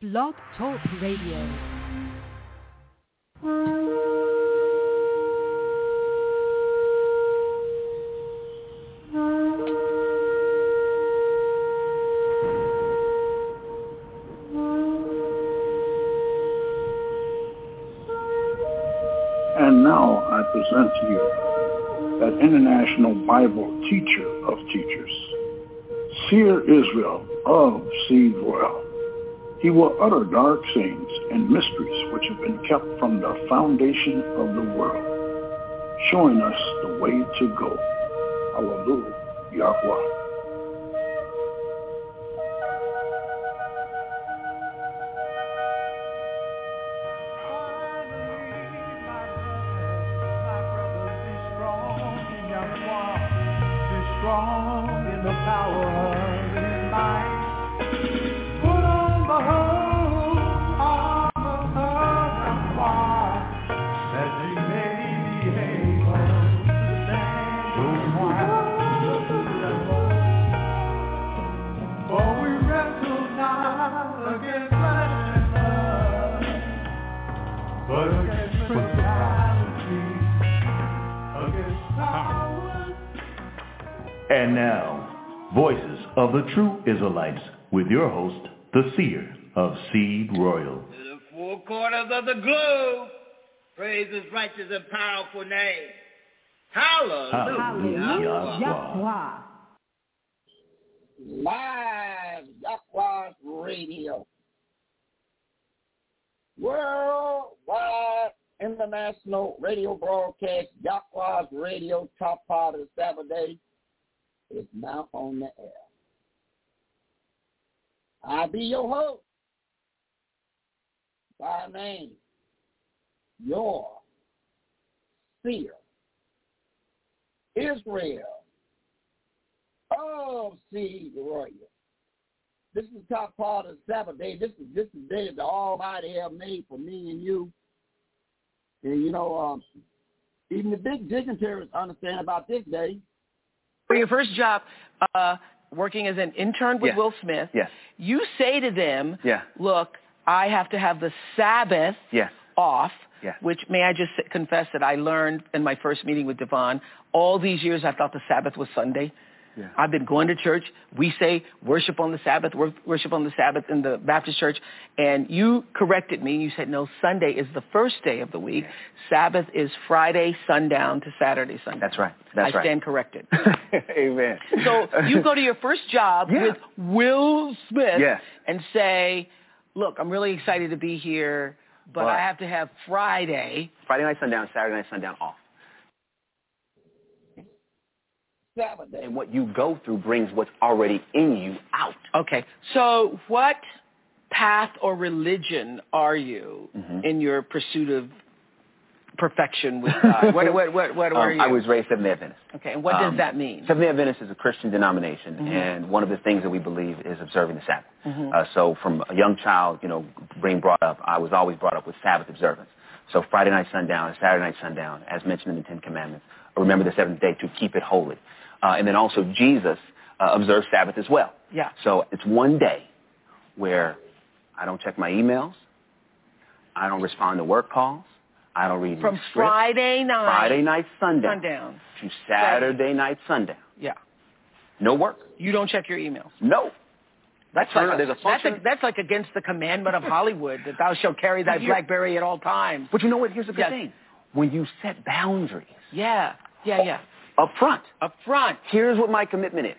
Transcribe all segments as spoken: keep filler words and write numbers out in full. Blog Talk Radio. And now I present to you that international Bible teacher of teachers, Seer Israel of Seed Royal. He will utter dark sayings and mysteries which have been kept from the foundation of the world, showing us the way to go. Hallelujah, Yahweh. And now, Voices of the True Israelites with your host, the Seer of Seed Royal. To the four corners of the globe, praise his righteous and powerful name. Hallelujah. Hallelujah. Yahweh. Live Yahweh Radio. Worldwide International Radio Broadcast, Yahweh Radio, top part of Saturday. Is now on the air. I be your host by name, your Seer Israel of Seed Royal. This is the top part of Sabbath day. This is this is the day that the Almighty have made for me and you. And you know, um, even the big dignitaries understand about this day. For your first job, uh, working as an intern with yeah. Will Smith, yes. you say to them, yeah. look, I have to have the Sabbath yes. off, yes. which may I just confess that I learned in my first meeting with Devon, all these years I thought the Sabbath was Sunday. Yeah. I've been going to church. We say worship on the Sabbath, worship on the Sabbath in the Baptist church. And you corrected me. You said, no, Sunday is the first day of the week. Yeah. Sabbath is Friday, sundown to Saturday, sundown. That's right. That's I right. I stand corrected. Amen. So you go to your first job yeah. with Will Smith yeah. and say, look, I'm really excited to be here, but well, I have to have Friday. Friday night, sundown, Saturday night, sundown off. And what you go through brings what's already in you out. Okay. So what path or religion are you mm-hmm. in your pursuit of perfection with God? what what, what, what um, are you? I was raised Seventh-day Adventist. Okay. And what um, does that mean? Seventh-day Adventist is a Christian denomination, mm-hmm. and one of the things that we believe is observing the Sabbath. Mm-hmm. Uh, so from a young child, you know, being brought up, I was always brought up with Sabbath observance. So Friday night sundown and Saturday night sundown, as mentioned in the Ten Commandments, remember the seventh day to keep it holy. Uh, and then also Jesus uh, observed Sabbath as well. Yeah. So it's one day where I don't check my emails. I don't respond to work calls. I don't read From script. Friday night. Friday night, sundown. Sundown. To Saturday Friday. night, sundown. Yeah. No work. You don't check your emails. No. That's, that's, like, a, a that's, a, that's like against the commandment of Hollywood, that thou shalt carry thy BlackBerry at all times. But you know what? Here's the good yes. thing. When you set boundaries. Yeah. Yeah, yeah. Up front. Up front. Here's what my commitment is.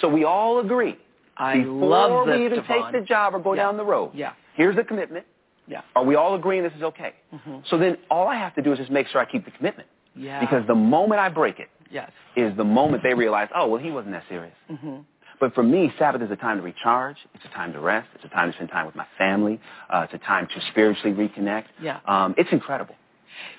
So we all agree. I Before love this, Before we even Devon. take the job or go yeah. down the road, yeah. here's the commitment. Yeah. Are we all agreeing this is okay? Mm-hmm. So then all I have to do is just make sure I keep the commitment. Yeah. Because the moment I break it yes. is the moment they realize, oh, well, he wasn't that serious. Mm-hmm. But for me, Sabbath is a time to recharge. It's a time to rest. It's a time to spend time with my family. Uh, it's a time to spiritually reconnect. Yeah. Um, it's incredible.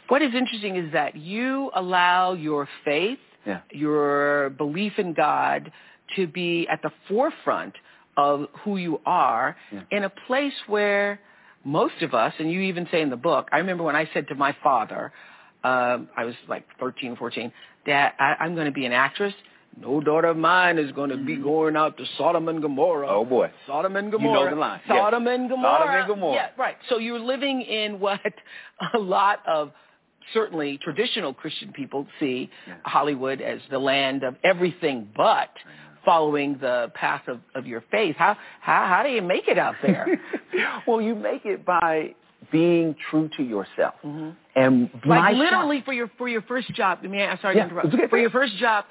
What is interesting is that you allow your faith, yeah. your belief in God to be at the forefront of who you are yeah. in a place where most of us, and you even say in the book, I remember when I said to my father, um, I was like thirteen, fourteen, Dad, I, I'm going to be an actress. No daughter of mine is going to be going out to Sodom and Gomorrah. Oh, boy. Sodom and Gomorrah. You know the line. Sodom yes. and Gomorrah. Sodom and Gomorrah. Yeah, right. So you're living in what a lot of certainly traditional Christian people see yeah. Hollywood as the land of everything but following the path of, of your faith. How, how, how do you make it out there? Well, you make it by being true to yourself. Mm-hmm. And like literally job. for your for your first job, I mean, I'm sorry yeah, to interrupt. Okay. For your first job,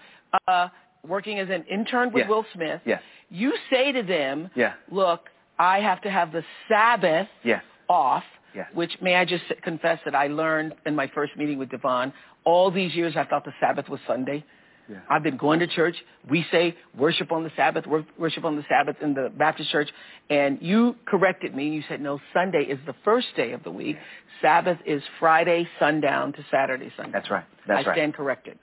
uh, working as an intern with yeah. Will Smith, yeah. you say to them, yeah. look, I have to have the Sabbath yeah. off, yeah. which may I just confess that I learned in my first meeting with Devon, all these years I thought the Sabbath was Sunday. Yeah. I've been going to church. We say worship on the Sabbath, wor- worship on the Sabbath in the Baptist church. And you corrected me. You said, no, Sunday is the first day of the week. Yeah. Sabbath is Friday sundown to Saturday sundown. That's right. That's I right. I stand corrected.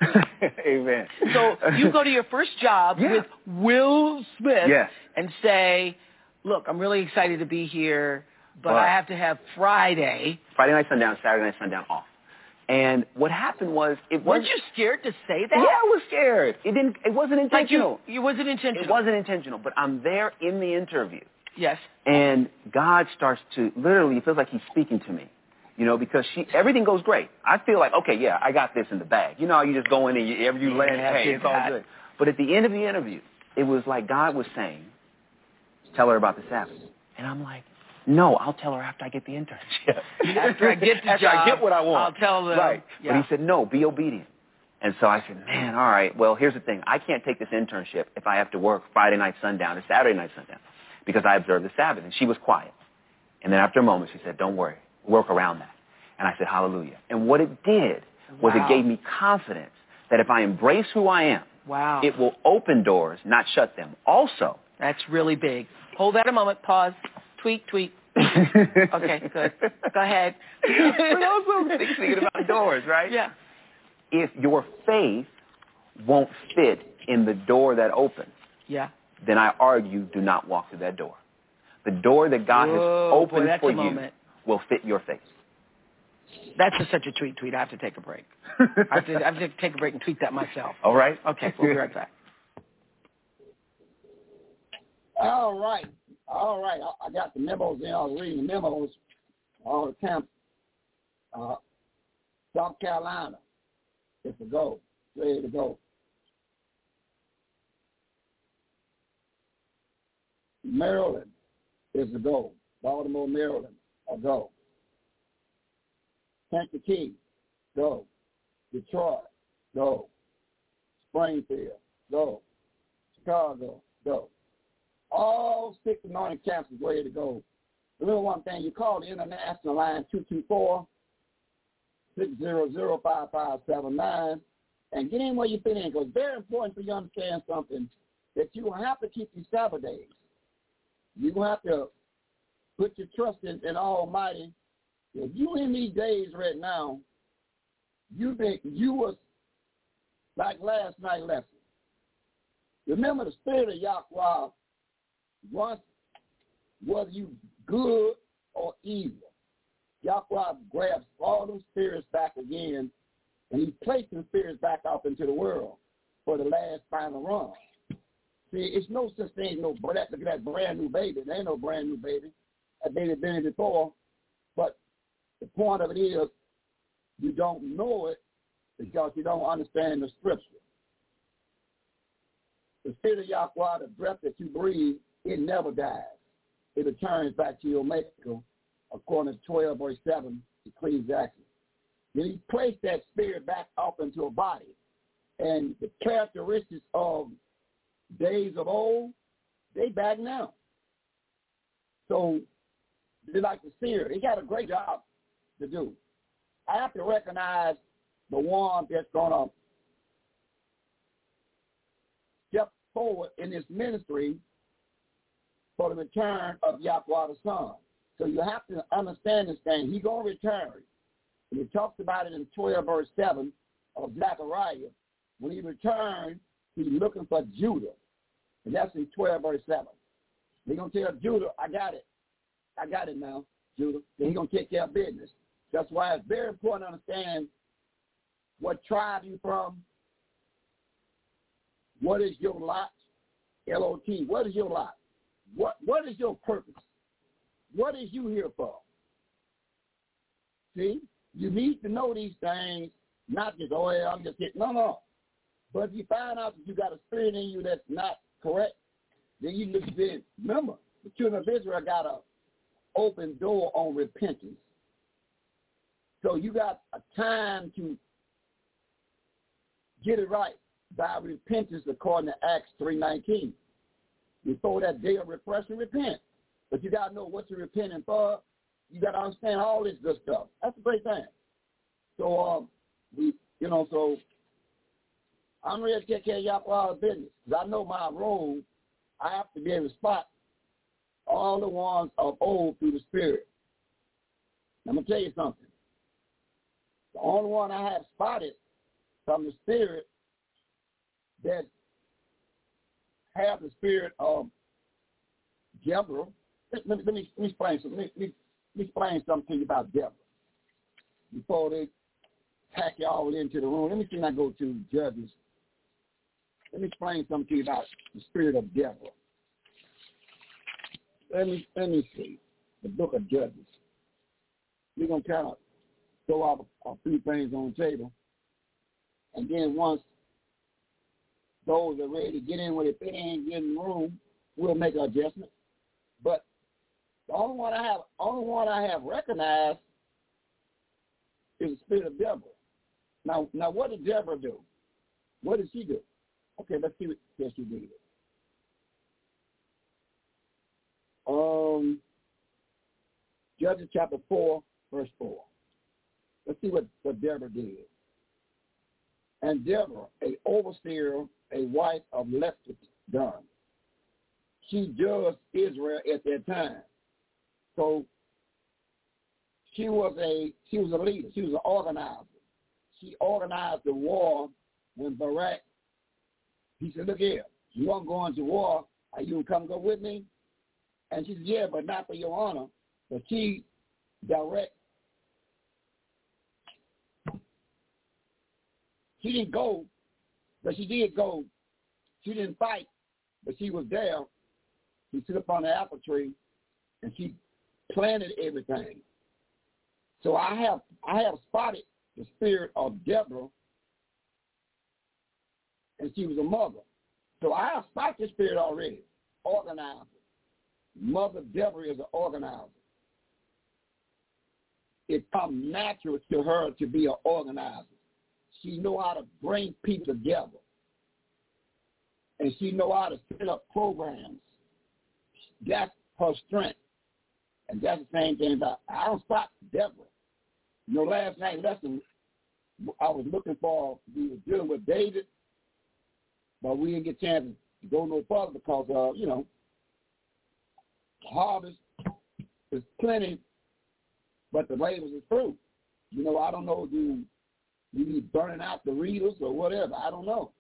Amen. So you go to your first job yeah. with Will Smith yeah. and say, look, I'm really excited to be here, but, but I have to have Friday. Friday night sundown, Saturday night sundown off. And what happened was, it was... Weren't you scared to say that? Yeah, I was scared. It didn't. It wasn't intentional. Like you, it wasn't intentional. It wasn't intentional, but I'm there in the interview. Yes. And God starts to, literally, it feels like he's speaking to me, you know, because she, everything goes great. I feel like, okay, yeah, I got this in the bag. You know how you just go in and you, you land, yeah, hey, it's all good. But at the end of the interview, it was like God was saying, tell her about the Sabbath. And I'm like, no, I'll tell her after I get the internship. After I get the after job, I get what I want. I'll tell them. Right. Yeah. But he said, no, be obedient. And so I said, man, all right, well, here's the thing. I can't take this internship if I have to work Friday night sundown to Saturday night sundown because I observed the Sabbath. And she was quiet. And then after a moment, she said, don't worry, work around that. And I said, hallelujah. And what it did was wow. it gave me confidence that if I embrace who I am, wow. it will open doors, not shut them. Also. That's really big. Hold that a moment. Pause. Tweet, tweet. Okay, good. Go ahead. But also thinking about doors, right? Yeah. If your faith won't fit in the door that opens, yeah. then I argue do not walk through that door. The door that God Whoa, has opened boy, for you moment. will fit your faith. That's just such a tweet, tweet. I have to take a break. I, have to, I have to take a break and tweet that myself. All right. Okay, we'll be right back. All right. All right, I, I got the memos in. I was reading the memos all the time. Uh, South Carolina, it's a go, ready to go. Maryland is a go. Baltimore, Maryland, a go. Kentucky, go. Detroit, go. Springfield, go. Chicago, go. All six anointing camps is ready to go. Remember one thing, you call the international line two two four, six zero zero, five five seven nine and get in where you fit in because it's very important for you to understand something that you have to keep these Sabbath days. You have to put your trust in, in Almighty. If you in these days right now, you think you was like last night lesson. Remember the spirit of Yahweh. Once, whether you good or evil, Yahweh grabs all those spirits back again, and he's placing spirits back off into the world for the last final run. See, it's no such thing, no, look at that brand new baby. There ain't no brand new baby. That baby's been here before, but the point of it is you don't know it because you don't understand the scripture. The spirit of Yahweh, the breath that you breathe, it never dies. It returns back to your maker, according to twelve verse seven, Ecclesiastes. Then he placed that spirit back up into a body. And the characteristics of days of old, they back now. So they're like the seer. He got a great job to do. I have to recognize the one that's going to step forward in this ministry for the return of Yahweh the Son. So you have to understand this thing. He's going to return. And he talks about it in twelve verse seven of Zechariah. When he returns, he's looking for Judah. And that's in twelve verse seven. He's going to tell Judah, I got it. I got it now, Judah. And he's going to take care of business. That's why it's very important to understand what tribe you're from, What is your lot? L O T. What is your lot? What What is your purpose? What is you here for? See, you need to know these things, not just, oh, yeah, I'm just kidding. No, no. But if you find out that you got a spirit in you that's not correct, then you need to be, remember, the children of Israel got an open door on repentance. So you got a time to get it right by repentance according to Acts three nineteen. Before that day of refreshing, repent. But you got to know what you're repenting for. You got to understand all this good stuff. That's a great thing. So, um, we, you know, so I'm ready to take care of y'all for all the business. Because I know my role, I have to be able to spot all the ones of old through the Spirit. I'm going to tell you something. The only one I have spotted from the Spirit that have the spirit of Deborah. Let, let, let, me, let me explain something. Let, let, let me explain something to you about Deborah before they pack you all into the room. Let me see when I go to Judges. Let me explain something to you about the spirit of Deborah. Let me let me see the book of Judges. We're gonna kind of throw out a, a few things on the table, and then once those are ready to get in with it, if they ain't getting room, we'll make an adjustment. But the only one I have, only one I have recognized is the spirit of Deborah. Now, now, what did Deborah do? What did she do? Okay, let's see what she did. Um, Judges chapter four, verse four. Let's see what, what Deborah did. And Deborah, an overseer, a wife of Leviticus, she judged Israel at that time. So she was a she was a leader. She was an organizer. She organized the war when Barak, he said, look here, you want to go into war, are you going to come go with me? And she said, yeah, but not for your honor. But she direct. She didn't go, but she did go. She didn't fight, but she was there. She stood up on the apple tree, and she planted everything. So I have I have spotted the spirit of Deborah, and she was a mother. So I have spotted the spirit already, organizer. Mother Deborah is an organizer. It comes natural to her to be an organizer. She know how to bring people together. And she know how to set up programs. That's her strength. And that's the same thing about, I don't stop Deborah. You know, last night lesson, I was looking for, we were dealing with David, but we didn't get a chance to go no further because, uh, you know, harvest is plenty, but the labors is fruit. You know, I don't know, do you be burning out the readers or whatever. I don't know.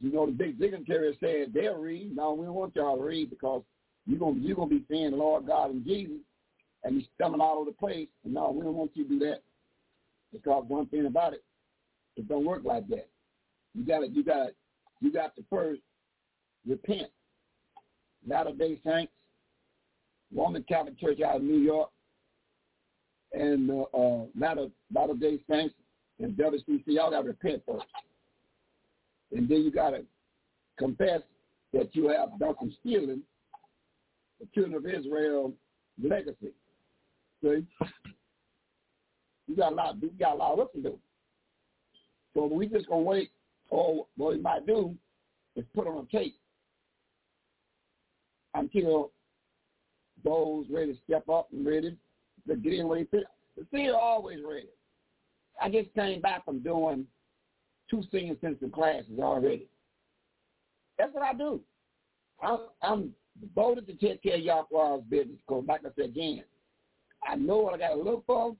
You know, the big dignitary said they'll read. No, we don't want y'all to read because you're going you're gonna to be saying Lord God and Jesus and he's coming all over the place. And no, we don't want you to do that because one thing about it, it don't work like that. You got to, you got you got to first repent. Latter-day Saints, Roman Catholic Church out of New York, and uh, uh, Latter, Latter-day Saints, and W C C, y'all got to repent first. And then you got to confess that you have done some stealing the children of Israel legacy. See? You got a lot of, you got a lot of work to do. So we just going to wait, or what we might do is put on a tape until those ready to step up and ready to get in where they fit. The seed are always ready. I just came back from doing two senior citizen classes already. That's what I do. I'm, I'm devoted to take care of Yahweh's business because, like I said again, I know what I got to look for.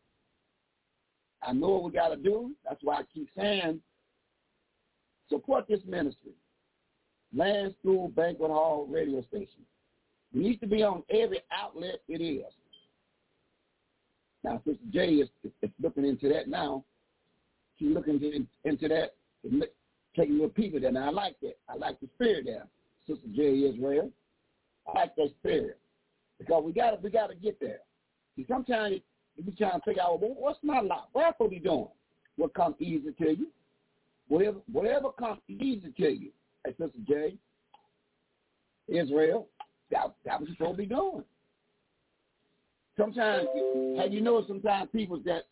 I know what we got to do. That's why I keep saying support this ministry. Land School Banquet Hall radio station. It needs to be on every outlet it is. Now, Sister Jay is, is looking into that now. She's looking into, into that to taking your people there. Now, I like that. I like the spirit there, Sister Jerry Israel. I like that spirit because we got to we got to get there. See, sometimes we trying to figure out, well, what's my lot? What are we doing? What comes easy to you? Whatever, whatever comes easy to you, hey, Sister Jerry Israel, that that was supposed to be doing. Sometimes, have you noticed? Sometimes people that,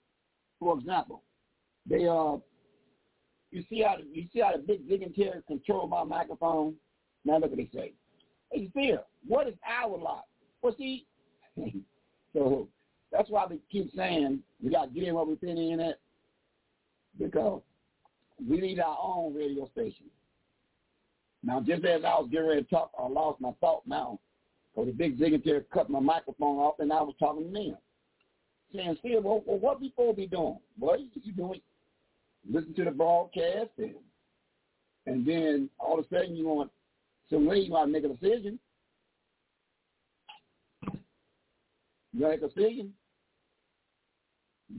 for example, they uh, you see how you see how the big dignitary control my microphone. Now look at they say, hey, Phil, what is our lot? Well, see, so that's why we keep saying we got to get in what we're putting in at because we need our own radio station. Now, just as I was getting ready to talk, I lost my thought now. So the big dignitary cut my microphone off, and I was talking to them. Saying, see, well, well what we supposed to be doing? What are you doing? Listen to the broadcast, and, and then all of a sudden you want some way you want to make a decision. You got to make a decision,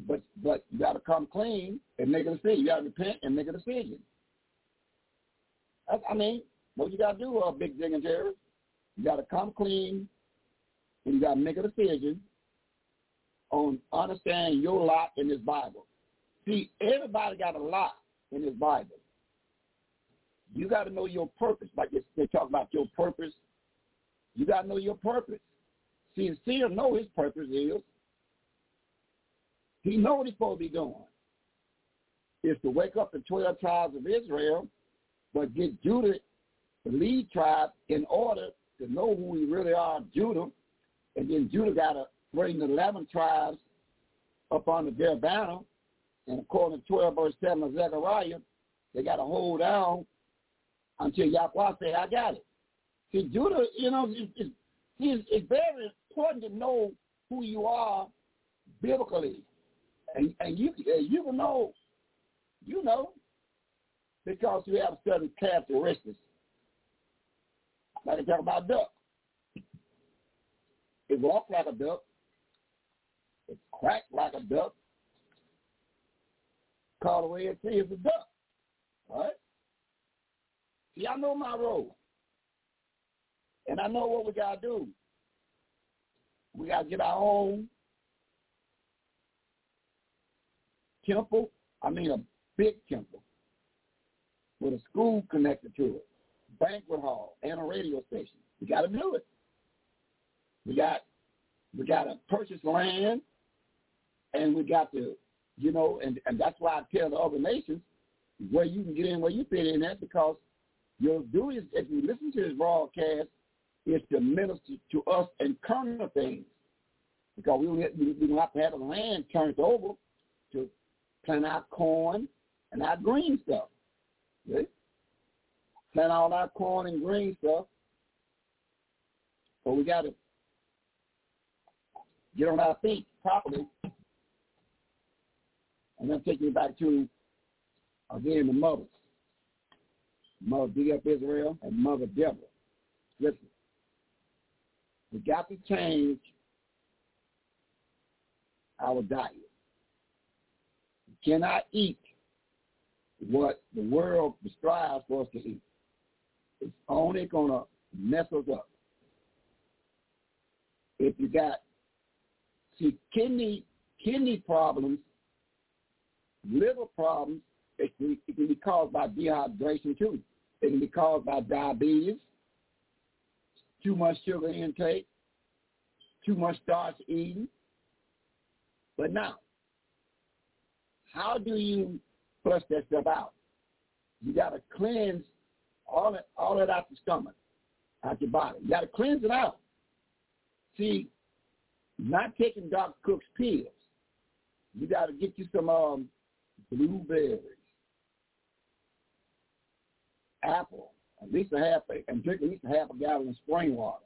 but, but you got to come clean and make a decision. You got to repent and make a decision. I, I mean, what you got to do, uh, big dignitary? You got to come clean, and you got to make a decision on understanding your lot in this Bible. See, everybody got a lot in this Bible. You got to know your purpose. Like they talk about your purpose. You got to know your purpose. See, and still know his purpose is. He knows what he's supposed to be doing. It's to wake up the twelve tribes of Israel, but get Judah, the lead tribe, in order to know who we really are, Judah, and then Judah got to bring the eleven tribes up under their banner, and according to twelve verse seven of Zechariah, they got to hold down until Yahweh said, I got it. See, Judah, you know, it, it, it's, it's very important to know who you are biblically, and, and you you will know, you know, because you have certain characteristics. Like I talk about a duck. It walks like a duck. It quacks like a duck. Call the way it is a duck. All right? See, I know my role. And I know what we got to do. We got to get our own temple. I mean a big temple with a school connected to it. Banquet hall and a radio station. We got to do it. We got, we got to purchase land, and we got to, you know, and, and that's why I tell the other nations where you can get in, where you fit in at, because your duty is, if you listen to this broadcast, is to minister to us and current things, because we we don't have to have the land turned over to plant our corn and our green stuff. Right? Plant all our corn and green stuff. But we got to get on our feet properly. And I'm taking you back to, again, the mothers. Mother D up Israel and Mother Deborah. Listen, we got to change our diet. We cannot eat what the world strives for us to eat. It's only going to mess us up. If you got, see, kidney kidney problems, liver problems, it can, it can be caused by dehydration too. It can be caused by diabetes, too much sugar intake, too much starch eating. But now, how do you flush that stuff out? You got to cleanse all that, all that out your stomach, out your body. You got to cleanse it out. See, not taking Doctor Cook's pills. You got to get you some um, blueberries, apple, at least a half, a, and drink at least a half a gallon of spring water.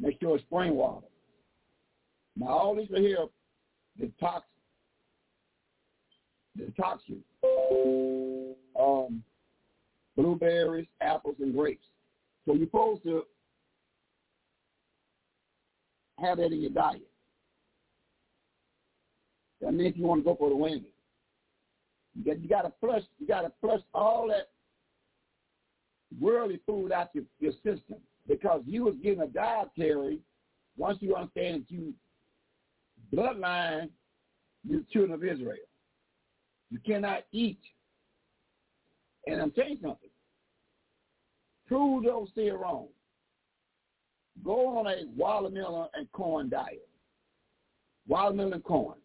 Make sure it's spring water. Now, all these are here, the toxic, the toxic, um, blueberries, apples, and grapes. So you're supposed to have that in your diet. That means if you want to go for the win, you got, you got to flush. You got to flush all that worldly food out your, your system, because you was getting a dietary. Once you understand that you bloodline, you're children of Israel. You cannot eat. And I'm saying something. Prove those things wrong. Go on a watermelon and corn diet. Watermelon and corn.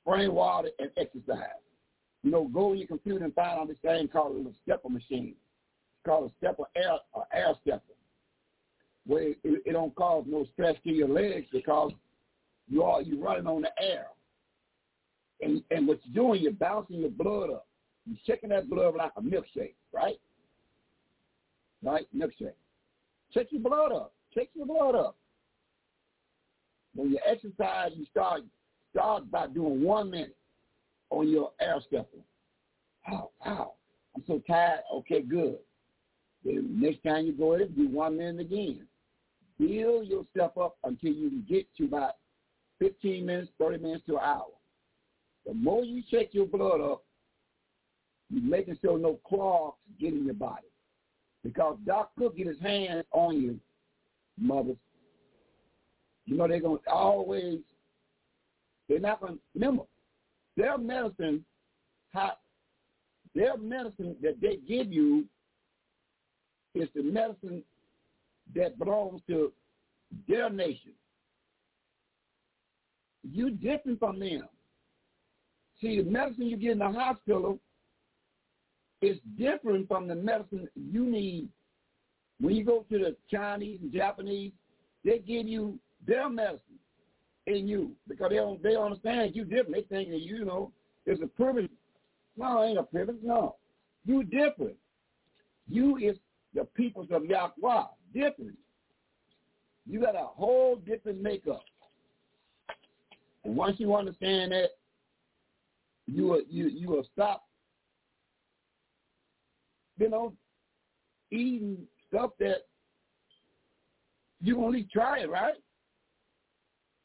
Spring water and exercise. You know, go to your computer and find out this thing called a stepper machine. It's called a stepper, air, or air stepper. Where it, it don't cause no stress to your legs because you are you running on the air. And and what you're doing, you're bouncing your blood up. You're shaking that blood like a milkshake, right? Right? Milkshake. Check your blood up. Check your blood up. When you exercise, you start start by doing one minute on your air stepper. Oh, wow. I'm so tired. Okay, good. Then next time you go in, do one minute again. Build yourself up until you can get to about fifteen minutes, thirty minutes to an hour. The more you check your blood up, you're making sure no clogs get in your body. Because Doc Cook get his hands on you, mothers. You know, they're going to always, they're not going to, remember, their medicine, how, their medicine that they give you is the medicine that belongs to their nation. You different from them. See, the medicine you get in the hospital is different from the medicine you need. When you go to the Chinese and Japanese, they give you their medicine in you because they don't, they understand you different. They think that, you know, it's a privilege. No, it ain't a privilege. No. You different. You is the peoples of Yahweh. Different. You got a whole different makeup. And once you understand that, you will, you, you will stop, you know, eating stuff that you gonna at least try it, right?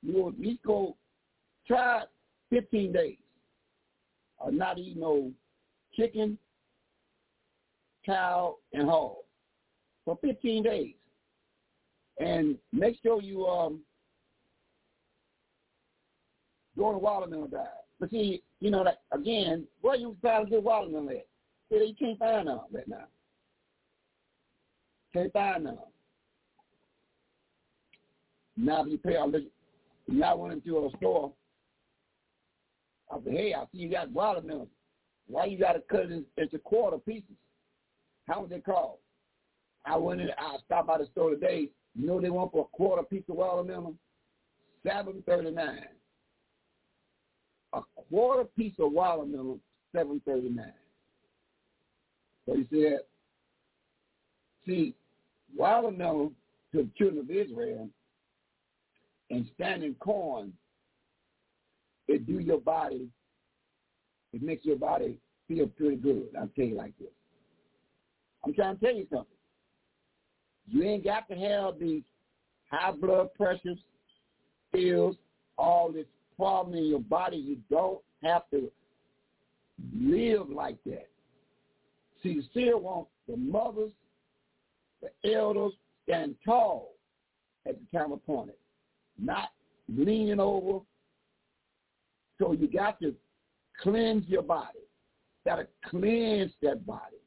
You will at least go try fifteen days of not eating no chicken, cow, and hog for fifteen days, and make sure you um go on a watermelon diet. But see, you know, that again, where you try to get watermelon at? See, you can't find none right now. Can't find none. Now if you pay a little, now I went into a store. I said, hey, I see you got watermelon. Why you got to cut it into quarter pieces? How much it cost? I went in, I stopped by the store today. You know they want for a quarter piece of watermelon? seven thirty-nine. A quarter piece of watermelon, seven thirty-nine. So you see that? See, watermelon to the children of Israel and standing corn, it do your body, it makes your body feel pretty good. I'll tell you like this. I'm trying to tell you something. You ain't got to have these high blood pressures, pills, all this problem in your body. You don't have to live like that. See, you still want the mothers, the elders, stand tall at the time appointed, not leaning over. So you got to cleanse your body. You got to cleanse that body.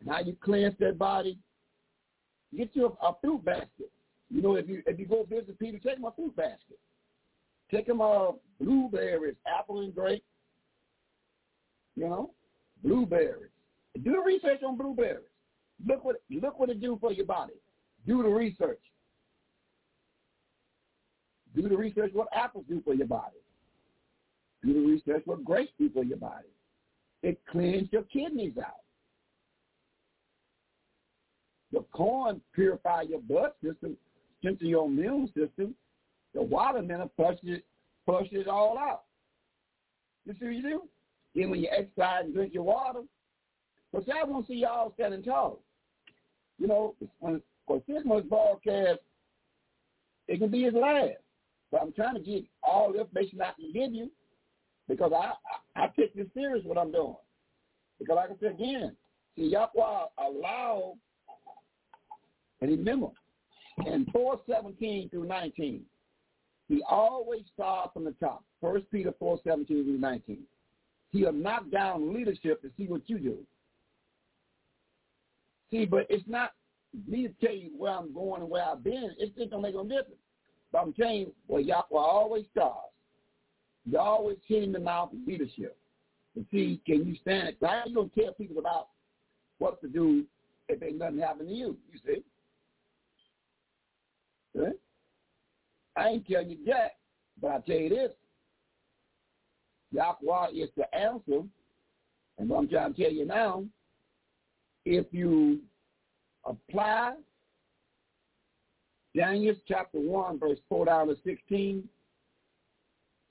And how you cleanse that body? Get you a, a fruit basket. You know, if you if you go visit Peter, take him a fruit basket. Take him a blueberries, apple and grape. You know, blueberries. Do the research on blueberries. Look what look what it do for your body. Do the research. Do the research what apples do for your body. Do the research what grapes do for your body. It cleans your kidneys out. The corn purifies your blood system, strengthens your immune system. The watermelon flushes it, flushes it all out. You see what you do? Then when you exercise and drink your water, but see, I want to see y'all standing tall. You know, when, when this month's broadcast, it can be his last. But I'm trying to get all the information I can give you because I, I, I take this serious what I'm doing. Because like I said again, See, Yahweh allowed, and remember, in four seventeen through nineteen, he always starts from the top. First Peter four seventeen through nineteen. He'll knock down leadership to see what you do. See, but it's not me to tell you where I'm going and where I've been. It's just going to make no difference. But I'm telling you, well, Yahweh always starts. You're always hitting the mouth of leadership to see, can you stand it? How are you going to tell people about what to do if ain't nothing happened to you, you see? Right? I ain't telling you that, but I'll tell you this. Yahweh is the answer, and what I'm trying to tell you now, if you apply Daniel chapter one, verse four down to sixteen,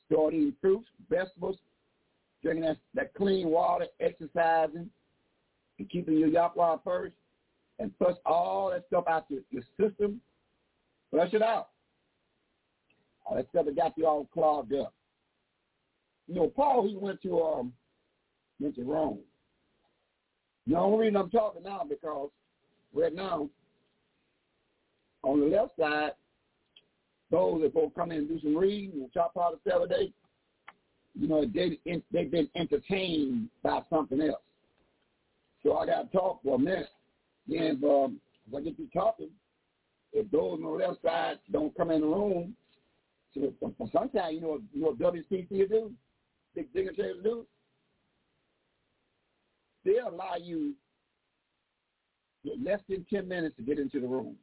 start eating fruits, vegetables, drinking that, that clean water, exercising, and keeping your Yahweh first, and flush all that stuff out your, your system, flush it out. All that stuff that got you all clogged up. You know, Paul, he went to um, went to Rome. The only reason I'm talking now because right now, on the left side, those that will come in and do some reading and chop out a Saturday, you know, they, they've been entertained by something else. So I got to talk for a minute. Then um, as I get to talking, if those on the left side don't come in the room, so sometimes, you know, you know what W C C will do? Big dignitaries will do? They'll allow you less than ten minutes to get into the room.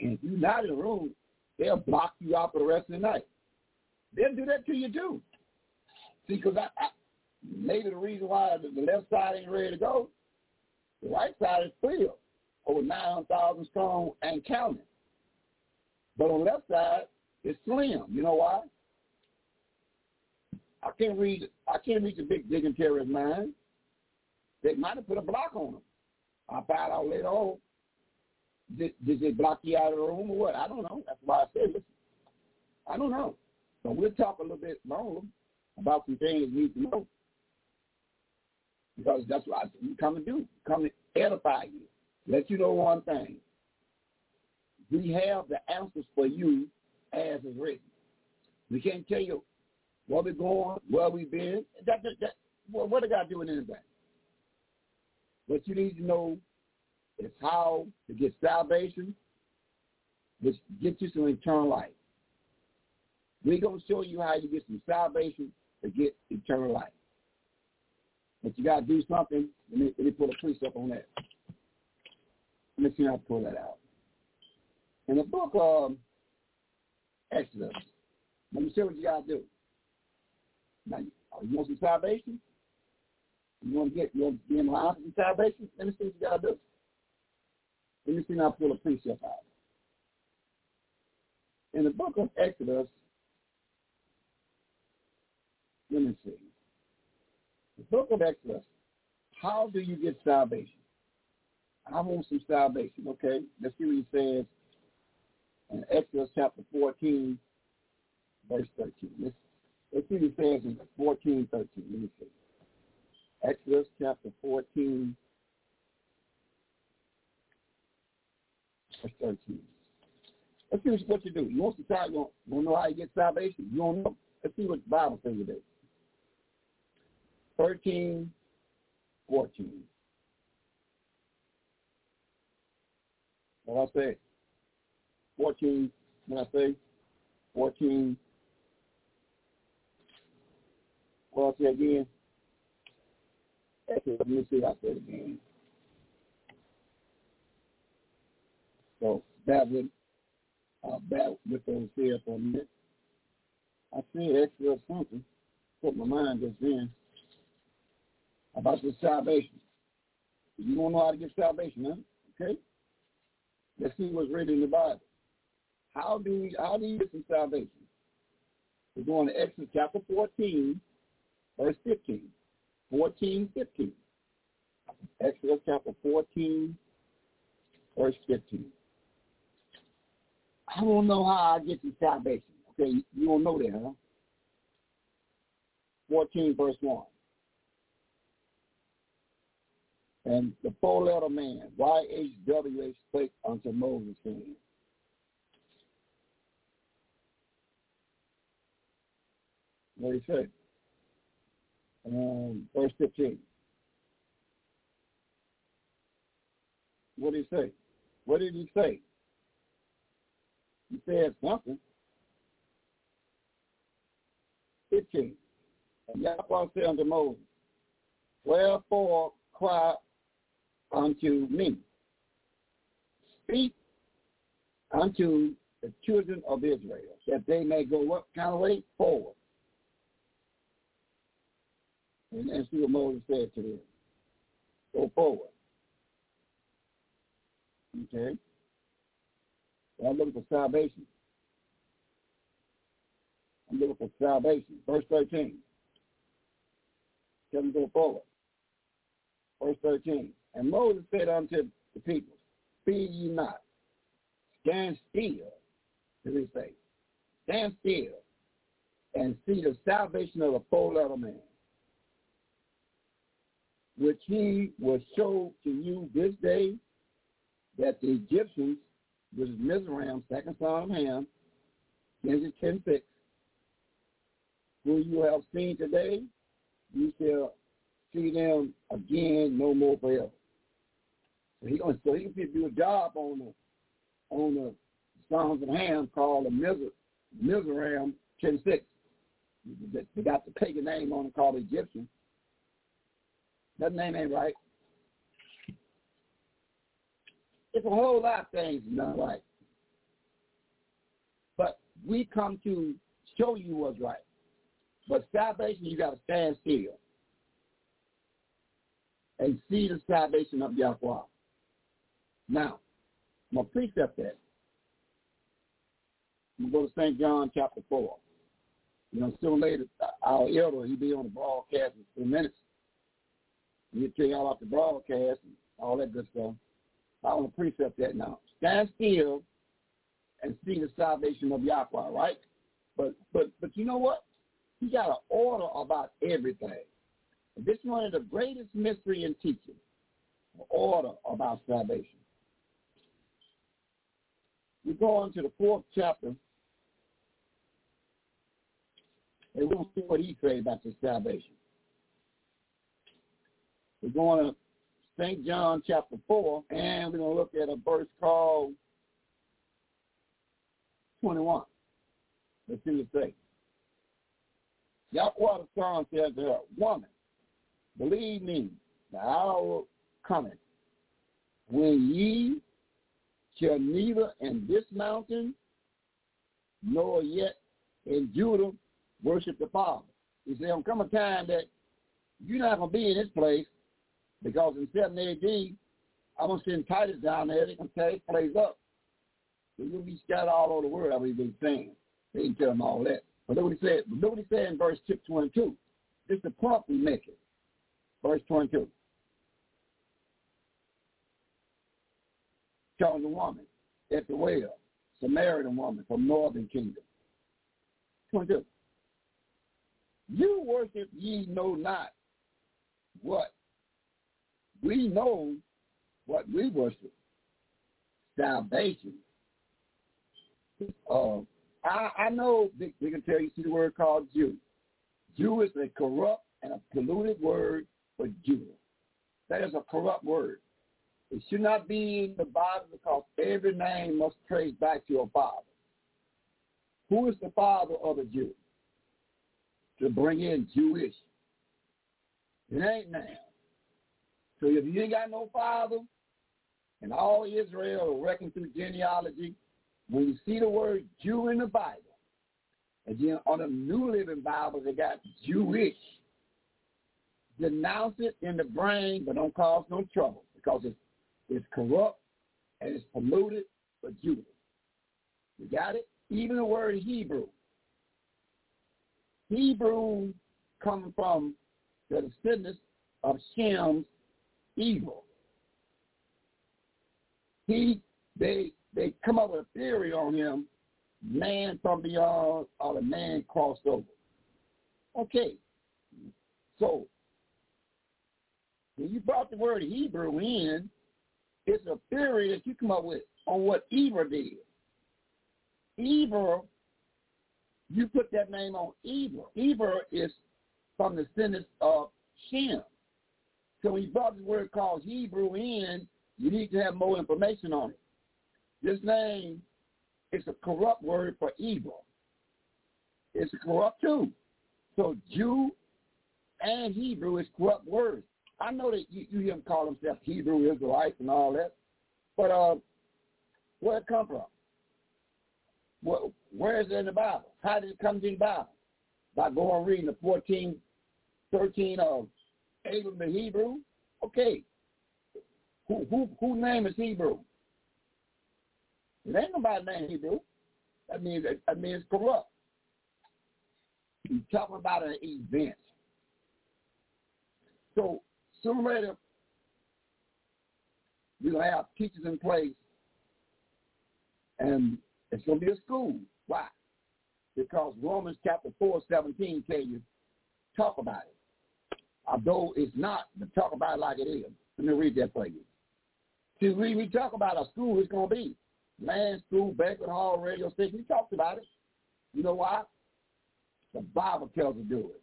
And if you're not in the room, they'll block you out for the rest of the night. They'll do that to you, too. See, because I, I, maybe the reason why the left side ain't ready to go, the right side is filled, over nine hundred thousand strong and counting. But on the left side, it's slim. You know why? I can't read. I can't reach a big dignitary's mind. They might have put a block on them. I found out later on. Did, did they block you out of the room or what? I don't know. That's why I said listen. I don't know. But we'll talk a little bit longer about some things you need to know because that's what I said. You come and do. Come and edify you. Let you know one thing. We have the answers for you. As is written. We can't tell you where we're going, where we've been. That, that, that, what did God do with anything? What you need to know is how to get salvation, which gets you some eternal life. We're going to show you how you get some salvation to get eternal life. But you got to do something. Let me, let me pull a precept on that. Let me see how I pull that out. In the book of um, Exodus. Let me show what you got to do. Now, you want some salvation? You want to get you want to be in line for some salvation? Let me see what you got to do. Let me see how I pull a precept out. In the book of Exodus, let me see. The book of Exodus, how do you get salvation? I want some salvation. Okay, let's see what he says. In Exodus chapter fourteen, verse thirteen. Let's, let's see what it says in fourteen, thirteen. Let me see. Exodus chapter fourteen, verse thirteen. Let's see what you do. You want to try, you don't know how you get salvation? You don't know. Let's see what the Bible says today. thirteen, fourteen. What I say? fourteen, when I say fourteen, what I say again? Let me see what I said again. So, that would, uh, that with those here for a minute. I see extra something, put my mind just in, about this salvation. You don't know how to get salvation, huh? Okay? Let's see what's written in the Bible. How do we, how do you get some salvation? We're going to Exodus chapter fourteen, verse fifteen. fourteen, fifteen. Exodus chapter fourteen, verse fifteen. I don't know how I get some salvation. Okay, you don't know that, huh? fourteen, verse one. And the four-letter man, Y H W H, spake unto Moses, saying, what did he say? Um, verse fifteen. What did he say? What did he say? He said something. fifteen. And Yahweh said unto Moses, wherefore cry unto me? Speak unto the children of Israel, that they may go what kind of way? Forward. And that's what Moses said to them. Go forward. Okay? I'm looking for salvation. I'm looking for salvation. Verse thirteen. Tell them to go forward. Verse thirteen. And Moses said unto the people, fear ye not. Stand still. Did he say? Stand still and see the salvation of the four-letter man, which he will show to you this day, that the Egyptians, which is Mizraim, second son of Ham, Genesis ten six, whom you have seen today, you shall see them again no more forever. So he gonna so he can do a job on the on the sons of Ham called the Mizra, Mizraim ten six. They got the pagan name on it called Egyptian. That name ain't right. It's a whole lot of things not right. But we come to show you what's right. But salvation, you got to stand still and see the salvation of Yahweh. Now, I'm going to precept that. I'm going to go to Saint John chapter four. You know, sooner or later, our elder, he'll be on the broadcast in a few minutes. He'll tell y'all about the broadcast and all that good stuff. I want to precept that now. Stand still and see the salvation of Yahweh, right? But but but you know what? He got an order about everything. This is one of the greatest mystery in teaching. An order about salvation. We go on to the fourth chapter, and we'll see what he says about this salvation. We're going to Saint John chapter four, and we're going to look at a verse called twenty-one. Let's see what it says. Yahweh the Son said to her, woman, believe me, the hour cometh when ye shall neither in this mountain nor yet in Judah worship the Father. He said, there'll come a time that you're not going to be in this place, because in seven A D, I'm going to send Titus down there. They're going to tear this place up. So you'll be scattered all over the world. I believe they're saying. They didn't tell them all that. But look what he said. Look what he said in verse twenty-two. This is the point we make it. Verse twenty-two. Telling the woman at the well, Samaritan woman from northern kingdom. twenty-two. You worship ye know not what. We know what we worship. Salvation. Uh, I, I know they, they can tell you, see the word called Jew. Jew is a corrupt and a polluted word for Judah. That is a corrupt word. It should not be in the Bible, because every name must trace back to your father. Who is the father of a Jew? To bring in Jewish. It ain't now. So if you ain't got no father, and all Israel are reckoned through genealogy, when you see the word Jew in the Bible, again, on the New Living Bible, they got Jewish. Denounce it in the brain, but don't cause no trouble, because it's, it's corrupt and it's polluted for Judah. You got it? Even the word Hebrew. Hebrew coming from the descendants of Shem's evil. He, they, they come up with a theory on him, man from beyond, or the man crossed over. Okay, so when you brought the word Hebrew in, it's a theory that you come up with on what Eber did. Eber, you put that name on Eber. Eber is from the sentence of Shem. So when you brought this word called Hebrew in, you need to have more information on it. This name is a corrupt word for evil. It's a corrupt too. So Jew and Hebrew is corrupt words. I know that you, you hear them call themselves Hebrew Israelites and all that, but uh, where it come from? Where, where is it in the Bible? How did it come to the Bible? By going and reading the fourteen, thirteen of Abram the Hebrew. Okay, who who who name is Hebrew? It ain't nobody named Hebrew. I mean, I mean it's corrupt. You're talking about an event. So sooner or later, you're going to have teachers in place, and it's going to be a school. Why? Because Romans chapter four, seventeen tell you, talk about it. Although it's not, but talk about it like it is. Let me read that for you. See, we, we talk about a school it's going to be. Land school, banquet hall, radio station. We talked about it. You know why? The Bible tells us to do it.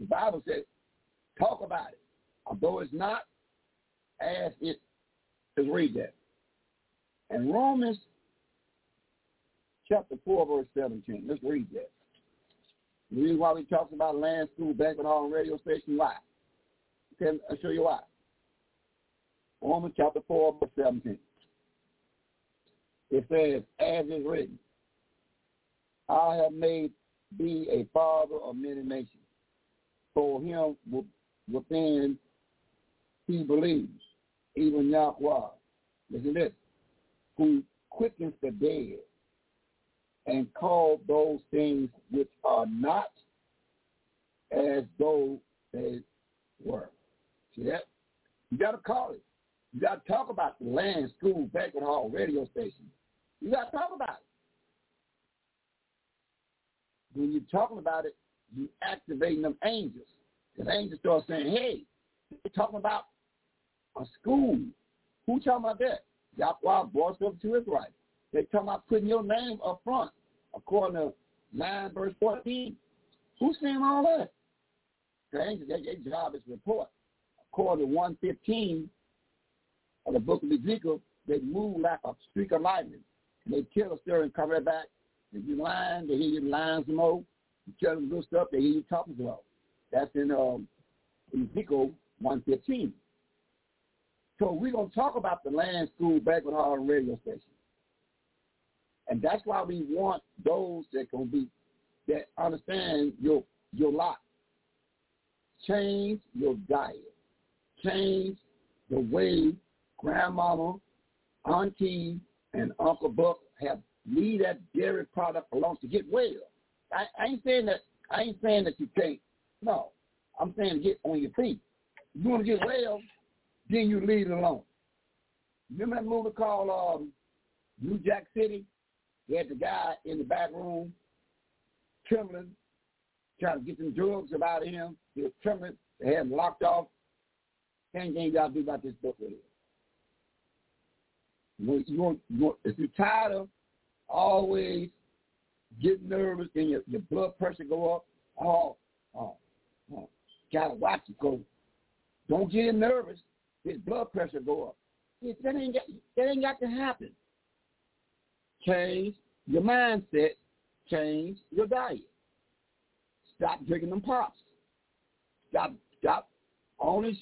The Bible says, talk about it. Although it's not, as it is. Read that. And Romans chapter four, verse seventeen. Let's read that. The reason why we talked about land school, banquet hall, and radio station, why? Okay, I'll show you why. Romans chapter four, verse seventeen. It says, as is written, I have made thee a father of many nations. For him within he believes, even Yahweh. Listen to this. Who quickens the dead and called those things which are not as though they were. See that? You got to call it. You got to talk about the land, school, banquet hall, radio station. You got to talk about it. When you're talking about it, you're activating them angels. Because angels start saying, hey, you're talking about a school. Who talking about that? Yahweh, voice of two Israelites. They're talking about putting your name up front, according to nine, verse fourteen. Who's saying all that? The angels, their job is report. According to one fifteen, of the book of Ezekiel, they move like a streak of lightning. And they kill a stir and come right back. If you're lying, they hear you lying some more. You tell them good stuff, they hear you talking some more. That's in um, Ezekiel one fifteen. So we're going to talk about the land, school, banquet hall, and radio station. And that's why we want those that can be, that understand your, your lot. Change your diet. Change the way Grandmama, Auntie, and Uncle Buck have need that dairy product belongs to get well. I, I ain't saying that I ain't saying that you can't. No. I'm saying to get on your feet. You want to get well, then you leave it alone. Remember that movie called um, New Jack City? They had the guy in the back room trembling, trying to get some drugs out of him. He was trembling. They had him locked off. Same thing you got to do about this book with him. You want, you want, if you're tired of always getting nervous and your, your blood pressure go up, oh, oh, oh, gotta watch it go. Don't get nervous. His blood pressure go up. It, that, ain't got, that ain't got to happen. Change your mindset. Change your diet. Stop drinking them pops. Stop. Stop. Only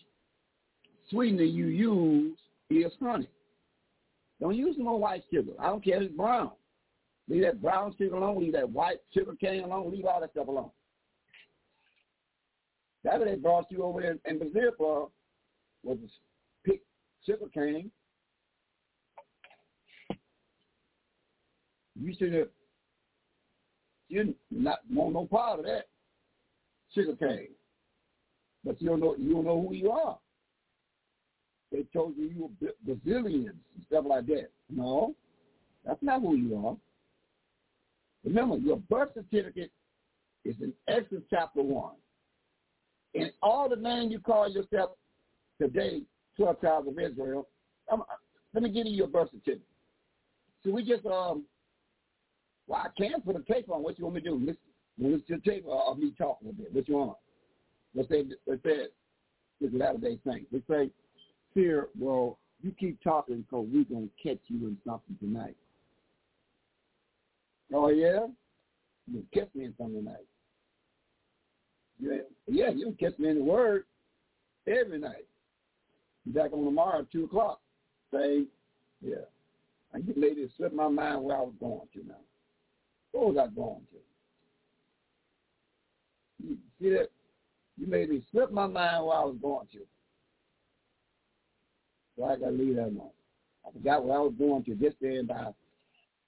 sweetener you use is honey. Don't use no white sugar. I don't care if it's brown. Leave that brown sugar alone. Leave that white sugar cane alone. Leave all that stuff alone. That's what they brought you over there in Brazil for, was to pick sugar cane. You should have, you not want no part of that sugar cane. But you don't know, you don't know who you are. They told you you were Brazilians and stuff like that. No, that's not who you are. Remember, your birth certificate is in Exodus chapter one. And all the names you call yourself today, twelve tribes of Israel. I'm, let me give you your birth certificate. So we just, um, well, I can put a tape on. What you want me to do? Listen, listen to the tape of me talking a bit. What you want? Let's say, let's say it's Latter-day Saints. Let's say, here, well, you keep talking because we're going to catch you in something tonight. Oh, yeah? You catch me in something tonight. Yeah, yeah, you catch me in the word every night. Back on tomorrow at two o'clock. Say, yeah. I get ladies slipped my mind where I was going to now. What was I going to? You see that? You made me slip my mind where I was going to. So I got to leave that alone. I forgot where I was going to just then by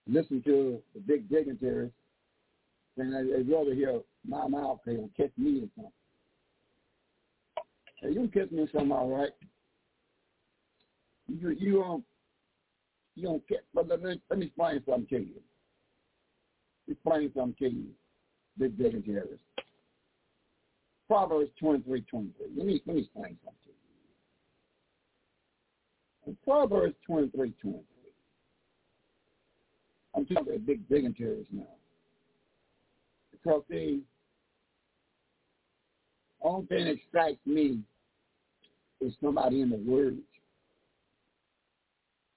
listening to the big dignitaries. And I'd rather hear my mouth say, catch me in something. Hey, you can catch me in something, all right. You, you, um, you don't catch, but let me, let me explain something to you. Explain something to you, big dignitaries. Proverbs twenty-three, twenty-three. Let me, let me explain something to you. In Proverbs twenty-three, twenty-three, I'm talking about big dignitaries now. Because the only thing that excites me is somebody in the Word.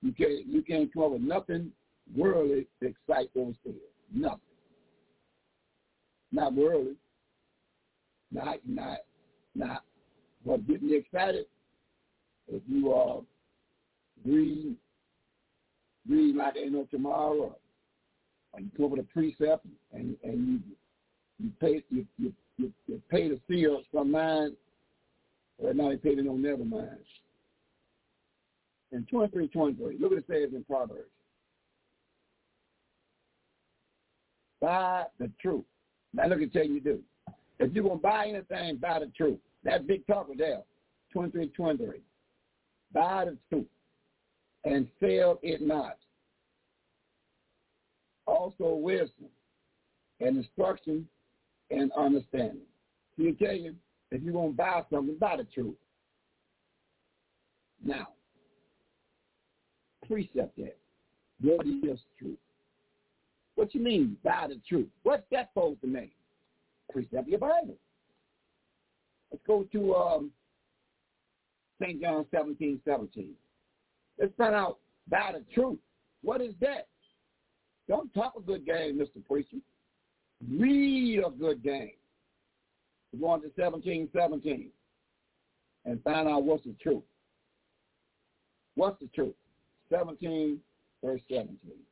You can't, you can't come up with nothing worldly to excite those things. Nothing. Not worldly. Not, not, not. But getting you excited, if you are uh, read, read like ain't no tomorrow, or you come up with a precept and, and you you pay you you, you, you pay the seal from mine, or now they paid it on never mind. In twenty-three, twenty-three, look what it says in Proverbs. Buy the truth. Now look at what you do. If you're going to buy anything, buy the truth. That big talker there, twenty-three, twenty-three. Buy the truth and sell it not. Also wisdom and instruction and understanding. So you tell you, if you're going to buy something, buy the truth. Now, precept that. What is the truth? What you mean by the truth? What's that supposed to mean? Precept your Bible. Let's go to um, Saint John seventeen, seventeen. Let's find out by the truth. What is that? Don't talk a good game, Mister Preacher. Read a good game. We're going to seventeen, seventeen and find out what's the truth. What's the truth? seventeen, verse seventeen.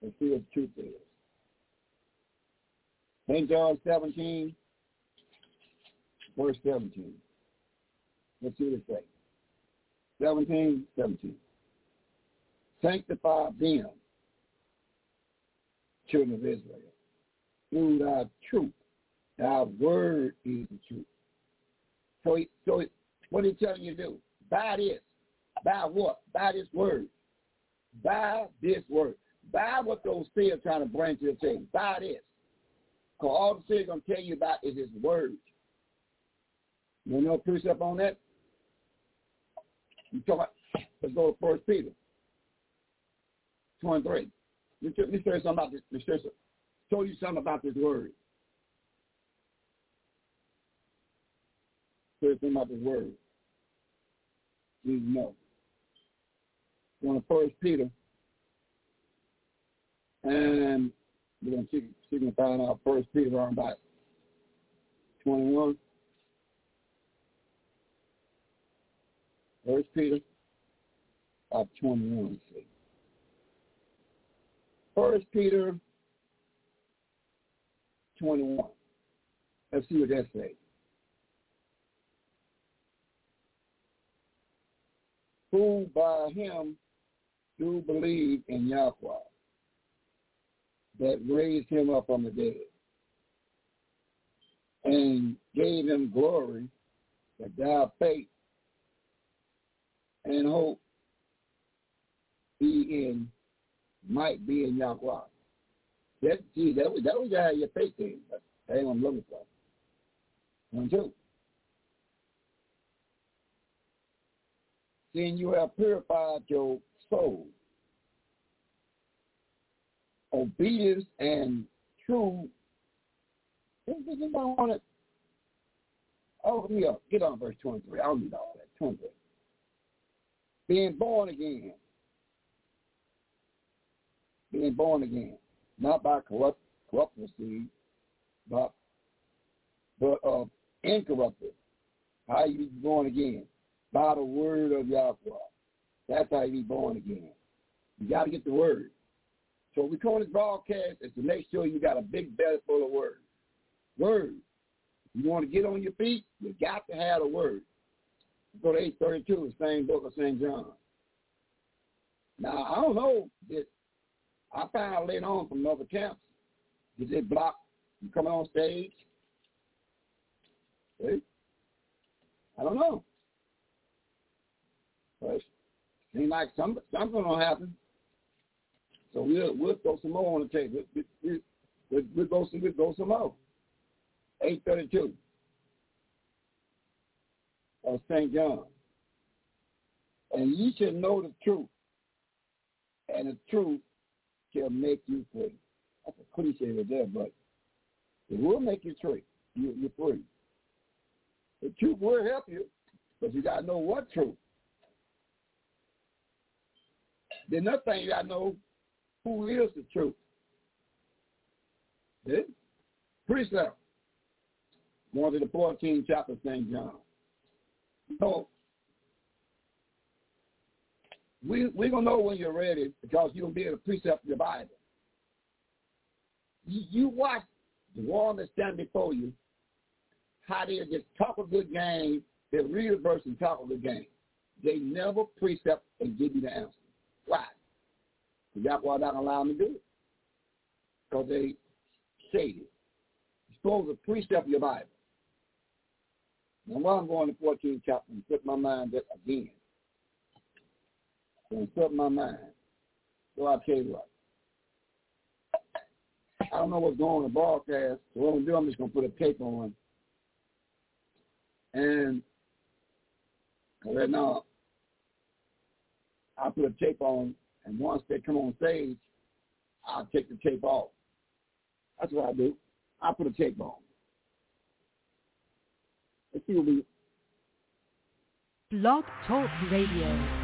Let's see what the truth is. Saint John seventeen, verse seventeen. Let's see what it says. seventeen, seventeen. Sanctify them, children of Israel, through thy truth. Thy word is the truth. So, he, so he, what he's telling you to do? Buy this. Buy what? Buy this word. Buy this word. Buy what those seers are trying to bring to the table. Buy this. Because all the seers are going to tell you about is his word. You know, precept on that? You talk about, let's go to First Peter. twenty-three. Let me show you something about this. Let me show you something about this word. Show you something about this word. You know. Going to First Peter, and we're going to see and find out First Peter on about twenty-one. First Peter, about twenty-one. See. First Peter twenty-one. Let's see what that says. Who by him do believe in Yahweh, that raised him up from the dead, and gave him glory, that thy faith and hope be in might be in Yahweh. That, see, that was that was how your faith came. That's what I'm looking for. One, two. then you have purified your soul. Obedience and true. Isn't on it? Oh, me up. Get on verse twenty-three. I don't need all that. twenty-three. Being born again. Being born again. Not by corrupt, corruptible seed, but, but of incorruptible. How you be born again? By the word of Yahweh. That's how you be born again. You got to get the word. So we call this broadcast is to make sure you got a big belly full of word. Word. You want to get on your feet? You got to have the word. Go to eight thirty-two, the same book of Saint John. Now, I don't know that I found later on from other camps that they block you coming on stage. See? I don't know. But it seems like some, something's going to happen. So we'll, we'll throw some more on the table. We'll, we'll, we'll, we'll, go, some, we'll go some more. eight thirty-two of Saint John. And you shall know the truth, and the truth shall make you free. That's a cliche right there, but it will make you free. You, you're free. The truth will help you, but you got to know what truth. Then another thing you got to know, who is the truth? This precept. Going to the fourteenth chapter of Saint John. So, we, we're going to know when you're ready because you're going to be able to precept your Bible. You, you watch the one that's standing before you, how they just talk a good game, they read a verse and talk a good game. They never precept and give you the answer. Why? Because that's why I don't allow them to do it. Because they say it. You're supposed to precept your Bible. Now, while I'm going to fourteenth chapter, and put my mind up again. And put my mind. So I'll tell you what. I don't know what's going on in the broadcast, so what I'm going to do, I'm just going to put a tape on. And right now, I put a tape on, and once they come on stage, I'll take the tape off. That's what I do. I put a tape on. Let's see what we... Blog Talk Radio.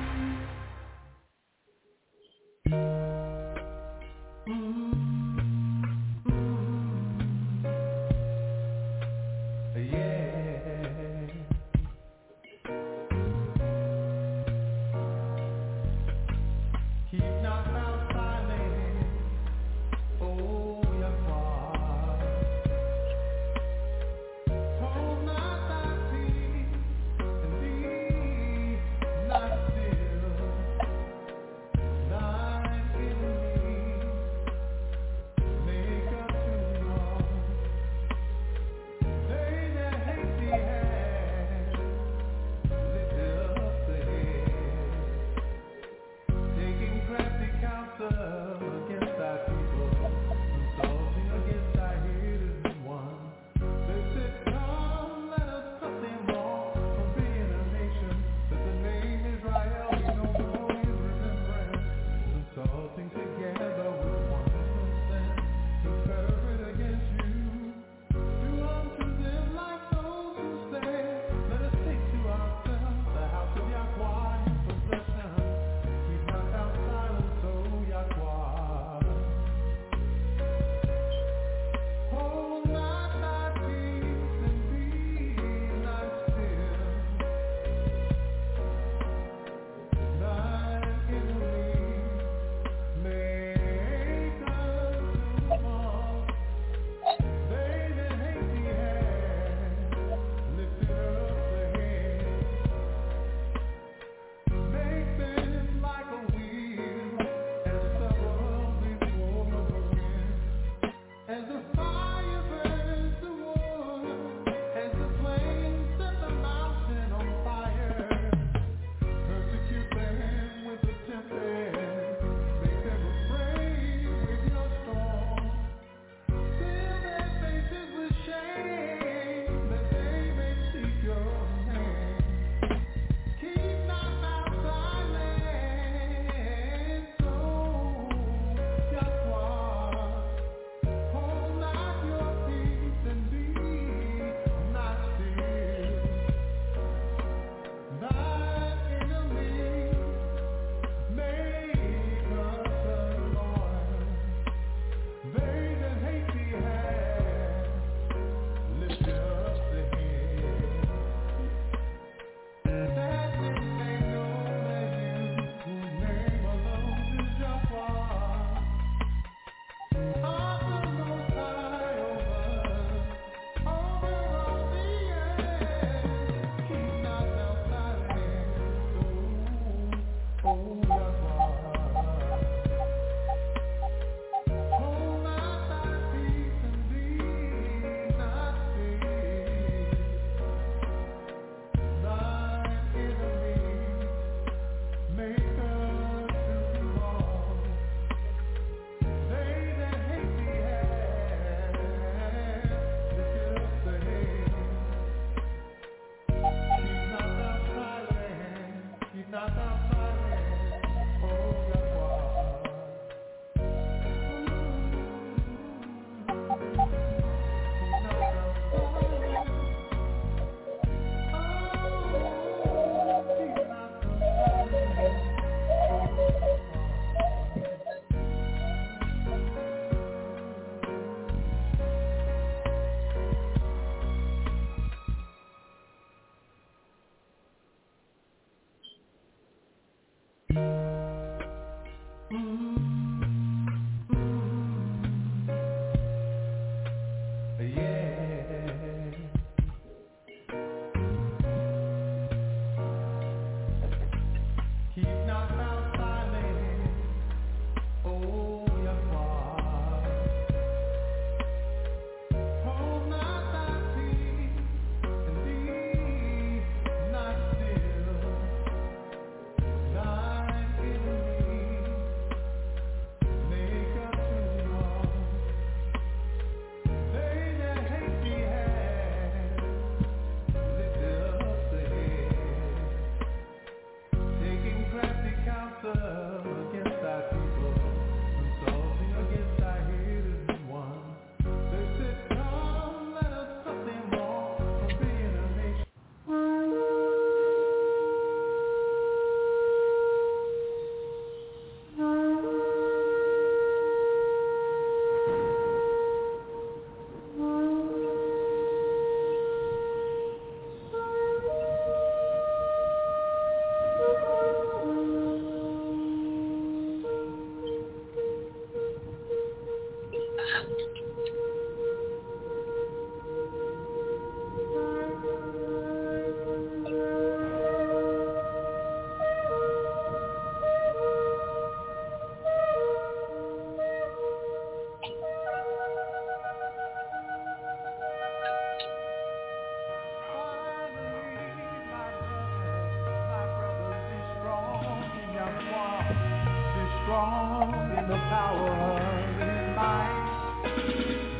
the power of his might.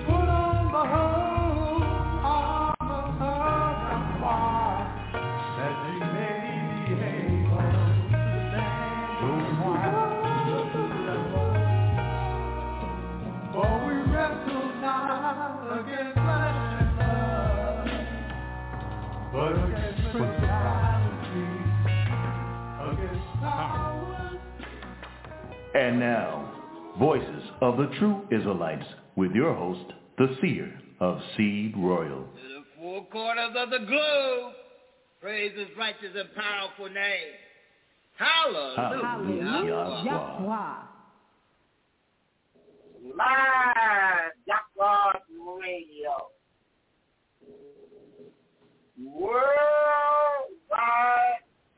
Put on the whole armor of God, that ye may be able to stand the wiles of the devil. For we wrestle not against flesh and blood, but against principalities, against powers. And now, Voices of the True Israelites, with your host, the Seer of Seed Royal. To the four corners of the globe, praise his righteous and powerful name. Hallelujah. Hallelujah. Yahweh. Live Yahweh Radio. Worldwide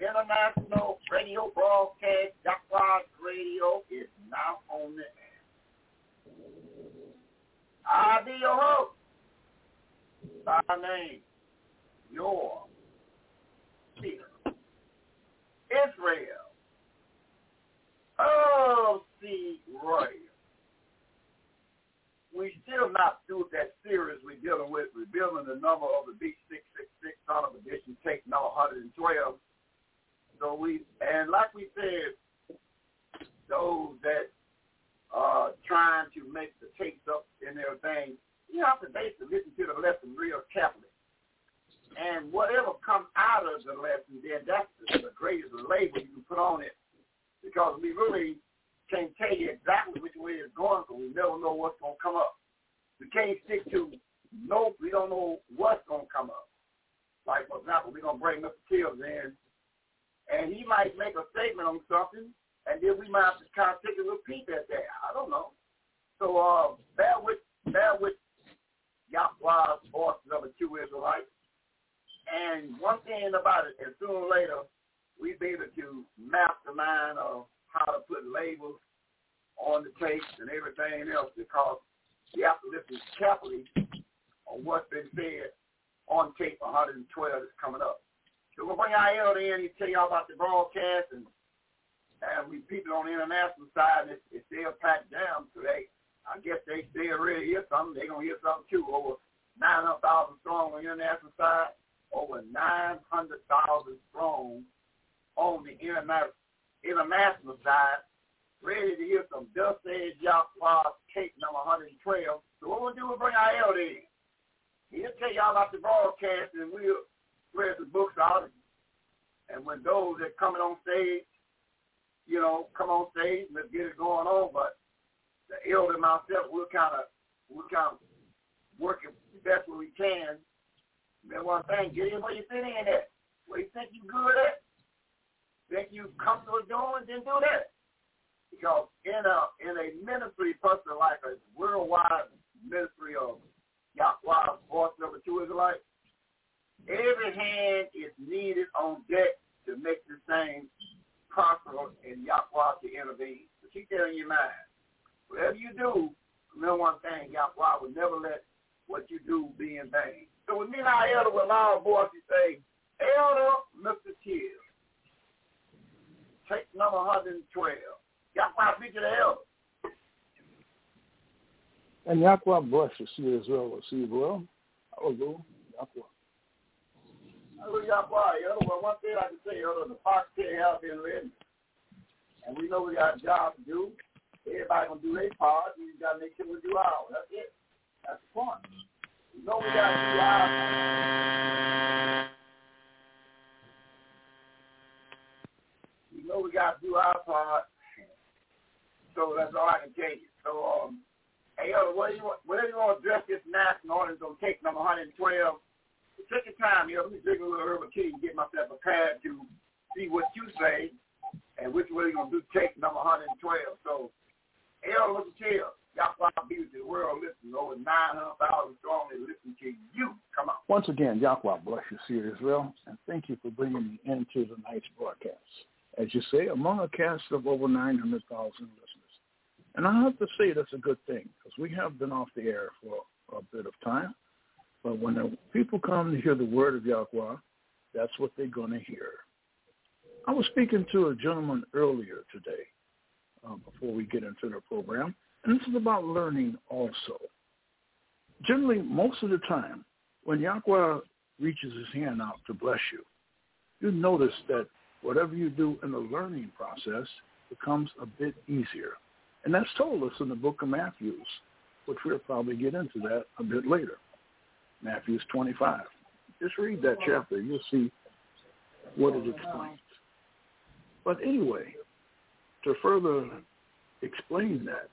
International Radio Broadcast, Yahweh Radio is now on the air. I'll be your host. By name, your Peter, Israel of Seed Royal. We still not through that series we're dealing with. We're building the number of the B six six six Sodom Edition, taking all one hundred twelve. So we, and like we said, those that are trying to make the tapes up and everything, you have to basically listen to the lesson real carefully. And whatever comes out of the lesson, then that's the greatest label you can put on it. Because we really can't tell you exactly which way it's going, because we never know what's going to come up. We can't stick to, nope, we don't know what's going to come up. Like, for example, we're going to bring Mister Kills in, and he might make a statement on something, and then we might have to kind of take a little peep at that. I don't know. So uh, bear with, bear with Yahweh's Voices of the True Israelites. And one thing about it, and sooner or later, we'll be able to mastermind of how to put labels on the tapes and everything else, because you have to listen carefully on what's been said on tape one twelve that's coming up. So we'll bring our elder in and tell y'all about the broadcast, and, and we people on the international side, it's, it's still packed down today. I guess they still really hear something. They're going to hear something, too. Over nine hundred thousand strong on the international side, over nine hundred thousand strong on the interna- international side, ready to hear some Dust Edge Yahweh's tape number one twelve. So what we'll do, we'll bring our elder in. He'll tell y'all about the broadcast, and we'll spread the books out, and when those that coming on stage, you know, come on stage and let's get it going on. But the elder and myself, we'll kind of, we'll kind of work it the best way we can. And then one thing, get in where you fit in at, where you think you good at, think you comfortable doing, then do that. Because in a in a ministry, person like a worldwide ministry of Yahweh's Voices of the True Israelites, every hand is needed on deck to make this thing possible and Yahweh to intervene. So keep that in your mind. Whatever you do, remember one thing, Yahweh will never let what you do be in vain. So with me and our elder with loud voices say, Elder Mister Till, take number one twelve. Yahweh speak to the elder. And Yahweh bless you, see as well, see well. I will go, Yahweh. Hallelujah, Father. Well, one thing I can say, Elder, the fox tail has been written, and we know we got a job to do. Everybody gonna do their part. We just gotta make sure we do ours. That's it. That's the point. We know we gotta do our part. We know we gotta do our part. So that's all I can tell you. So, um, hey, Elder, whatever you want, whatever you want to address this national audience on take number one twelve. Take your time here. Let me drink a little herb of tea and get myself prepared to see what you say and which way you're going to do take number one twelve. So, L, look at you. Y'all probably be with the world listening. Over nine hundred thousand strong that listen to you. Come on. Once again, Yahweh bless you, Seer Israel, and thank you for bringing me into tonight's broadcast. As you say, among a cast of over nine hundred thousand listeners. And I have to say that's a good thing, because we have been off the air for a bit of time. But when the people come to hear the word of Yahweh, that's what they're going to hear. I was speaking to a gentleman earlier today uh, before we get into the program. And this is about learning also. Generally, most of the time, when Yahweh reaches his hand out to bless you, you notice that whatever you do in the learning process becomes a bit easier. And that's told us in the book of Matthew, which we'll probably get into that a bit later. Matthew twenty-five. Just read that chapter. You'll see what it explains. But anyway, to further explain that,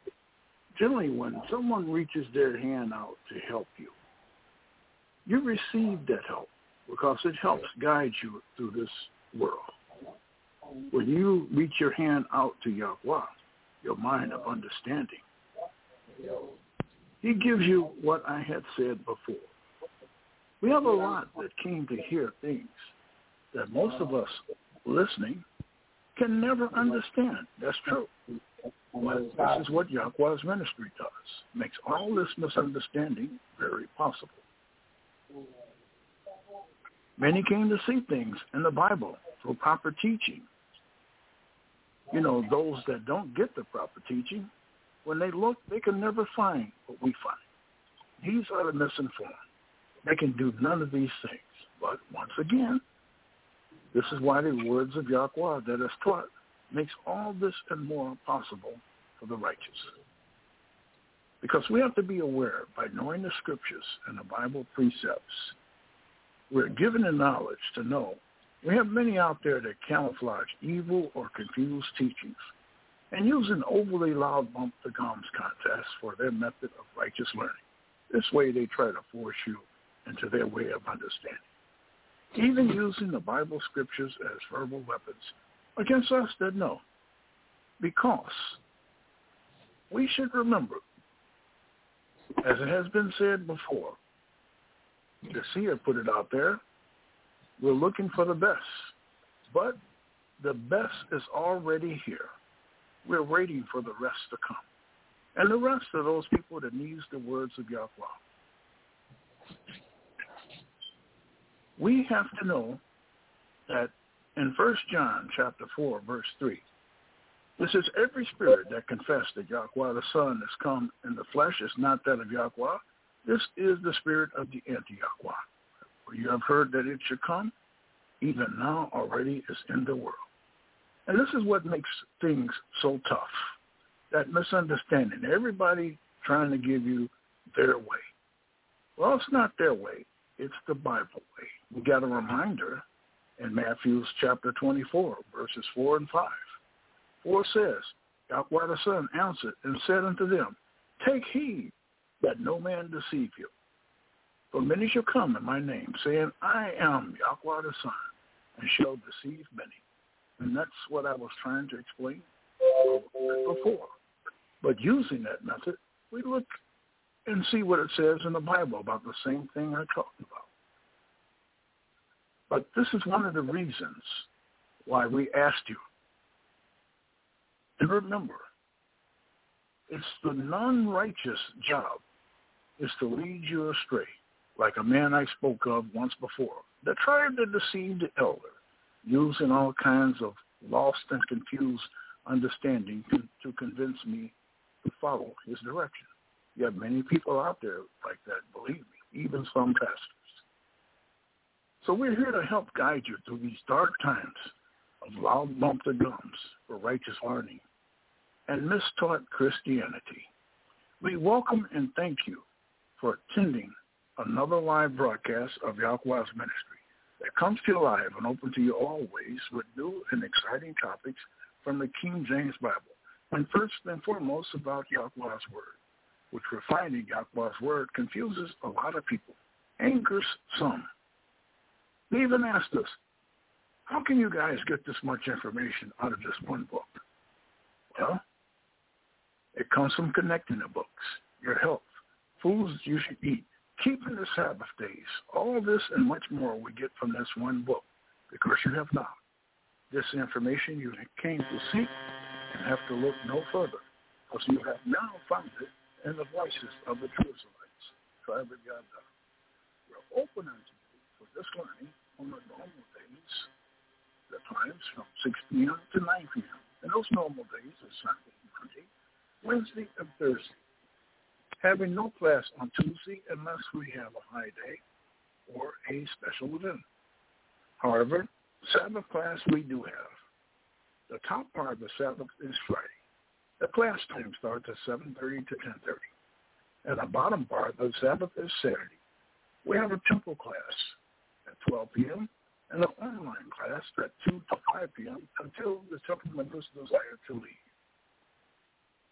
generally when someone reaches their hand out to help you, you receive that help because it helps guide you through this world. When you reach your hand out to Yahweh, your mind of understanding, he gives you what I had said before. We have a lot that came to hear things that most of us listening can never understand. That's true. But this is what Yahweh's ministry does. Makes all this misunderstanding very possible. Many came to see things in the Bible through proper teaching. You know, those that don't get the proper teaching, when they look, they can never find what we find. These are the misinformed. They can do none of these things. But once again, this is why the words of Yahweh that is taught makes all this and more possible for the righteous. Because we have to be aware, by knowing the scriptures and the Bible precepts, we're given the knowledge to know. We have many out there that camouflage evil or confused teachings and use an overly loud bump the gums contest for their method of righteous learning. This way they try to force you into their way of understanding. Even using the Bible scriptures as verbal weapons against us that know. Because we should remember, as it has been said before, the seer put it out there, we're looking for the best. But the best is already here. We're waiting for the rest to come. And the rest of those people that needs the words of Yahweh. We have to know that in First John chapter four, verse three, this is every spirit that confessed that Yahweh the Son has come in the flesh is not that of Yahweh. This is the spirit of the anti-Yahweh. For you have heard that it should come, even now already is in the world. And this is what makes things so tough, that misunderstanding. Everybody trying to give you their way. Well, it's not their way. It's the Bible way. We got a reminder in Matthew chapter twenty-four, verses four and five. For it says, Yahweh the Son answered and said unto them, take heed that no man deceive you. For many shall come in my name, saying, I am Yahweh the Son, and shall deceive many. And that's what I was trying to explain before. But using that method, we look and see what it says in the Bible about the same thing I talked about. But this is one of the reasons why we asked you. And remember, it's the non-righteous job is to lead you astray, like a man I spoke of once before. They tried to deceive the elder, using all kinds of lost and confused understanding to convince me to follow his direction. You have many people out there like that, believe me, even some pastors. So we're here to help guide you through these dark times of loud bump the gums for righteous learning and mistaught Christianity. We welcome and thank you for attending another live broadcast of Yahweh's ministry that comes to you live and open to you always with new and exciting topics from the King James Bible, and first and foremost about Yahweh's Word, which we're finding Yahweh's Word confuses a lot of people, angers some. They even asked us, how can you guys get this much information out of just one book? Well, it comes from connecting the books, your health, foods you should eat, keeping the Sabbath days, all this and much more we get from this one book, because you have not. This information you came to seek and have to look no further, because you have now found it in the voices of the true Israelites, tribe of Yahweh. We're open unto you for this learning on the normal days, the times from six p.m. to nine p.m. And those normal days are Sunday, Monday, Wednesday, and Thursday. Having no class on Tuesday unless we have a high day or a special event. However, Sabbath class we do have. The top part of the Sabbath is Friday. The class time starts at seven thirty to ten thirty. And the bottom part of the Sabbath is Saturday. We have a temple class at twelve p.m. and an online class at two to five p.m. until the temple members desire to leave.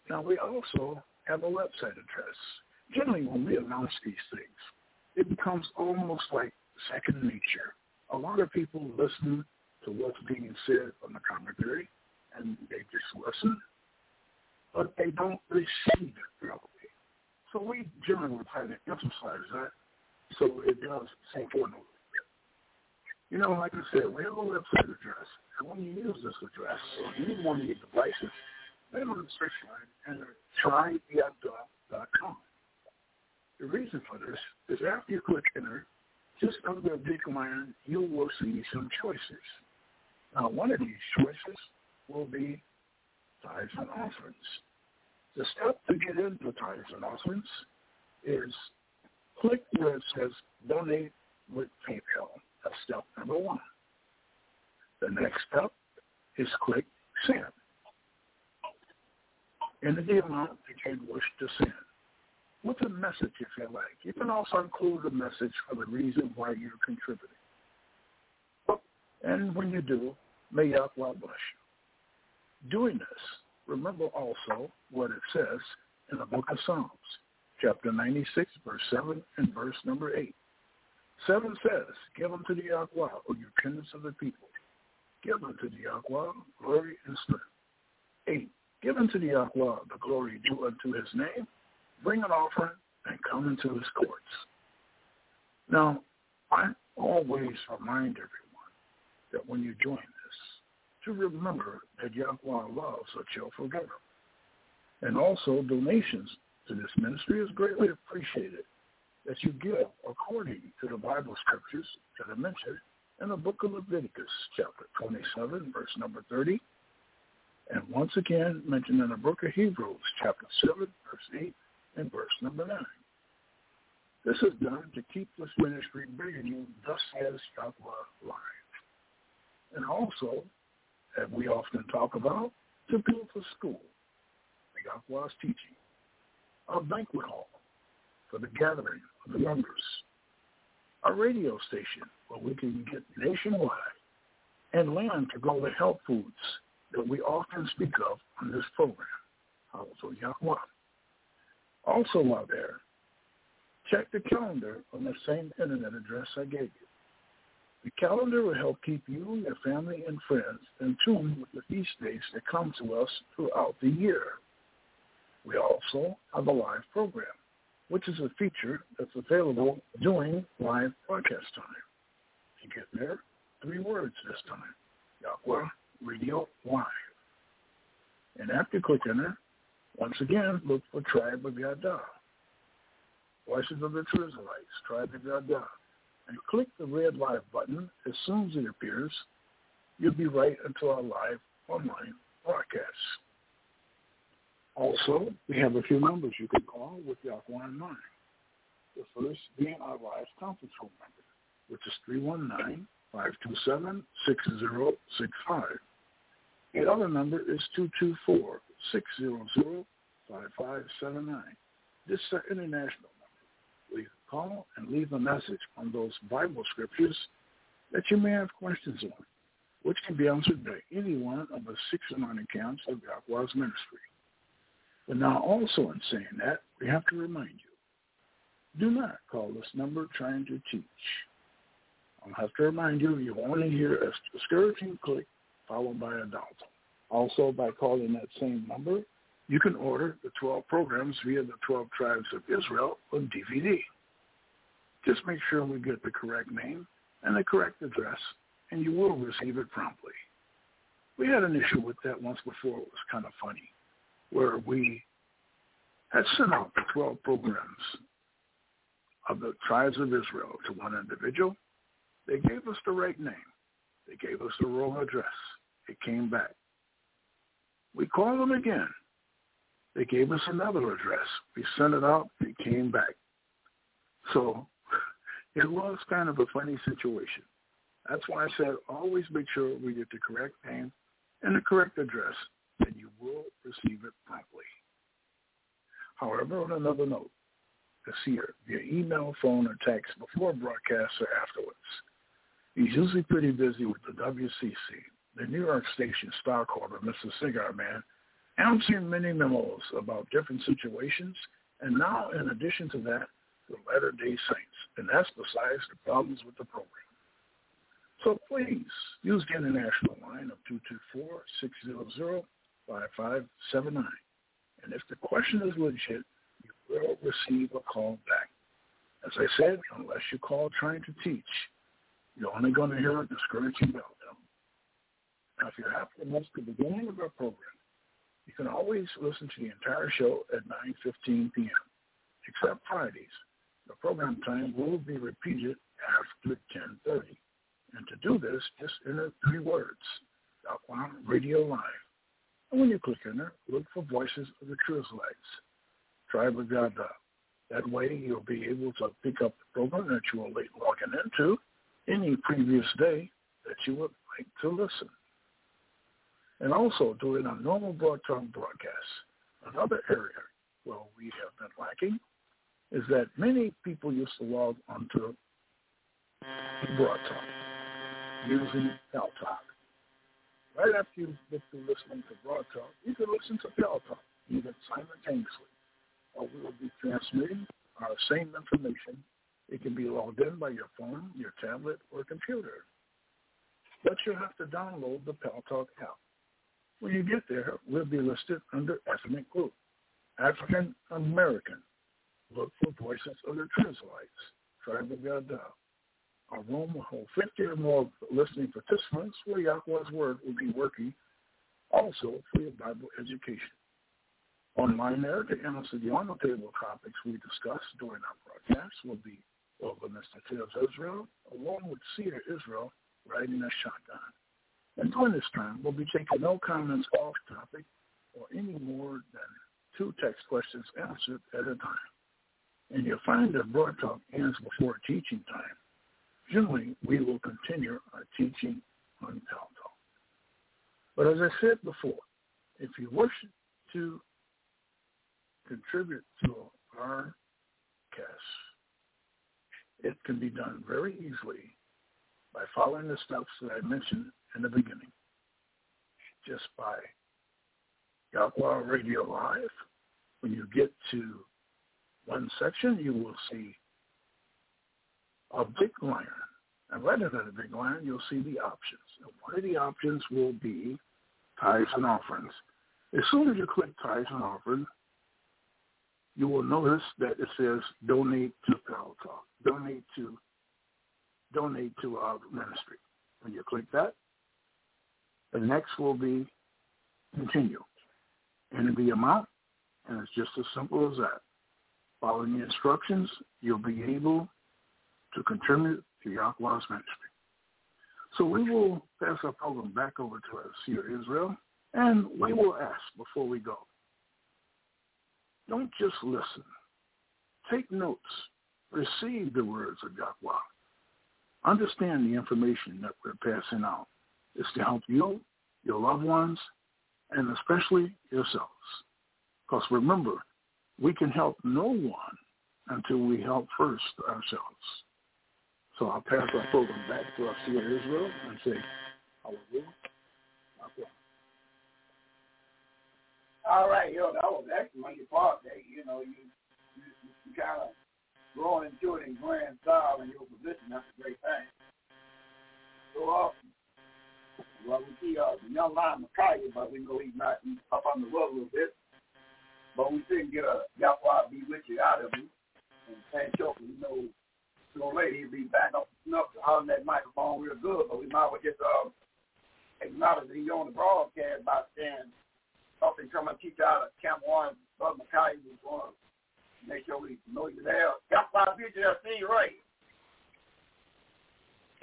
Now, we also have a website address. Generally, when we announce these things, it becomes almost like second nature. A lot of people listen to what's being said on the commentary, and they just listen, but they don't receive it properly. So we generally try to emphasize that so it does sink in a little bit. You know, like I said, we have a website address, and when you use this address, or any one of your devices, then on the search line, enter try yahweh dot com. The reason for this is after you click enter, just under a big line, you will see some choices. Now, one of these choices will be tithes and offerings. The step to get into tithes and offerings is click where it says donate with PayPal. That's step number one. The next step is click send. Enter the amount that you wish to send. What's a message if you like? You can also include a message for the reason why you're contributing. And when you do, may Yahweh bless you. Doing this, remember also what it says in the book of Psalms, chapter ninety-six, verse seven, and verse number eight. seven says, give unto the Yahweh, O you kindreds of the people. Give unto the Yahweh glory and strength. eight. Give unto the Yahweh the glory due unto his name. Bring an offering and come into his courts. Now, I always remind everyone that when you join this, to remember that Yahweh loves a cheerful giver. And also, donations to this ministry is greatly appreciated that you give according to the Bible scriptures that are mentioned in the book of Leviticus, chapter twenty-seven, verse number thirty, and once again mentioned in the book of Hebrews, chapter seven, verse eight, and verse number nine. This is done to keep this ministry bringing you thus says Yahweh live. And also, as we often talk about, to build for school, the Yahweh's teaching, our banquet hall for the gathering of the members, our radio station where we can get nationwide, and land to grow the health foods that we often speak of on this program, also Yahweh. Also while there, check the calendar on the same internet address I gave you. The calendar will help keep you, your family, and friends in tune with the feast days that come to us throughout the year. We also have a live program, which is a feature that's available during live broadcast time. To get there, three words this time, Yahweh Radio Live. And after click enter, once again, look for Tribe of Yada, Voices of the True Israelites, Tribe of Yada, and click the red live button. As soon as it appears, you'll be right into our live online broadcast. Also, we have a few numbers you can call with Yahweh in mind. The first being our live conference room number, which is three one nine, five two seven, six zero six five. The other number is two two four, six zero zero, five five seven nine. This is our international number. You can call and leave a message on those Bible scriptures that you may have questions on, which can be answered by any one of the sixty-nine accounts of Yahweh's ministry. But now also in saying that, we have to remind you, do not call this number trying to teach. I'll have to remind you, you only hear a discouraging click followed by a doubt. Also, by calling that same number, you can order the twelve programs via the twelve Tribes of Israel on D V D. Just make sure we get the correct name and the correct address, and you will receive it promptly. We had an issue with that once before. It was kind of funny, where we had sent out the twelve programs of the Tribes of Israel to one individual. They gave us the right name. They gave us the wrong address. It came back. We called them again. They gave us another address. We sent it out. It came back. So it was kind of a funny situation. That's why I said always make sure we get the correct name and the correct address, and you will receive it promptly. However, on another note, the seer via email, phone, or text before broadcast or afterwards. He's usually pretty busy with the W C C, the New York station stockholder, Mister Cigar Man, and I'm seeing many memos about different situations, and now in addition to that, the Latter-day Saints, and that's besides the problems with the program. So please use the international line of two two four, six zero zero, five five seven nine. And if the question is legit, you will receive a call back. As I said, unless you call trying to teach, you're only going to hear a discouraging bell. Now, if you're happy to miss the beginning of our program, you can always listen to the entire show at nine fifteen p.m., except Fridays. The program time will be repeated after ten thirty. And to do this, just enter three words, Daquan Radio Live. And when you click enter, look for Voices of the True Israelites, Tribe of God. That way, you'll be able to pick up the program that you were late logging into any previous day that you would like to listen. And also, during our normal broadcast broadcasts, another area where we have been lacking is that many people used to log onto Broad Talk using Pal Talk. Right after you get through listening to Broad Talk, you can listen to Pal Talk either simultaneously, or we will be transmitting our same information. It can be logged in by your phone, your tablet, or computer. But you'll have to download the Pal Talk app. When you get there, we'll be listed under ethnic group, African American. Look for Voices of the True Israelites, Tribe of Yada. A room will hold fifty or more listening participants where Yahweh's Word will be working, also for your Bible education. Online there, the answer the on-the-table topics we discussed during our broadcasts will be over Mister Seer Israel, along with Seer Israel, Riding a Shotgun. And during this time, we'll be taking no comments off topic or any more than two text questions answered at a time. And you'll find that Broad Talk ends before teaching time. Generally, we will continue our teaching on Pal Talk. But as I said before, if you wish to contribute to our cast, it can be done very easily by following the steps that I mentioned in the beginning. Just by Yahweh Radio Live, when you get to one section, you will see a big line. And right under the big line, you'll see the options. And one of the options will be tithes and offerings. As soon as you click tithes and offerings, you will notice that it says donate to Pal Talk, donate to donate to our ministry. When you click that, the next will be continue. And it'll be amount, and it's just as simple as that. Following the instructions, you'll be able to contribute to Yahweh's ministry. So we will pass our program back over to our Seer Israel, and we will ask before we go. Don't just listen. Take notes. Receive the words of Yahweh. Understand the information that we're passing out. It's to help you, your loved ones, and especially yourselves. Because remember, we can help no one until we help first ourselves. So I'll pass our program back to our Seer Israel and say, Hallelujah. Okay. All right, yo, that was excellent on your part there. You know, you, you, you kind of growing into it in grand style in your position. That's a great thing. So awesome. Well, we see uh, the young line Micaiah, but we know he's not he's up on the road a little bit. But we didn't get a Yahweh be with you out of him. And thank you, we know sooner or later he'll be back up enough to holler that microphone real good. But we might as well just uh, acknowledge that he's on the broadcast by saying, up and coming teacher out of Camp One, Brother Micaiah was going to make sure we know you there. Yahweh bless you there, see you right.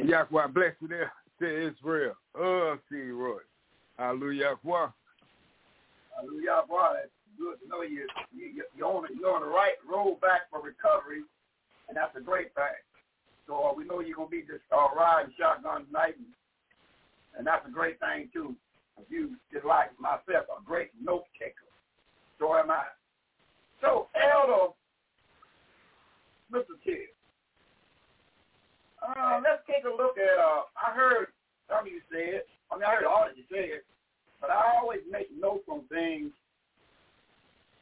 Yahweh bless you there, say Israel. Oh, see you right. Hallelujah, Yahweh. Hallelujah, boy, it's good to know you, you, you're on the, you're on the right road back for recovery, and that's a great thing. So uh, we know you're going to be just uh, riding shotgun tonight, and, and that's a great thing, too. You, just like myself, a great note taker. So am I. So, Elder, Mister T, uh, let's take a look at, uh, I heard some of you said, I mean, I heard all that you said, but I always make notes on things.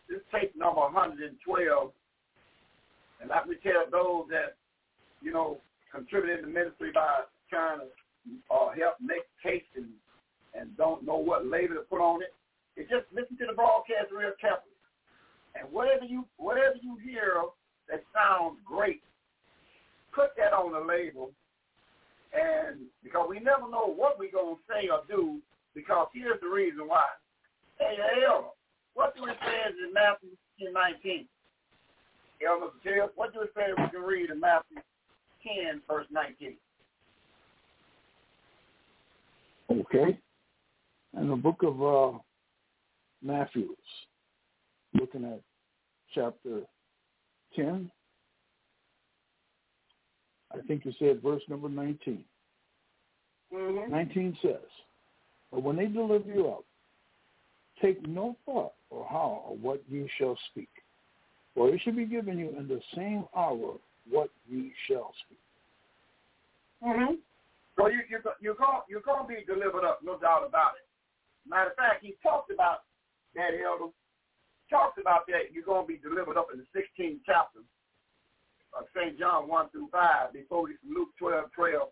This is tape number one hundred twelve, and like we tell those that, you know, contributed to ministry by trying to uh, help make case and, and don't know what label to put on it, is just listen to the broadcast real carefully. And whatever you whatever you hear that sounds great, put that on the label, and because we never know what we're going to say or do, because here's the reason why. Hey, Elder, what do it say in Matthew ten nineteen? Elder Jill, what do it say we can read in Matthew ten, verse nineteen? Okay. In the book of uh, Matthew, looking at chapter ten, I think you said verse number nineteen. Mm-hmm. nineteen says, "But when they deliver you up, take no thought for how or what you shall speak, for it shall be given you in the same hour what you shall speak." Mm-hmm. So you, you, you're going you're going to be delivered up, no doubt about it. Matter of fact, he talked about that, Elder. Talked about that. You're going to be delivered up in the sixteenth chapter of Saint John one through five, before this Luke twelve twelve.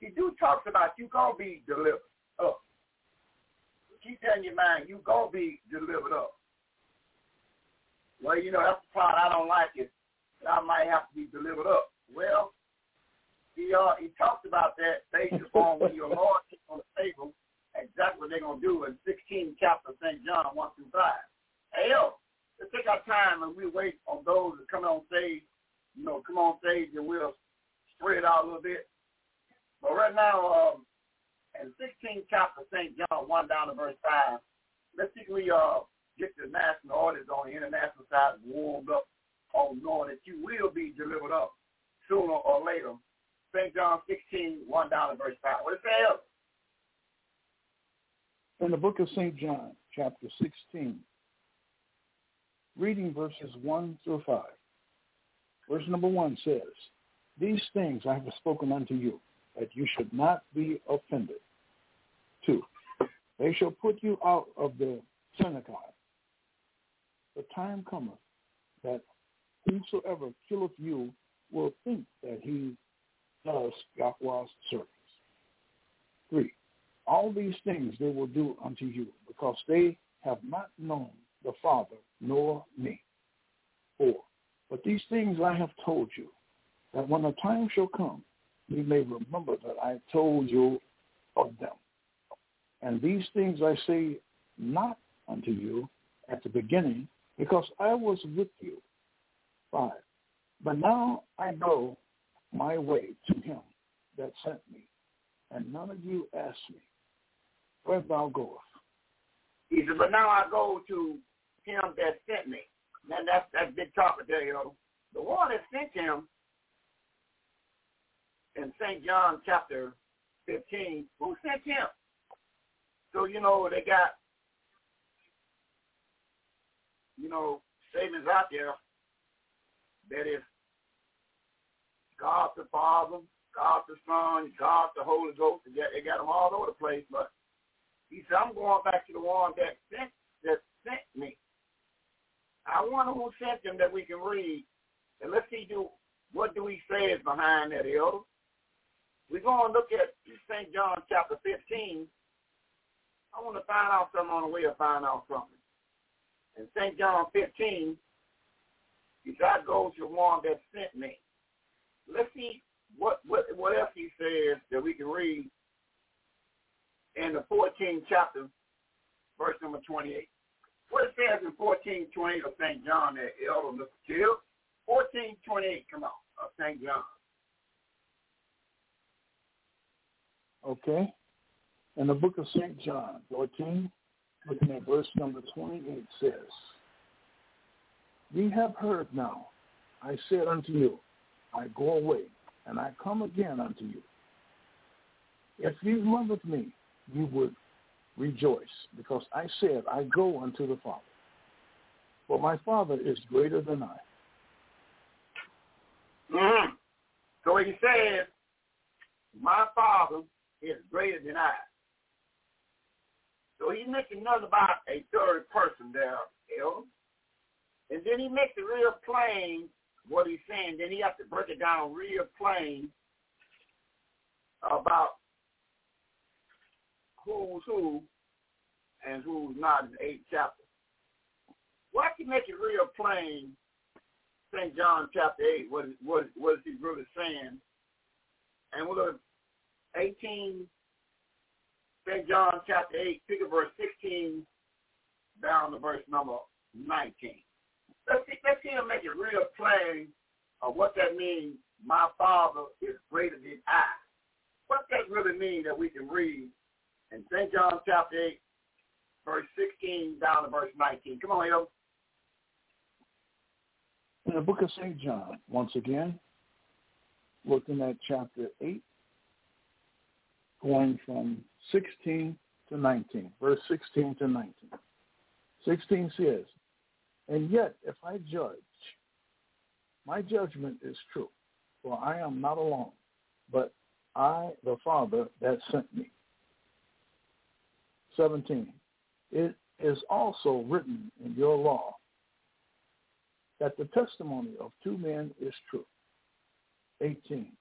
He do talks about you're going to be delivered up. Keep that in your mind. You're going to be delivered up. Well, you know, that's the part I don't like it. I might have to be delivered up. Well, He, uh, he talked about that based upon when your Lord sits on the table, exactly what they're going to do in sixteen chapter of Saint John one through five. Hey, yo, let's take our time and we wait on those that come on stage, you know, come on stage and we'll spread out a little bit. But right now, um, in sixteen chapter of Saint John one down to verse five, let's see if we uh, get the national audience on the international side warmed up on knowing that you will be delivered up sooner or later. Saint John sixteen, one down to verse five. What does it say else? In the book of Saint John, chapter sixteen, reading verses one through five, verse number one says, "These things I have spoken unto you, that you should not be offended." two, "They shall put you out of the synagogue. The time cometh that whosoever killeth you will think that he does Yahweh's service." three, "All these things they will do unto you, because they have not known the Father nor me." four, "But these things I have told you, that when the time shall come, you may remember that I told you of them. And these things I say not unto you at the beginning, because I was with you." five, "But now I know my way to him that sent me, and none of you asked me, where thou goest?" He said, "But now I go to him that sent me." Now that's that's big topic there, you know. The one that sent him in Saint John chapter fifteen, who sent him? So you know they got you know statements out there that is God the Father, God the Son, God the Holy Ghost. They got, they got them all over the place. But he said, "I'm going back to the one that sent, that sent me." I wonder who sent them that we can read. And let's see do what do we say is behind that, Elder. We're going to look at Saint John chapter fifteen. I want to find out something on the way to find out something. In Saint John fifteen, he said, "I go to the one that sent me." Let's see what, what what else he says that we can read in the fourteenth chapter, verse number twenty-eight. What it says in fourteen twenty-eight of Saint John there, Elder Mister Kill? fourteen twenty-eight, come on, of Saint John. Okay. In the book of Saint John, fourteen, looking at verse number twenty-eight says, "Ye have heard now, I said unto you, I go away, and I come again unto you. If ye loved me, ye would rejoice, because I said, I go unto the Father. For my Father is greater than I." Mm-hmm. So he says, my Father is greater than I. So he mentioned nothing about a third person there, Elder. And then he makes it real plain what he's saying. Then he has to break it down real plain about who's who and who's not in the eighth chapter. Why can't you make it real plain, Saint John chapter eight, what is, what is, what is he really saying? And we'll go to eighteen, Saint John chapter eight, pick up verse sixteen, down to verse number nineteen. Let's see, let's see him make it real plain of what that means, my Father is greater than I. What does that really mean that we can read in Saint John chapter eight, verse sixteen, down to verse nineteen? Come on, Hill. In the book of Saint John, once again, looking at chapter eight, going from sixteen to nineteen, verse sixteen to nineteen. sixteen says, "And yet, if I judge, my judgment is true, for I am not alone, but I, the Father, that sent me." seventeen, "It is also written in your law that the testimony of two men is true." eighteen,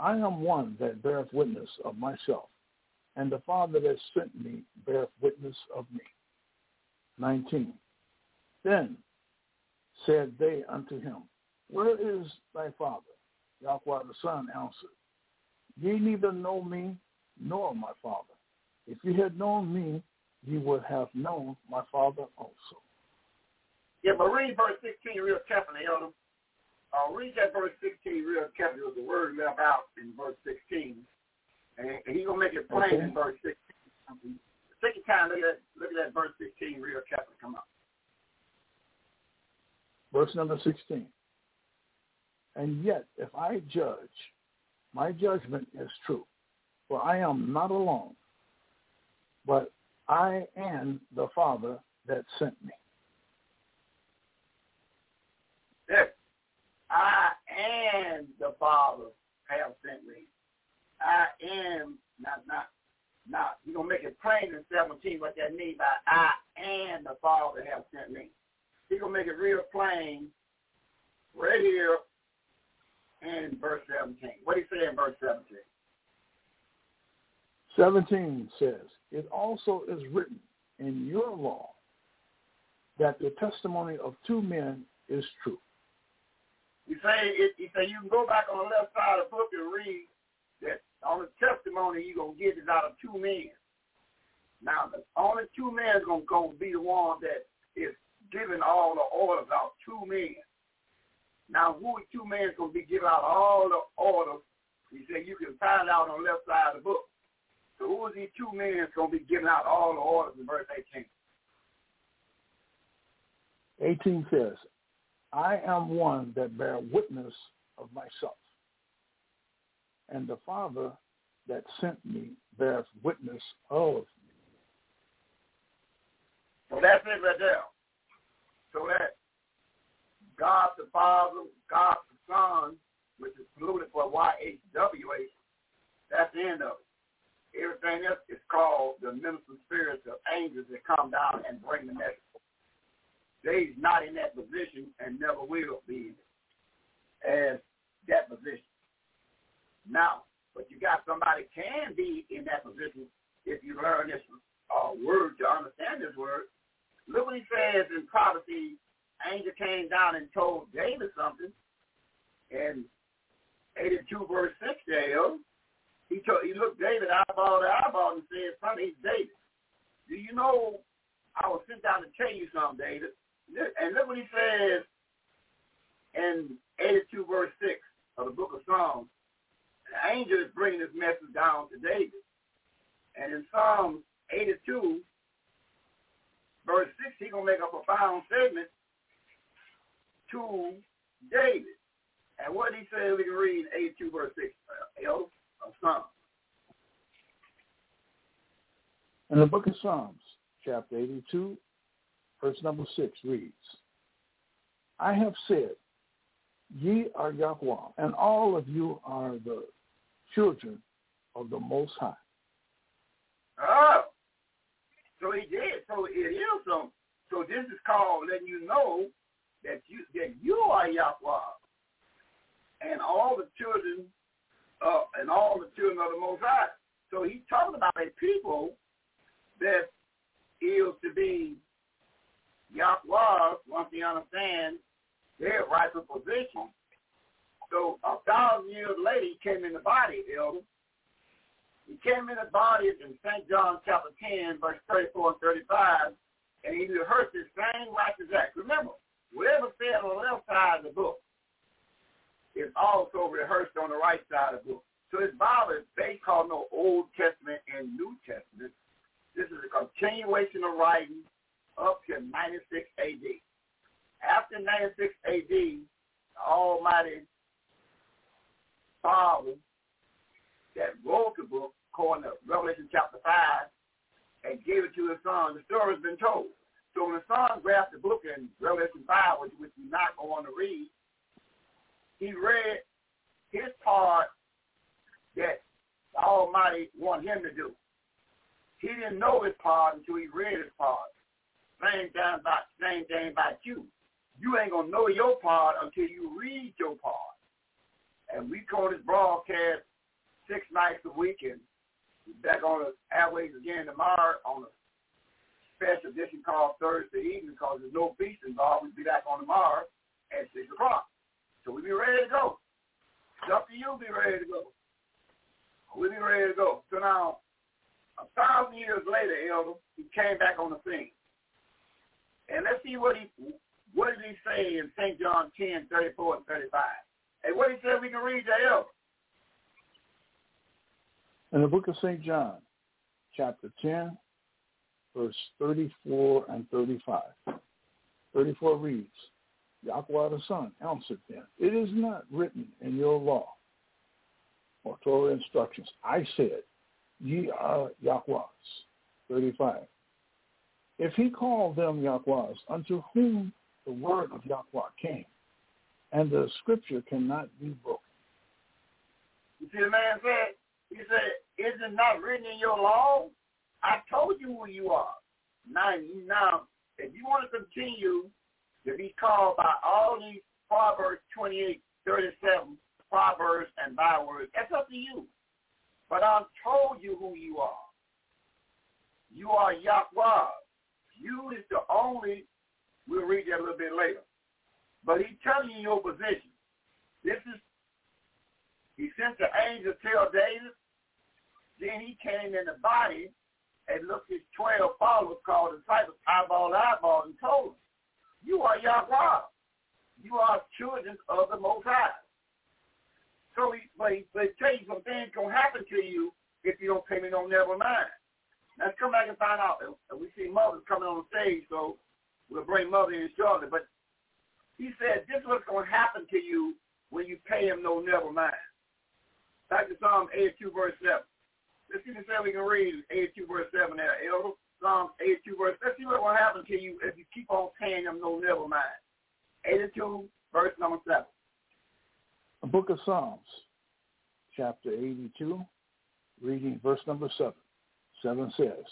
"I am one that beareth witness of myself, and the Father that sent me beareth witness of me." nineteen, "Then said they unto him, Where is thy Father? Yahweh the Son answered, Ye neither know me nor my Father. If ye had known me, ye would have known my Father also." Yeah, but read verse sixteen real carefully, Elder. Uh, read that verse sixteen real carefully. The word left out in verse sixteen. And, and he's going to make it plain okay. in verse sixteen. Take your time. Look at, look at that verse sixteen real carefully. Come up. Verse number sixteen. "And yet, if I judge, my judgment is true, for I am not alone, but I am the Father that sent me." Yes. I and the Father have sent me. I am, not, not, not. You're going to make it plain in seventeen what that means by I and the Father have sent me. He's going to make it real plain right here in verse seventeen. What did he say in verse seventeen? seventeen says, "It also is written in your law that the testimony of two men is true." He say, it, he say you can go back on the left side of the book and read that on the testimony you're going to get is out of two men. Now, the only two men is going to go be the one that is giving all the orders out, two men. Now, who is two men is going to be giving out all the orders? He said you can find out on the left side of the book. So who is these two men that's going to be giving out all the orders in verse eighteen? eighteen says, "I am one that bear witness of myself, and the Father that sent me bears witness of me." So that's it right there. So that God the Father, God the Son, which is polluted for Y H W H, that's the end of it. Everything else is called the ministering spirits of angels that come down and bring the message. They's not in that position and never will be as that position. Now, but you got somebody can be in that position if you learn this uh, word to understand this word. Look what he says in prophecy. Angel came down and told David something. And eighty-two verse six there, He, told, he looked David eyeball to eyeball and said, "Son, he's David. Do you know I was sent down to tell you something, David?" And look what he says in eighty-two verse six of the book of Psalms. The angel is bringing this message down to David. And in Psalms eighty-two, going to make a profound statement to David. And what he says, we can read in eighty-two, verse six, uh, of Psalms. In the book of Psalms, chapter eighty-two, verse number six reads, I have said, ye are Yahweh, and all of you are the children of the Most High. Oh, so he did. So it is some. So this is called letting you know that you that you are Yahweh, and all the children, uh, and all the children of the Most High. So he's talking about a people that is to be Yahweh once they understand their rightful position. So a thousand years later, he came in the body, elder. He came in the body in Saint John chapter ten, verse thirty-four and thirty-five, and he rehearsed the same righteous act. Remember, whatever said on the left side of the book is also rehearsed on the right side of the book. So his Bible is based on no Old Testament and New Testament. This is a continuation of writing up to ninety-six A D After ninety-six A D, the Almighty Father that wrote the book, according to Revelation chapter five, and gave it to his son. The story has been told. So when the son grabbed the book in Revelation five, which, which we're not going to read, he read his part that the Almighty wanted him to do. He didn't know his part until he read his part. Same thing about, same thing about you. You ain't going to know your part until you read your part. And we call this broadcast six nights a week, and we're back on the airways again tomorrow on a special edition called Thursday evening, because there's no beast involved. We'll be back on tomorrow at six o'clock. So we'll be ready to go. It's up to you to be ready to go. We'll be ready to go. So now, a thousand years later, elder, he came back on the scene. And let's see what he what did he say in Saint John ten, thirty-four and thirty-five. And what he said we can read that elder. In the book of Saint John, chapter ten, verse thirty-four and thirty-five. thirty-four reads, Yahweh the Son answered them, it is not written in your law or Torah instructions. I said, ye are Yahwehs. thirty-five. If he called them Yahwehs, unto whom the word of Yahweh came, and the scripture cannot be broken. You see, the man said, he said, is it not written in your law? I told you who you are. Now, now if you want to continue to be called by all these Proverbs twenty-eight, thirty-seven, Proverbs and bywords, that's up to you. But I told you who you are. You are Yahweh. You is the only, we'll read that a little bit later. But he's telling you your position. This is, he sent the angel to tell David. Then he came in the body and looked his twelve followers called disciples, eyeball to eyeball, and told them, you are Yahweh. You are children of the Most High. So he, but he, but he tells you some things going to happen to you if you don't pay me no never mind. Now let's come back and find out. And we see Mother coming on the stage, so we'll bring Mother in shortly. But he said, this is what's going to happen to you when you pay him no never mind. Back to Psalm eighty-two, verse seven. Let's see what we can read eighty-two, verse seven there, elder. Psalm eighty-two, verse, let's see what will happen to you if you keep on paying them no never mind. eighty-two, verse number seven. The book of Psalms, chapter eighty-two, reading verse number seven. seven says,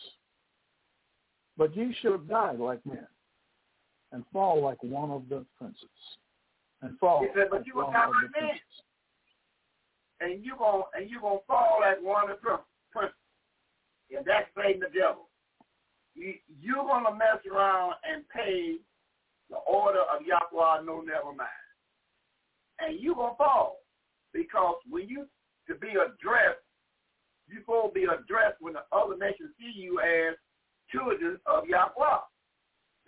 but ye shall die like men, and fall like one of the princes. And fall. He said, but like you will die like men. And you're going and you gonna fall like one of the princes. And that's Satan the devil. You, you're going to mess around and pay the order of Yahweh no never mind. And you're going to fall. Because when you, to be addressed, you're going to be addressed when the other nations see you as children of Yahweh.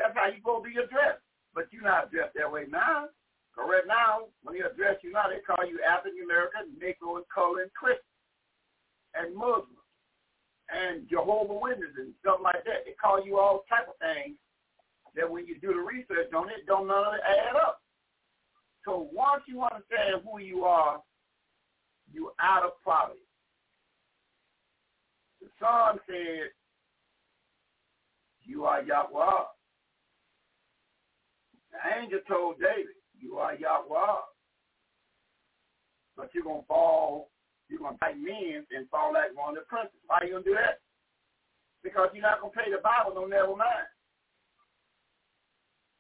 That's how you're going to be addressed. But you're not addressed that way now. Correct now, when they address you now, they call you African American, Negro, and color, and Christian, and Muslims, and Jehovah's Witnesses, and stuff like that. They call you all type of things that when you do the research on it, don't none of it add up. So once you understand who you are, you're out of poverty. The Psalm said, you are Yahweh. The angel told David, you are Yahweh. But you're going to fall, you're going to fight men and fall like one of the princes. Why are you going to do that? Because you're not going to pay the Bible, no never mind.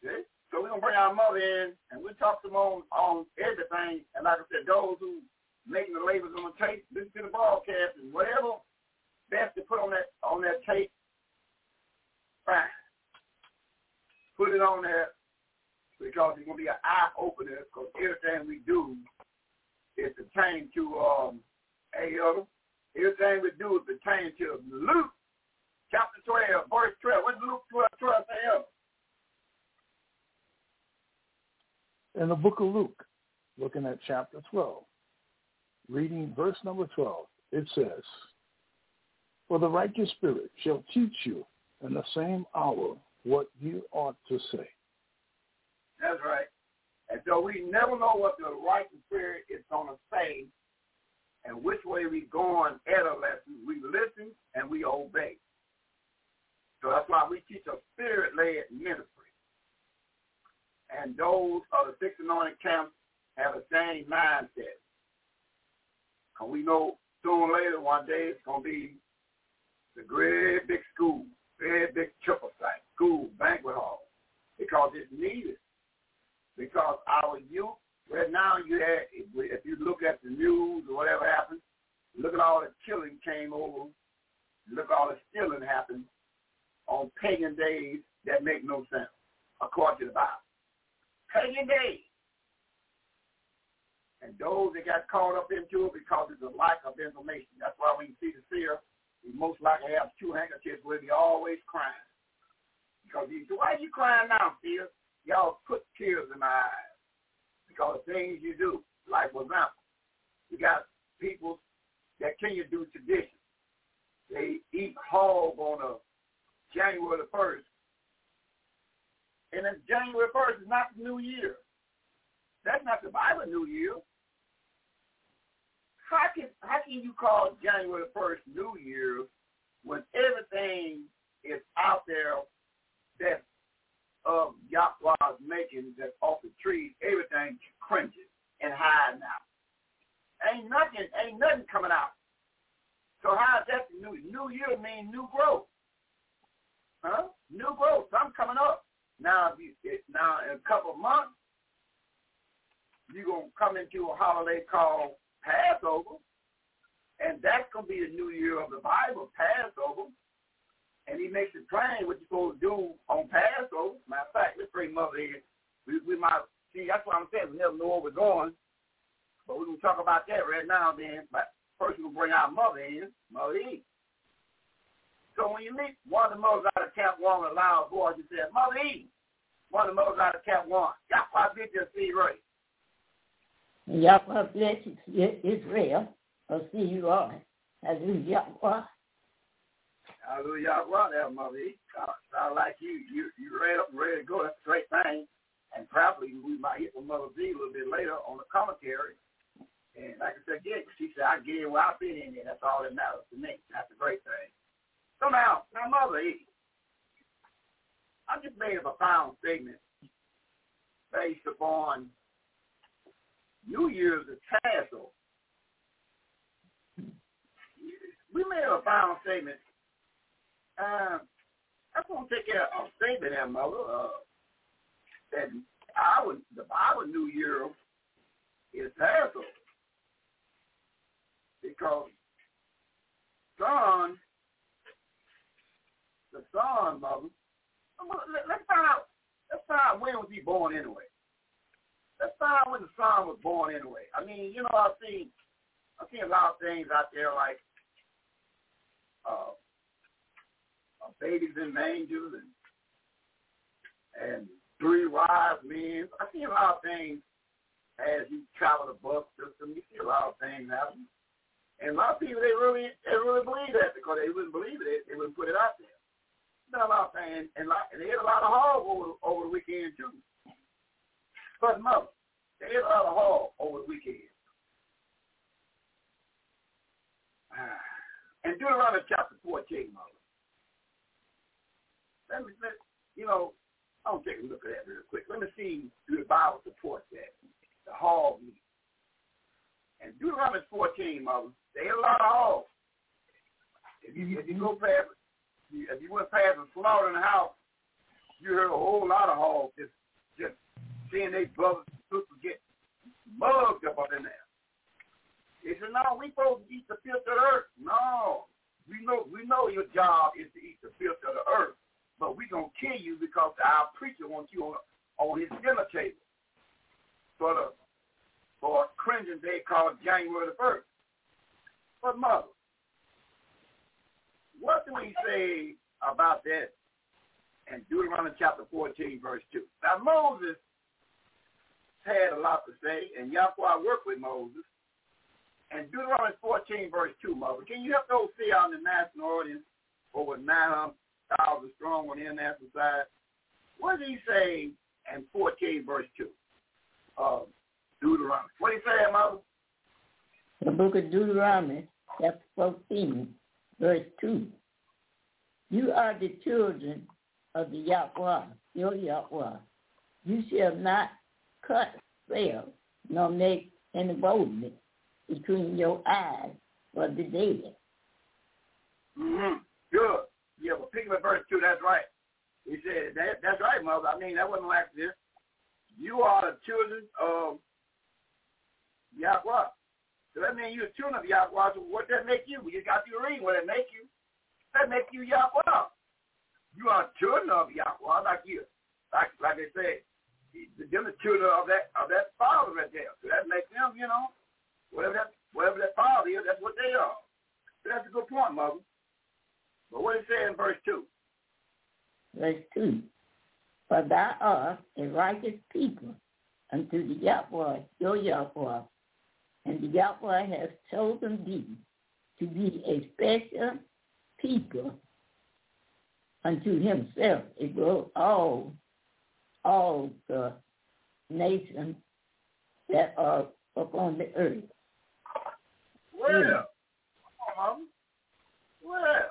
See? So we're going to bring our mother in, and we'll talk to them on, on everything. And like I said, those who making the labels on the tape, listen to the broadcast, and whatever best to put on that on that tape, fine. Put it on there, because it's going to be an eye-opener, because everything we do is pertaining to um, a other. Everything we do is pertaining to Luke chapter twelve, verse twelve. What's Luke twelve, twelve say up? In the book of Luke, looking at chapter twelve, reading verse number twelve, it says, for the righteous spirit shall teach you in the same hour what you ought to say. That's right. And so we never know what the righteous spirit is going to say and which way we go on at a lesson. We listen and we obey. So that's why we teach a spirit-led ministry. And those of the six anointed camps have the same mindset. And we know sooner or later one day it's going to be the great big school, very big triple site, school, banquet hall, because it's needed. Because our youth, right now, you had, if, we, if you look at the news or whatever happened, look at all the killing came over, look at all the stealing happened on pagan days that make no sense, according to the Bible. Pagan days. And those that got caught up into it because it's a lack of information. That's why when you see the seer, he most likely has two handkerchiefs with him. He's always crying. Because he said, why are you crying now, seer? Y'all put tears in my eyes because of things you do. Like, for example, you got people that can you do tradition. They eat hog on a January the first. And then January first is not the New Year. That's not the Bible New Year. How can how can you call January the first New Year when everything is out there that's of Yahweh's making, that off the trees, everything cringes and hiding out. Ain't nothing, ain't nothing coming out. So how is that new? New year means new growth, huh? New growth. I'm coming up now. If you, it, now in a couple of months, you're gonna come into a holiday called Passover, and that's gonna be the new year of the Bible, Passover. And he makes it plain what you're supposed to do on Passover. Matter of fact, let's bring Mother in. We, we might, see, that's what I'm saying. We never know where we're going. But we're going to talk about that right now then. But first we're going to bring our Mother in, Mother Eve. So when you meet one of the mothers out of Cap one with a loud voice, you say, Mother Eve. One of the mothers out of Cap one. Yahweh bless you, Israel. Yahweh bless you, Israel. I'll see you all. Hallelujah. Hallelujah, well, there, Mother E. Sound like you, you, you ready up and ready to go. That's a great thing. And probably we might hit with Mother Z a little bit later on the commentary. And like I said, yeah, she said, I get it where I've been in there. That's all that matters to me. That's a great thing. So now, now Mother E, I just made a profound statement based upon New Year's and Passover. We made a profound statement. Uh, I'm going to take a, a statement there, Mother, uh, that our, the Bible New Year is Passover, because John, the son, Mother, let, let's find out, let's find out when was he born anyway. Let's find out when the son was born anyway. I mean, you know, I've seen, I've seen a lot of things out there like, uh, babies in angels and, and three wise men. I see a lot of things as you travel the bus system. You see a lot of things happen, and a lot of people they really they really believe that because they wouldn't believe it, they wouldn't put it out there. fell off, and, and, and they had a lot of hog over, over the weekend, too. But mother, they had a lot of hog over the weekend. And Deuteronomy chapter fourteen, mother. Let me, let, you know, I'm going to take a look at that real quick. Let me see if the Bible supports that, the hog meat. And Deuteronomy fourteen, mother, they had a lot of hogs. If you, if you go past, if you went past a slaughtering house, you heard a whole lot of hogs just, just seeing their brothers and sisters get mugged up in there. They said, no, we supposed to eat the filth of the earth. No, we know we know your job is to eat the filth of the earth, but we're going to kill you because our preacher wants you on, on his dinner table for, the, for a cringing day called January the first. But mother, what do we say about that in Deuteronomy chapter fourteen, verse two? Now, Moses had a lot to say, and Yahweh worked with Moses. And Deuteronomy fourteen, verse two, mother, can you help those see out in the national audience, over nine hundred thousand strong on the international side? What did he say in fourteen, verse two? Uh, Deuteronomy. What did he say, mother? The book of Deuteronomy, chapter fourteen. Verse two, you are the children of the Yahweh, your Yahweh. You shall not cut, sell, nor make any boldness between your eyes for the dead. Mm-hmm. Good. Yeah, but picking up verse two, that's right. He said, that, that's right, mother. I mean, that wasn't like this. You are the children of Yahweh. So that means you're a children of Yahweh. So what does that make you? You got to read what that make you. That make you Yahweh. You are children of Yahweh, like you. Like like they say, they're the children of that of that father right there. So that makes them, you know, whatever that whatever that father is, that's what they are. So that's a good point, mother. But what it says in verse two? Verse two. For thou art a righteous people unto the Yahweh, your Yahweh. And the Yahweh has chosen thee to be a special people unto himself above all, all the nations that are upon the earth. Well, yeah. Mother. Well,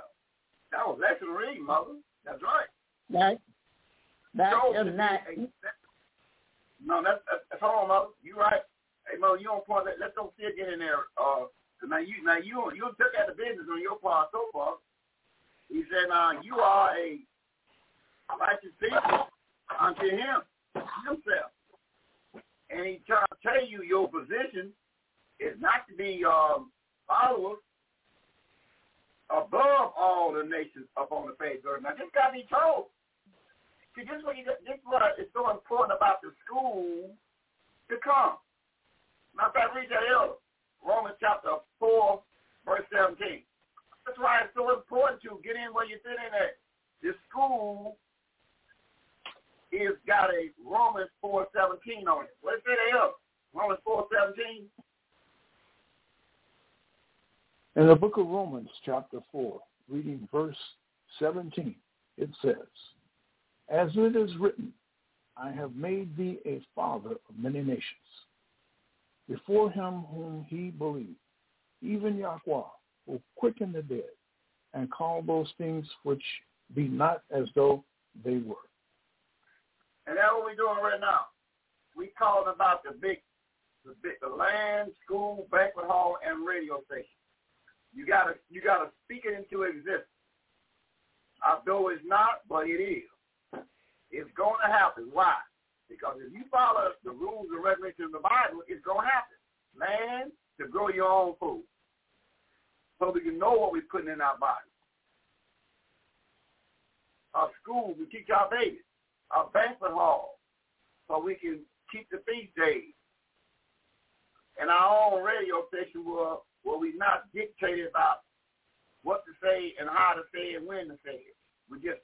that was lesson read, mother. That's right. That, that shall not. Hey, that, no, that's, that's all, mother. You're right. Hey, mother, you don't point that. Let's don't still get in there. Uh, now you, now you, you took out the business on your part so far. He said, "Now you are a righteous people unto him himself," and he trying to tell you your position is not to be um, followers above all the nations upon the face of the earth. Now this got to be told. See, this is what you, this is what is so important about the school to come. Matter of fact, read that elder. Romans chapter four, verse seventeen. That's why it's so important to get in where you fit in at. This school is got a Romans four seventeen on it. Let's say that elder. Romans four seventeen. In the book of Romans chapter four, reading verse seventeen, it says, as it is written, I have made thee a father of many nations, before him whom he believed, even Yahweh, who quickened the dead, and called those things which be not as though they were. And that's what we're doing right now. We're calling about the big, the big, the land, school, banquet hall, and radio station. You gotta, you gotta speak it into existence. Although it's not, but it is. It's going to happen. Why? Because if you follow the rules and regulations of the Bible, it's going to happen. Land to grow your own food so we can know what we're putting in our bodies. Our schools, we teach our babies. Our banquet hall, so we can keep the feast days. And our own radio station where, where we're not dictated about what to say and how to say and when to say it. We just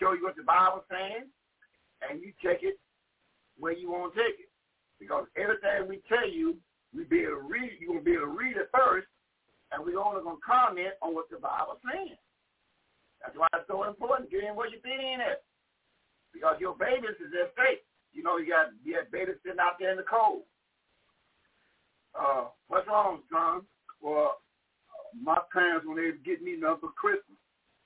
show you what the Bible's saying, and you take it where you want to take it. Because everything we tell you, we be able to read, you're going to be able to read it first, and we're only going to comment on what the Bible's saying. That's why it's so important getting what you feed in it, because your babies is at stake. You know, you got you have babies sitting out there in the cold. Uh, what's wrong, son? Well, my parents, when they was getting me nothing for Christmas,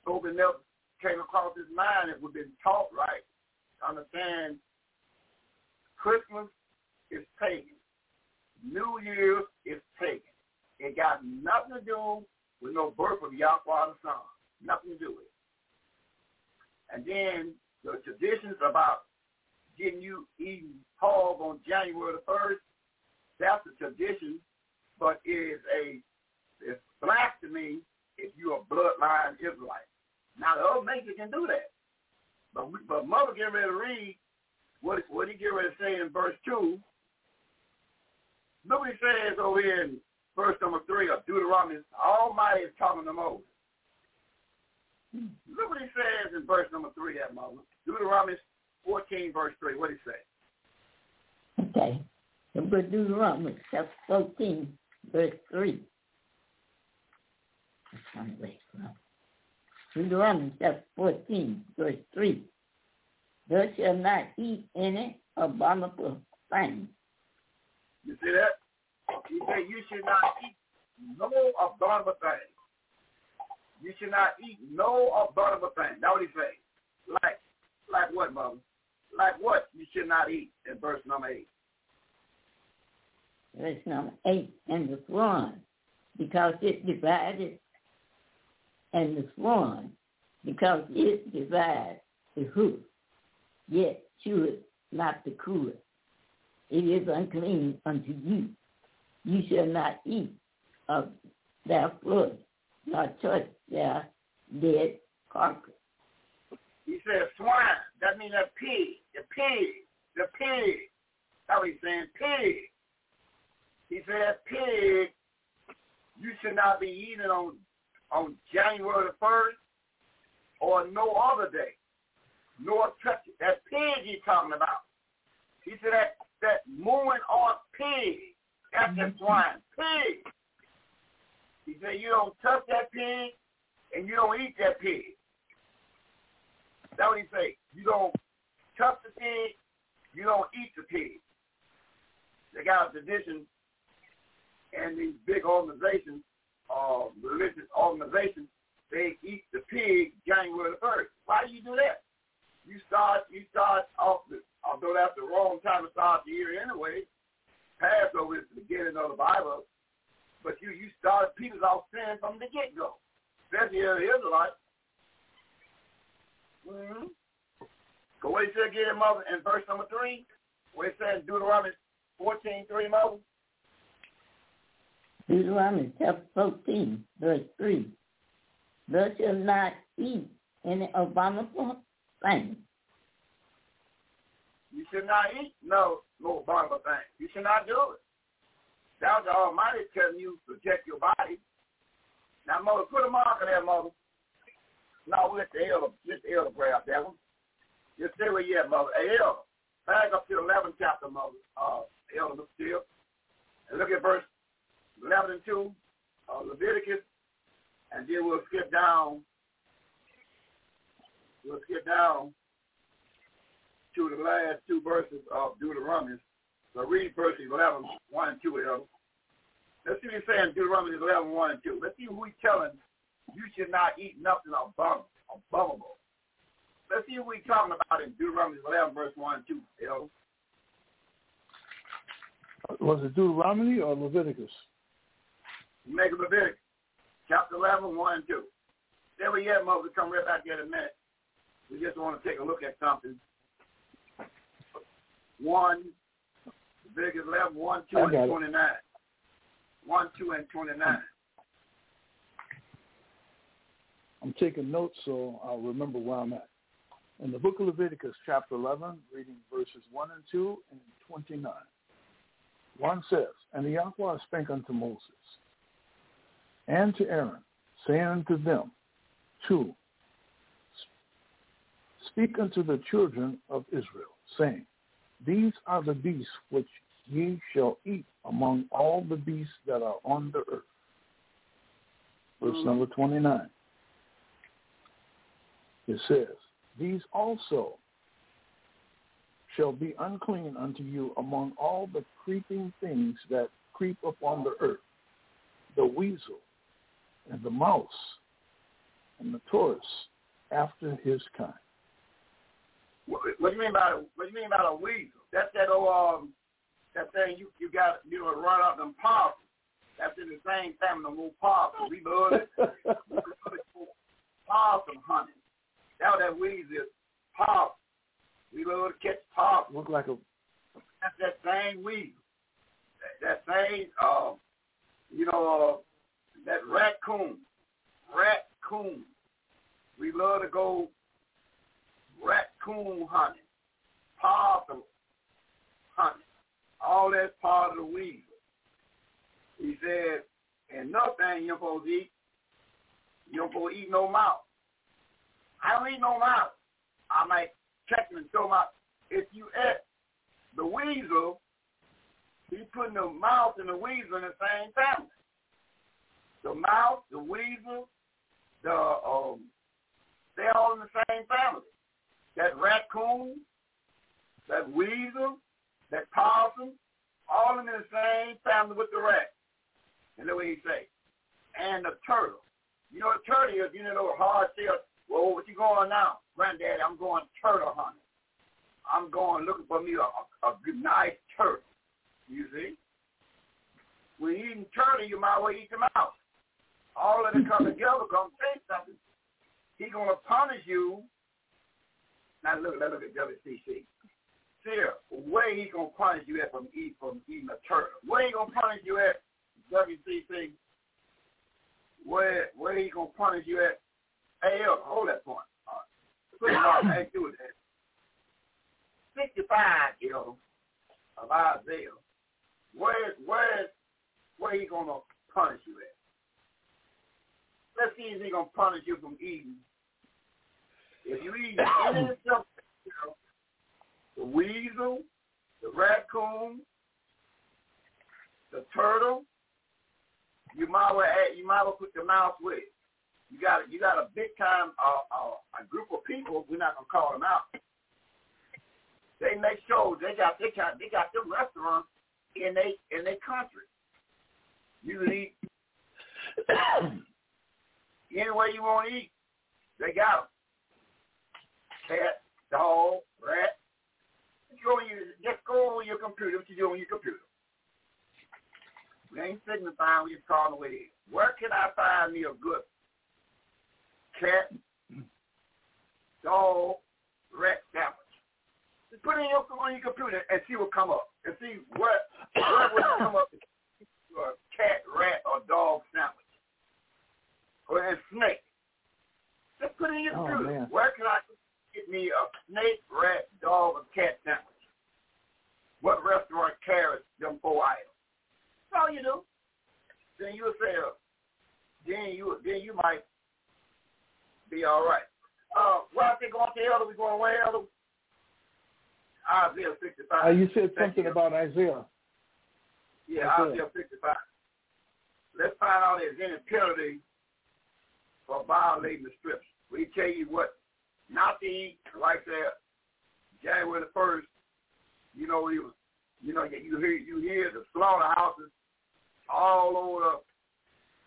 hope it never came across his mind if we've been taught right. Understand, Christmas is pagan. New Year is pagan. It got nothing to do with no birth of Yahweh the Son. Nothing to do with it. And then the traditions about getting you eating hog on January the first, that's a tradition, but it is a, it's blasphemy if you're a bloodline Israelite. Now, the old nature can do that. But we, but Mother get ready to read what, what he get ready to say in verse two. Look what he says over here in verse number three of Deuteronomy. Almighty is talking to Moses. Look what he says in verse number three, that Moses. Deuteronomy fourteen, verse three. What did he say? Okay. But Deuteronomy chapter fourteen, verse three. I'm trying to wait for that. Deuteronomy chapter fourteen, verse three. Thou shalt not eat any abominable thing. You see that? He said you should not eat no abominable thing. You should not eat no abominable thing. That's what he said. Like, like what, Mother? Like what you should not eat in verse number eight. Verse number eight and the swan, because it divided. And the swan, because it divides the hoof, yet cheweth not the cruet. It is unclean unto you. You shall not eat of their blood, nor touch their dead carcass. He said swine. That means a pig. The pig. The pig. That's what he's saying. Pig. He said pig. You should not be eating on. on January the first or no other day, nor touch it. That pig he's talking about. He said that, that mooing off pig, that's mm-hmm. that swine, pig. He said you don't touch that pig and you don't eat that pig. That's what he said. You don't touch the pig, you don't eat the pig. They got a tradition and these big organizations, Uh, religious organizations, they eat the pig January the first. Why do you do that? You start, you start off, the, although that's the wrong time to start the year anyway. Passover is the beginning of the Bible, but you you started people off sin from the get go. Especially the Israelites. Mm-hmm. Go what it said again, Mother, in verse number three. What it said in Deuteronomy fourteen three, Mother. Deuteronomy chapter fourteen, verse three. Thou shalt not eat any abominable thing. You should not eat no, no abominable thing. You should not do it. That was the Almighty telling you to protect your body. Now, Mother, put a mark on that, Mother. No, we'll let the elder, let the elder grab that one. Just stay where you at, Mother. Hey, elder, back up to the eleventh chapter, Mother. Uh, elder, still. And look at verse eleven and two, uh, Leviticus, and then we'll skip down. We'll skip down to the last two verses of Deuteronomy. So read verses eleven, one and two, Elder. Let's see what he's saying in Deuteronomy eleven, one and two. Let's see who he's telling you should not eat nothing abominable. abominable. Let's see who he's talking about in Deuteronomy eleven, verse one and two, Elder. Was it Deuteronomy or Leviticus? Make a Leviticus, chapter eleven, one and two. There we have, Moses. Come right back here in a minute. We just want to take a look at something. One, Leviticus eleven, one, two, and twenty-nine. It. one, two, and twenty-nine. I'm taking notes so I'll remember where I'm at. In the book of Leviticus, chapter eleven, reading verses one and two and twenty-nine. One says, And Yahweh spake unto Moses, and to Aaron, saying unto them, Two, speak unto the children of Israel, saying, These are the beasts which ye shall eat among all the beasts that are on the earth. Verse number twenty-nine. It says, these also shall be unclean unto you among all the creeping things that creep upon the earth, the weasel and the mouse and the tortoise after his kind. What, what do you mean by what do you mean by a weasel? That's that old um, that thing you you got you know run up them pops. That's in the same family, the little possum. We love it. We love it for possum hunting. That's what that weasel is, possum. We love to catch possum. Look like a that's that same weasel. That, that same uh, you know, uh, that raccoon. Raccoon. We love to go raccoon hunting, possum hunting. All that's part of the weasel. He said, and nothing you're supposed to eat. You're supposed to eat no mouse. I don't eat no mouse. I might check him and show my, if you eat the weasel, you're putting the mouse and the weasel in the same family. The mouse, the weasel, the, um, they're all in the same family. That raccoon, that weasel, that possum, all in the same family with the rat. And that's what he say. And the turtle. You know what a turtle is? You know the hard shell. Well, what you going now? Granddaddy, I'm going turtle hunting. I'm going looking for me a, a, a nice turtle. You see? When you eating turtle, you might as well eat the mouse. All of them come together, gonna take something. He going to punish you. Now look, let's look at W C C. Seer, where he going to punish you at from eating, from eating a turtle? Where he going to punish you at, W C C? Where where he going to punish you at? Hey, Elder, hold that point. All right. Put it on, hey, do that. sixty-five, you know, of Isaiah. Where, where, where he going to punish you at? Let's see if he going to punish you from eating. If you eat any of stuff, you know, the weasel, the raccoon, the turtle. You might well add, you might well put your mouth with it. You got you got a big time uh, uh, a group of people. We're not gonna call them out. They make shows. They got they got they got them restaurants in they in their country. You can eat any way you want to eat. They got them. Cat, dog, rat. Go on your, just go on your computer, what you do on your computer. We ain't signifying, we just calling the way it is. Where can I find me a good cat, dog, rat sandwich? Just put it in your, on your computer and see what come up. And see what, what would come up with a cat, rat, or dog sandwich. Or a snake. Just put it in your oh, computer. Man. Where can I... Get me a snake, rat, dog, or cat sandwich. What restaurant carries them four items? That's all you do. Then you'll say, uh, then you then you might be all right. Uh, well, I think going to Elder, we going way Elder. Isaiah sixty-five. Uh, you said something Thank about you. Isaiah. Yeah, Isaiah sixty-five. Let's find out if there's any penalty for violating the scripture. We tell you what. Not to eat, like that. January the first, you know it was, you know you hear you hear the slaughterhouses all over the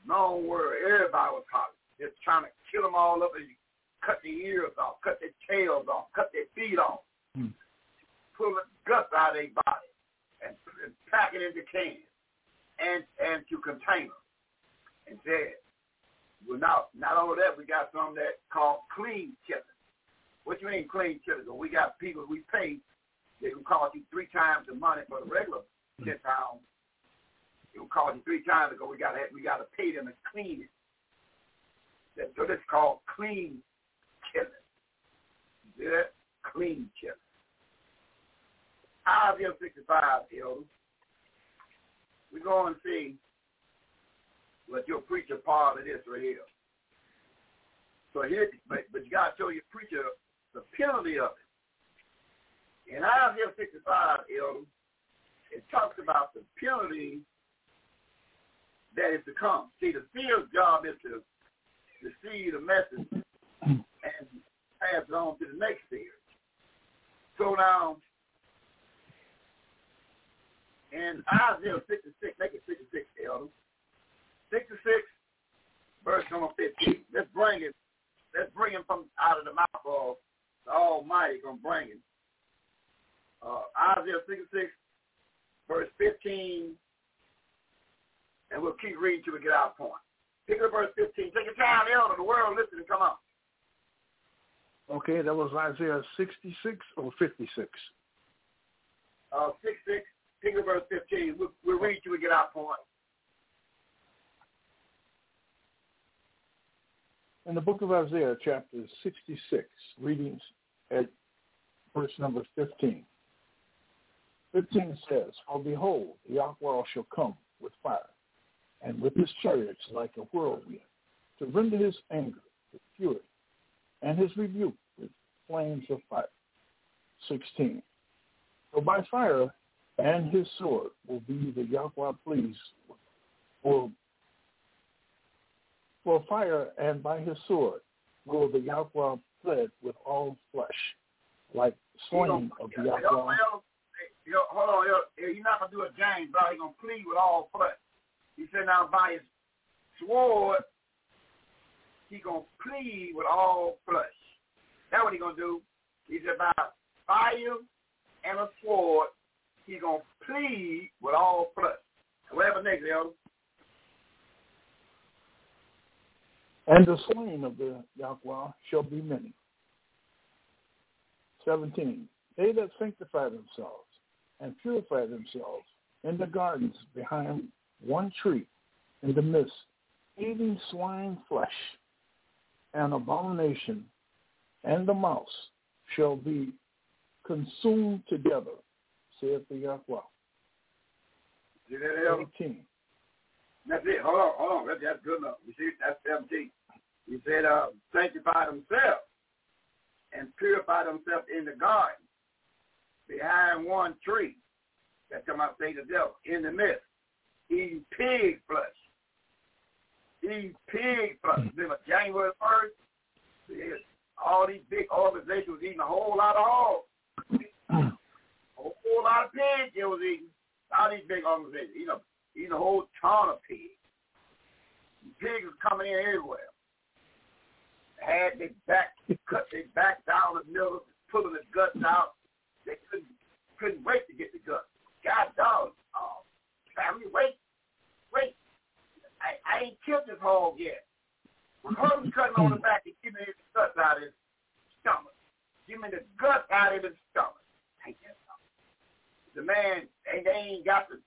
known world. Everybody was hollering, just trying to kill them all up, and you cut their ears off, cut their tails off, cut their feet off, hmm. pull the guts out of their body, and, and pack it into cans and and to containers, and said, well, not not only that, we got some that called clean chicken. What you mean clean chicken? We got people we pay that will cost you three times the money for the regular ten pounds. It will cost you three times ago. We got to we got to pay them to clean it. That, so that's called clean chicken. You see that? Clean chicken. Isaiah sixty-five, Elder. We go and see what your preacher part of this right here. So here, but, but you got to show your preacher the penalty of it. In Isaiah sixty-five, Elder, it talks about the penalty that is to come. See, the seer's job is to receive the message and pass it on to the next seer. So now, in Isaiah sixty-six, make it sixty-six, Elder. sixty-six, verse number fifteen. Let's bring it. Let's bring him from out of the mouth of the Almighty. Gonna bring him. Uh, Isaiah sixty-six, verse fifteen, and we'll keep reading till we get our point. Pick up verse fifteen. Take your time, Elder. The world, listen and come on. Okay, that was Isaiah sixty-six or fifty-six? Uh, sixty-six. Pick up verse fifteen. We'll, we'll read till we get our point. In the book of Isaiah, chapter sixty-six, readings at verse number fifteen. fifteen says, "For behold, Yahweh shall come with fire, and with his chariots like a whirlwind, to render his anger with fury, and his rebuke with flames of fire." sixteen. "For by fire and his sword will be the Yahweh pleased for For fire and by his sword will the Yahweh fled with all flesh, like slain of the Yahweh." Hold on, you're not going to do a James, but he's going to plead with all flesh. He said now by his sword, he's going to plead with all flesh. That's what he's going to do. He said by fire and a sword, he's going to plead with all flesh. Whatever next, Elder. "And the slain of the Yahweh shall be many." seventeen. "They that sanctify themselves and purify themselves in the gardens behind one tree in the midst, eating swine flesh, an abomination, and the mouse shall be consumed together, saith the Yahweh." eighteen. That's it. Hold on, hold on. That's, that's good enough. You see, that's seventeen. He said, uh, sanctify themselves and purify themselves in the garden behind one tree. That's come out, say the devil, in the midst, eating pig flesh. Eating pig flesh. Remember January first? Yes. All these big organizations was eating a whole lot of hogs. A whole lot of pigs they was eating. All these big organizations, you know. He's a whole ton of pigs. Pigs are coming in everywhere. Had their back, cut their back down the middle, pulling the guts out. They couldn't, couldn't wait to get the guts. God dog, uh, family, wait, wait. I, I ain't killed this hog yet. When Herman's cutting on the back and giving his guts out of his stomach. Give me the guts out of his stomach. The man, they, they ain't got the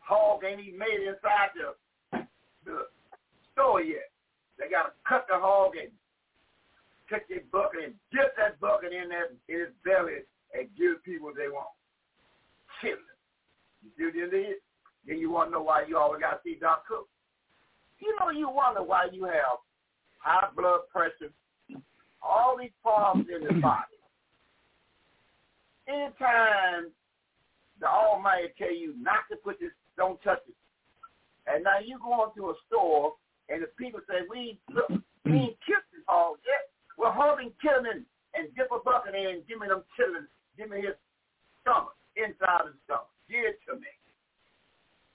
hog ain't even made it inside the, the store yet. They got to cut the hog and take their bucket and dip that bucket in that in its belly and give people what they want. Kill them. You see what you did? Then you want to know why you always got to see Doc Cook. You know, you wonder why you have high blood pressure, all these problems in the body. Anytime the Almighty tell you not to put this, don't touch it. And now you go into a store, and the people say, we ain't, we ain't killed this hog yet. We're holding killing and dip a bucket in and give me them chillin', give me his stomach, inside his stomach. Give it to me.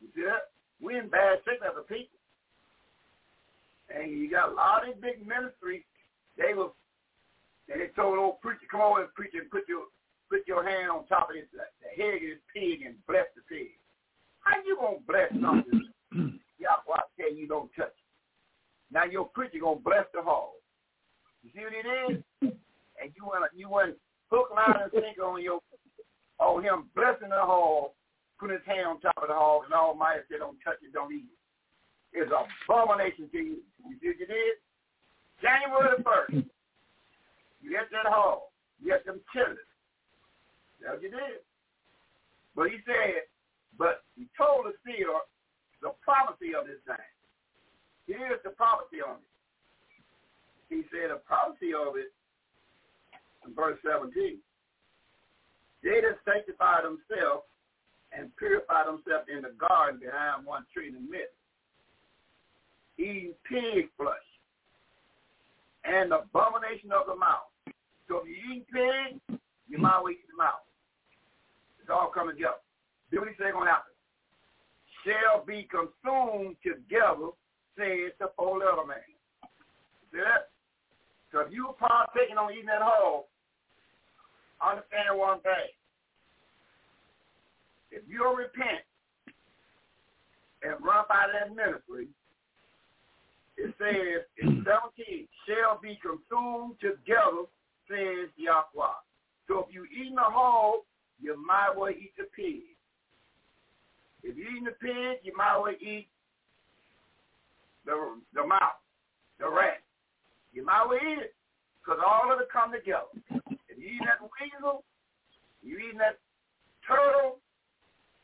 You see that? We in bad shape as a people. And you got a lot of these big ministries, they were, and they told an old preacher, come over and preach and put your, put your hand on top of his, the head of his pig and bless the pig. How you going to bless something? Yahweh tell you don't touch it. Now your preacher going to bless the hog. You see what it is? And you want you want hook, line, and sinker on your on him blessing the hog, putting his hand on top of the hog, and Almighty said don't touch it, don't eat it. It's an abomination to you. You see what it is? January the first, you get that hog. You get them children. That's what you did. But he said, but he told the seer the prophecy of this thing. Here's the prophecy on it. He said the prophecy of it in verse seventeen. They that sanctify themselves and purify themselves in the garden behind one tree in the midst, eating pig flesh, and the abomination of the mouth. So if you're eating pig, you might as well eat the mouth. It's all coming together. Then what he said going to happen? Shall be consumed together, says the whole other man. See that? So if you were partaking on eating that whole, understand one thing. If you don't repent and run by that ministry, it says in seventeen, shall be consumed together, says Yahweh. So if you eating the hog, you might as well eat the pig. If you eating the pig, you might as well eat the, the mouse, the rat. You might as well eat it, because all of it come together. If you eating that weasel, you eating that turtle,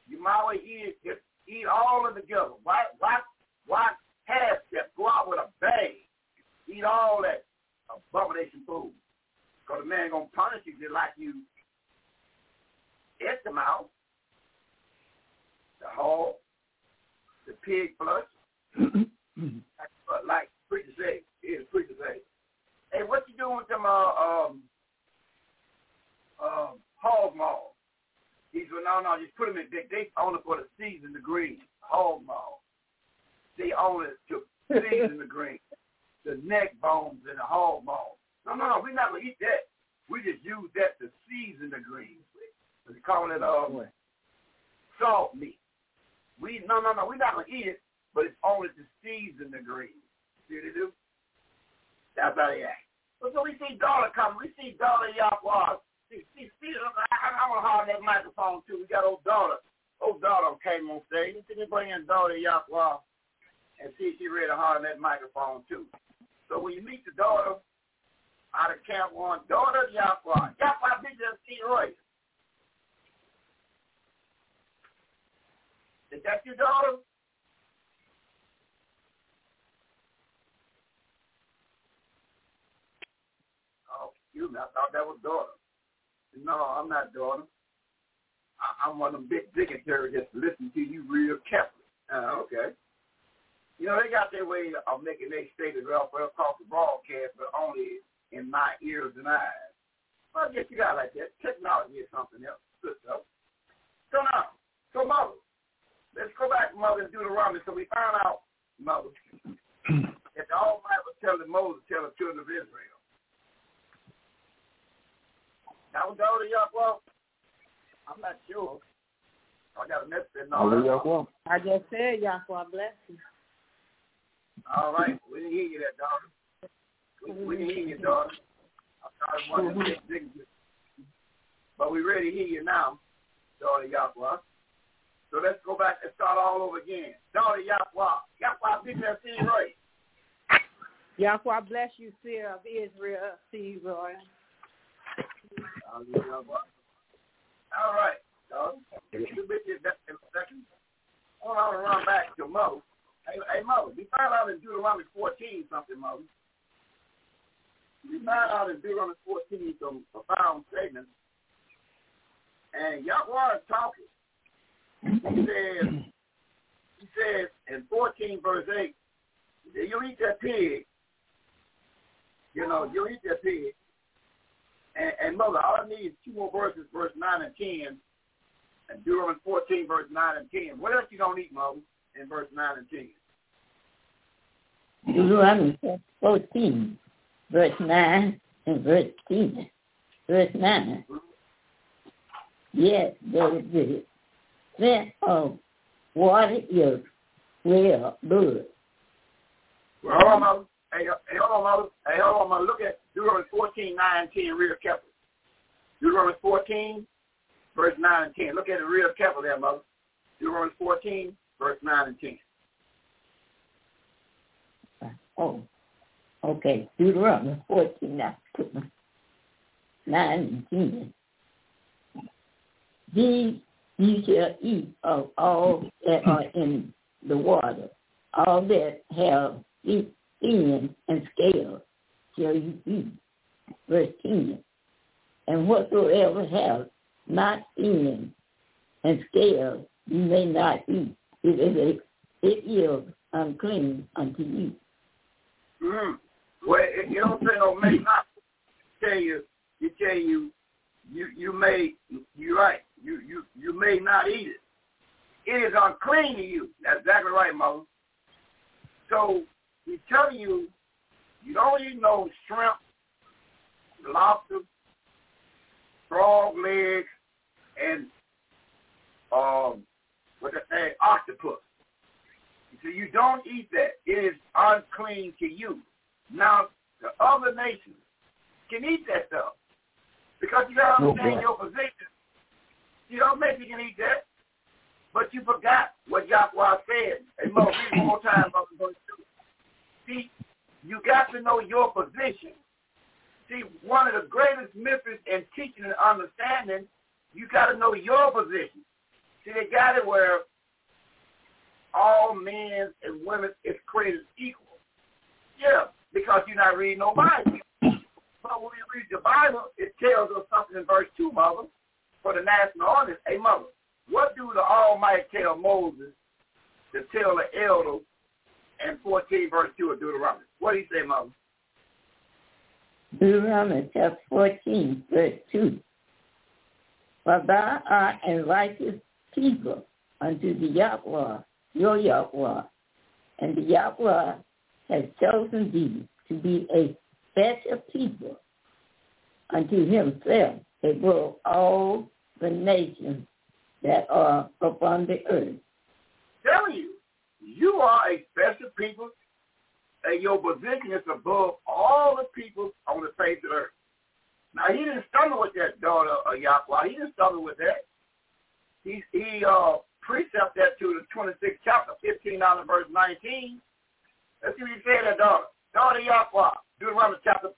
you might as well eat it. Just eat all of it together. Why, why, why half step? Go out with a bag. Eat all that abomination food. Because the man going to punish you just like you ate the mouse, the hog, the pig flesh. But like preacher said, yeah, preacher said, hey, what you doing with them uh, um, uh, hog maws? He said, no, no, just put them in. They, they only for the season, the green, hog maws. They only to season the green, the neck bones and the hog maws. No, no, no, we're not going to eat that. We just use that to season the greens with. So they call it uh, salt meat. We No, no, no, we're not going to eat it, but it's only to season the greens. See what they do? That's how they act. But so we see Daughter coming. We see Daughter Yahweh. See, see, see, I want to hold that microphone, too. We got old Daughter. Old Daughter came on stage. Let's see me bring in Daughter Yahweh and see if she's ready to hold that microphone, too. So when you meet the Daughter out of Camp One, Daughter of Yahweh. Yahweh, this is Seer Royal. Is that your daughter? Oh, excuse me, I thought that was Daughter. No, I'm not Daughter. I- I'm one of them big dignitaries that's listening to you real carefully. Uh, okay. You know, they got their way of making their statements well across the broadcast, but only in my ears and eyes. Well, I guess you got like that. Technology is something else. Good stuff. So now, so Mother, let's go back, Mother, and Deuteronomy. So we found out, Mother, that the Almighty was telling Moses to tell the children of Israel. That was Daughter Yahweh? I'm not sure. I got a message in all I just said Yahweh, bless you. All right. We didn't hear you that, Daughter. We, we didn't hear you, Daughter. I started wanting to say things. But we ready to hear you now, Daughter Yahweh. So let's go back and start all over again. Daughter Yahweh. Yahweh, be there, see you right. Yahweh, bless you, Seer of Israel of Seed Royal. All right, Daughter. You be there in a second. I want to run back to Mo. Hey, hey, Mother, we found out in Deuteronomy fourteen something, Mother. We found out in Deuteronomy fourteen some profound statements. And Yahweh is talking. He says, he says in fourteen verse eight, you eat that pig. You know, you eat that pig. And, and Mother, all I need is two more verses, verse nine and ten. And Deuteronomy fourteen, verse nine and ten. What else you don't eat, Mother? In verse nine and ten. Deuteronomy fourteen, verse nine and verse ten. Verse nine. Yes, David did it. Then, oh, water your well good. Well, hold on, Mother. Hey, hey, hold on, Mother. Hey, hold on, Mother. Look at Deuteronomy fourteen, nine and ten, real carefully. Deuteronomy fourteen, verse nine and ten. Look at it real carefully there, Mother. Deuteronomy fourteen, verse nine and ten. Oh, okay. Deuteronomy fourteen, nine and ten. These you shall eat of all that are in the water, all that have fins and scales shall you eat. Verse ten. And whatsoever have not fins and scales you may not eat. It is, it is unclean unto you. Mm. Well, you don't say no may not. Tell you, you tell you, you you may you right. You you you may not eat it. It is unclean to you. That's exactly right, Mother. So he's telling you, you don't eat no shrimp, lobster, frog legs, and um, what they say, octopus. So you don't eat that. It is unclean to you. Now, the other nations can eat that stuff because you got to understand your position. You don't make you can eat that, but you forgot what Yahweh said. And Mother, read one more time. See, you got to know your position. See, one of the greatest mysteries in teaching and understanding, you got to know your position. See, they got it where all men and women is created equal. Yeah, because you're not reading no Bible. But when we read the Bible, it tells us something in verse two, Mother, for the national audience. Hey, Mother, what do the Almighty tell Moses to tell the elder in fourteen, verse two of Deuteronomy? What do you say, Mother? Deuteronomy chapter fourteen, verse two. For thou art a righteous people unto the Yahweh, your Yahweh, and the Yahweh has chosen thee to be a special people unto himself above all the nations that are upon the earth. Tell you, you are a special people, and your position is above all the people on the face of the earth. Now, he didn't stumble with that, daughter of Yahweh. He didn't stumble with that. He, he uh, precept that to the twenty-sixth chapter, fifteen out of verse nineteen. Let's see what he said there, daughter. Daughter Yahweh, Deuteronomy chapter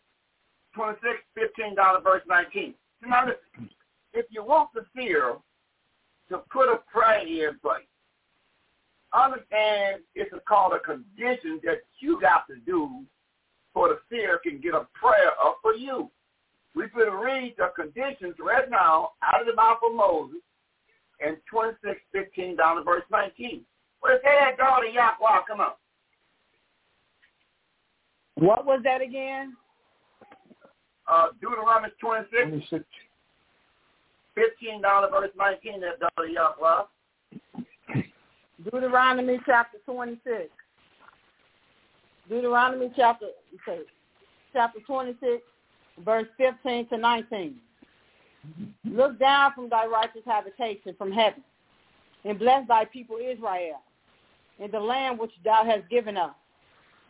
twenty-six, fifteen out of verse nineteen. Now, listen, if you want the fear to put a prayer in place, understand it's called a condition that you got to do for the seer can get a prayer up for you. We're going to read the conditions right now out of the mouth of Moses in twenty-six, fifteen down to verse nineteen. Well, say that, daughter Yahweh, come on. What was that again? Uh, Deuteronomy twenty-six, fifteen down to verse nineteen, that daughter Yahweh. Deuteronomy chapter twenty-six. Deuteronomy chapter okay, chapter twenty-six, verse fifteen to nineteen. Look down from thy righteous habitation from heaven, and bless thy people Israel, in the land which thou hast given us,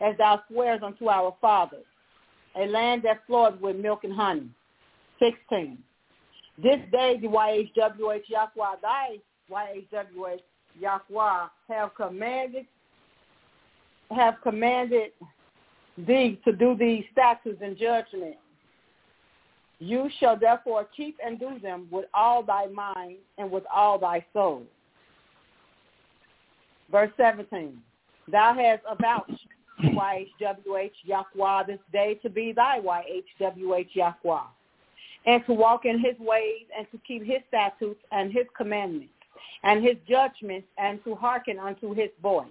as thou swearest unto our fathers, a land that floweth with milk and honey. sixteen. This day the Y H W H Yahweh, thy Y H W H Yahweh have commanded have commanded thee to do these statutes and judgments. You shall therefore keep and do them with all thy mind and with all thy soul. Verse seventeen. Thou hast avouched Y H W H Yahweh this day to be thy Y H W H Yahweh, and to walk in his ways and to keep his statutes and his commandments and his judgments, and to hearken unto his voice.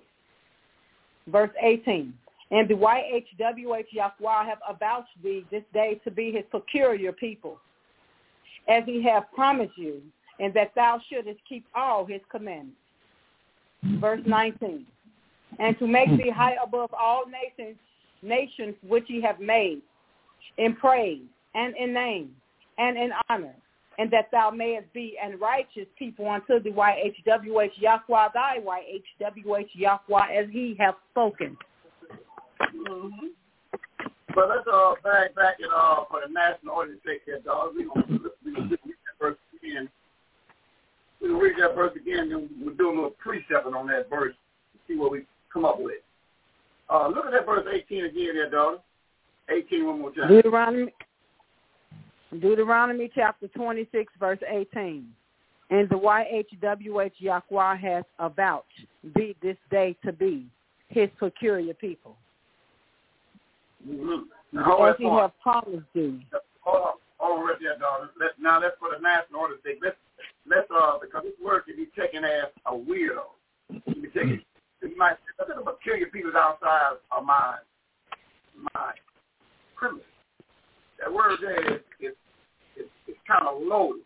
Verse eighteen, and the Y H W H Yahweh have avouched thee this day to be his peculiar people, as he hath promised you, and that thou shouldest keep all his commandments. Verse nineteen, and to make thee high above all nations, nations which he hath made, in praise, and in name, and in honor, and that thou mayest be an righteous people unto the Y H W H Yahweh, thy Y H W H Yahweh, as he hath spoken. Mm-hmm. But let's uh, back back it all uh, for the national audience sake there, dog. We're going to read that verse again. We're going to read that verse again, and we'll do a little precepting on that verse to see what we come up with. Uh, look at that verse eighteen again there, daughter. eighteen one more time. Deuteronomy. Deuteronomy chapter twenty-six, verse eighteen. And the Y H W H Yahweh has avouched thee this day to be his peculiar people. Mm-hmm. Now, as he has promised thee. Hold on. Hold on right there, daughter. Let's, now, that's for the national order's sake. Let's, let's, uh, because this word can be taken as a weirdo. You can take it. You might, look at the peculiar people outside of my mind. primitive. That word there is, is, is, is kind of loaded.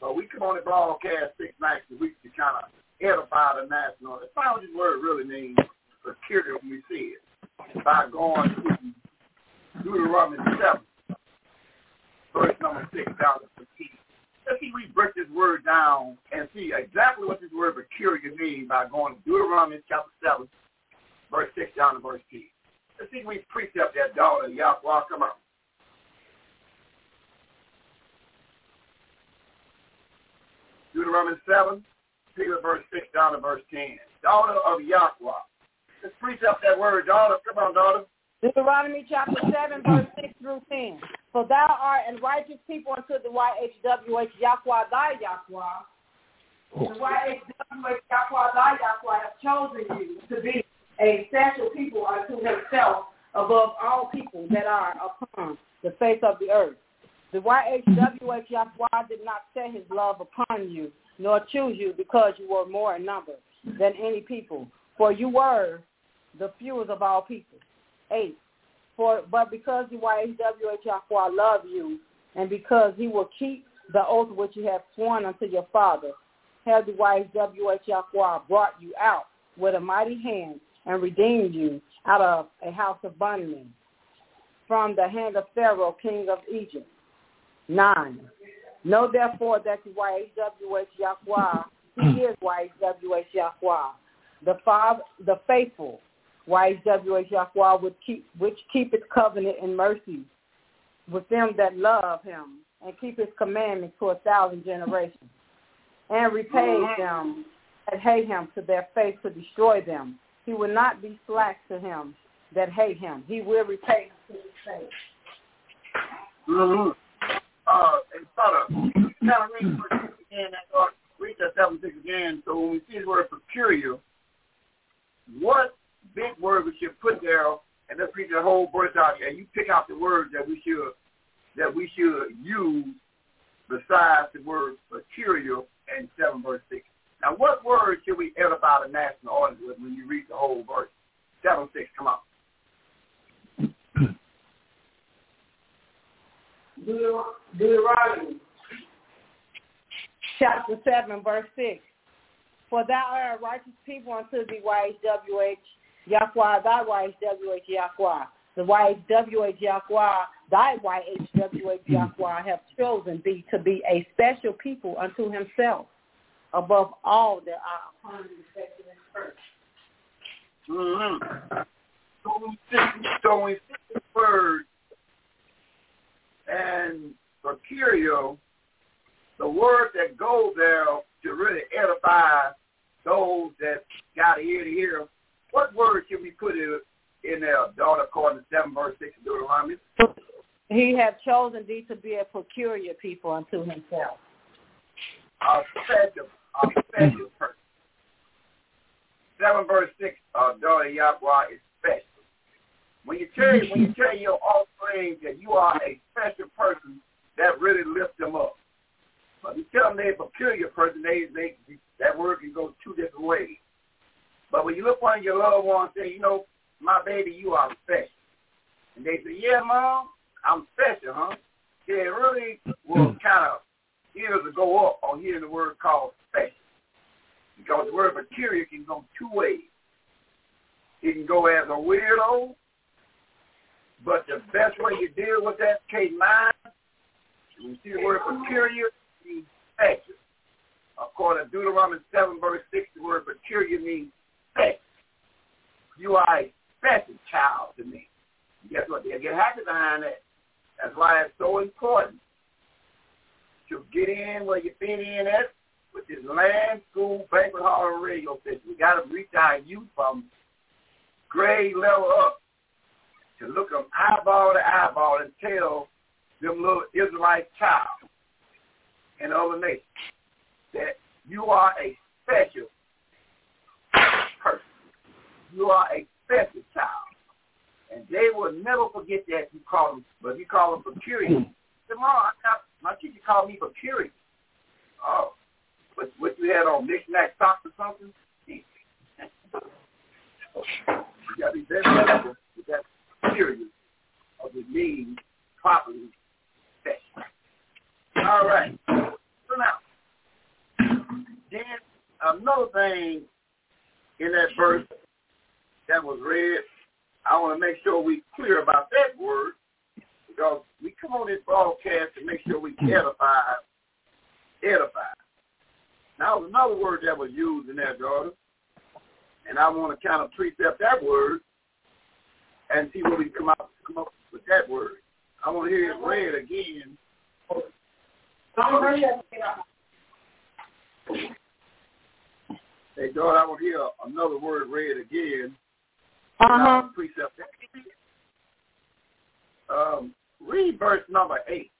So we can only broadcast six nights a week to kind of edify the national. The founding word really means security when we see it. By going to Deuteronomy seven, verse number six, down to fifteen. Let's see if we break this word down and see exactly what this word peculiar means by going to Deuteronomy chapter seven, verse six down to verse ten. Let's see if we precept that daughter Yahweh. Come on. Deuteronomy seven, verse six down to verse ten. Daughter of Yahweh. Let's precept that word, daughter. Come on, daughter. Deuteronomy chapter seven, verse six through ten. For thou art a righteous people unto the Y H W H Yahweh thy Yahweh. The Y H W H Yahweh thy Yahweh has chosen you to be a special people unto himself above all people that are upon the face of the earth. The Y H W H Yahweh did not set his love upon you, nor choose you because you were more in number than any people, for you were the fewest of all people. eight. For, but because the Y H W H Yahweh loved you, and because he will keep the oath which he had sworn unto your father, have the Y H W H Yahweh brought you out with a mighty hand and redeemed you out of a house of bondmen from the hand of Pharaoh, king of Egypt. nine. Know therefore that the Y H W H Yahweh, he is Y H W H Yahweh, the, father, the faithful, Y H W H Yahweh, which keep, which keepeth covenant and mercy with them that love him and keep his commandments for a thousand generations, and repay them that hate him to their face to destroy them. He will not be slack to him that hate him. He will repay him to his face. Mm-hmm. Uh, and sort of, kind of read verse six again, or read that seven six again. So when we see the word peculiar, what big word we should put there, and let's read the whole verse out here. You pick out the words that we should that we should use besides the word peculiar and seven verse six. Now, what word should we edify the national audience with when you read the whole verse? Seven six, come on. Deuteronomy chapter seven, verse six. For thou art a righteous people unto the Y H W H Yahweh, thy Y H W H Yahweh. The Y H W H Yahweh, thy Y H W H Yahweh have chosen thee to be a special people unto himself above all that are upon the face of this earth. Mm-hmm. So we see, so we see the word and peculiar, the word that goes there to really edify those that got ear to hear. What word should we put in, in there, daughter, according to seven verse six of Deuteronomy? He hath chosen thee to be a peculiar people unto himself. A special, a special person. Seven verse six of daughter Yahweh is special. When you tell when you tell your offspring that you are a special person, that really lifts them up. But you tell them they're a peculiar person, they, they that word can go two different ways. But when you look on your loved one and say, you know, my baby, you are special, and they say, yeah, mom, I'm special, huh? Yeah, it really will kind of ears will go up on hearing the word called special, because the word peculiar can go two ways. It can go as a weirdo. But the best way you deal with that, K nine, you see the word peculiar means special. According to Deuteronomy seven, verse six, the word peculiar means special. You are a special child to me. And guess what? They'll get happy behind that. That's why it's so important to get in where you fit in at with this land, school, banquet hall, and radio station. We got to reach our youth from grade level up, to look them eyeball to eyeball and tell them little Israelite child and other nations that you are a special person. You are a special child. And they will never forget that you call them, but you call them peculiar. Tomorrow, I got, my teacher called me peculiar. Oh, what, what you had on, knick-knack socks or something? You got to be very careful with that. Period of the being properly set. All right. So now, then another thing in that verse that was read, I want to make sure we're clear about that word, because we come on this broadcast to make sure we edify, edify. Now, there's another word that was used in that, daughter, and I want to kind of precept that word and see what we come up come up with that word. I want to hear it read again. Hey, daughter, I want to hear another word read again. Uh-huh. Precept that. Um, read verse number eight.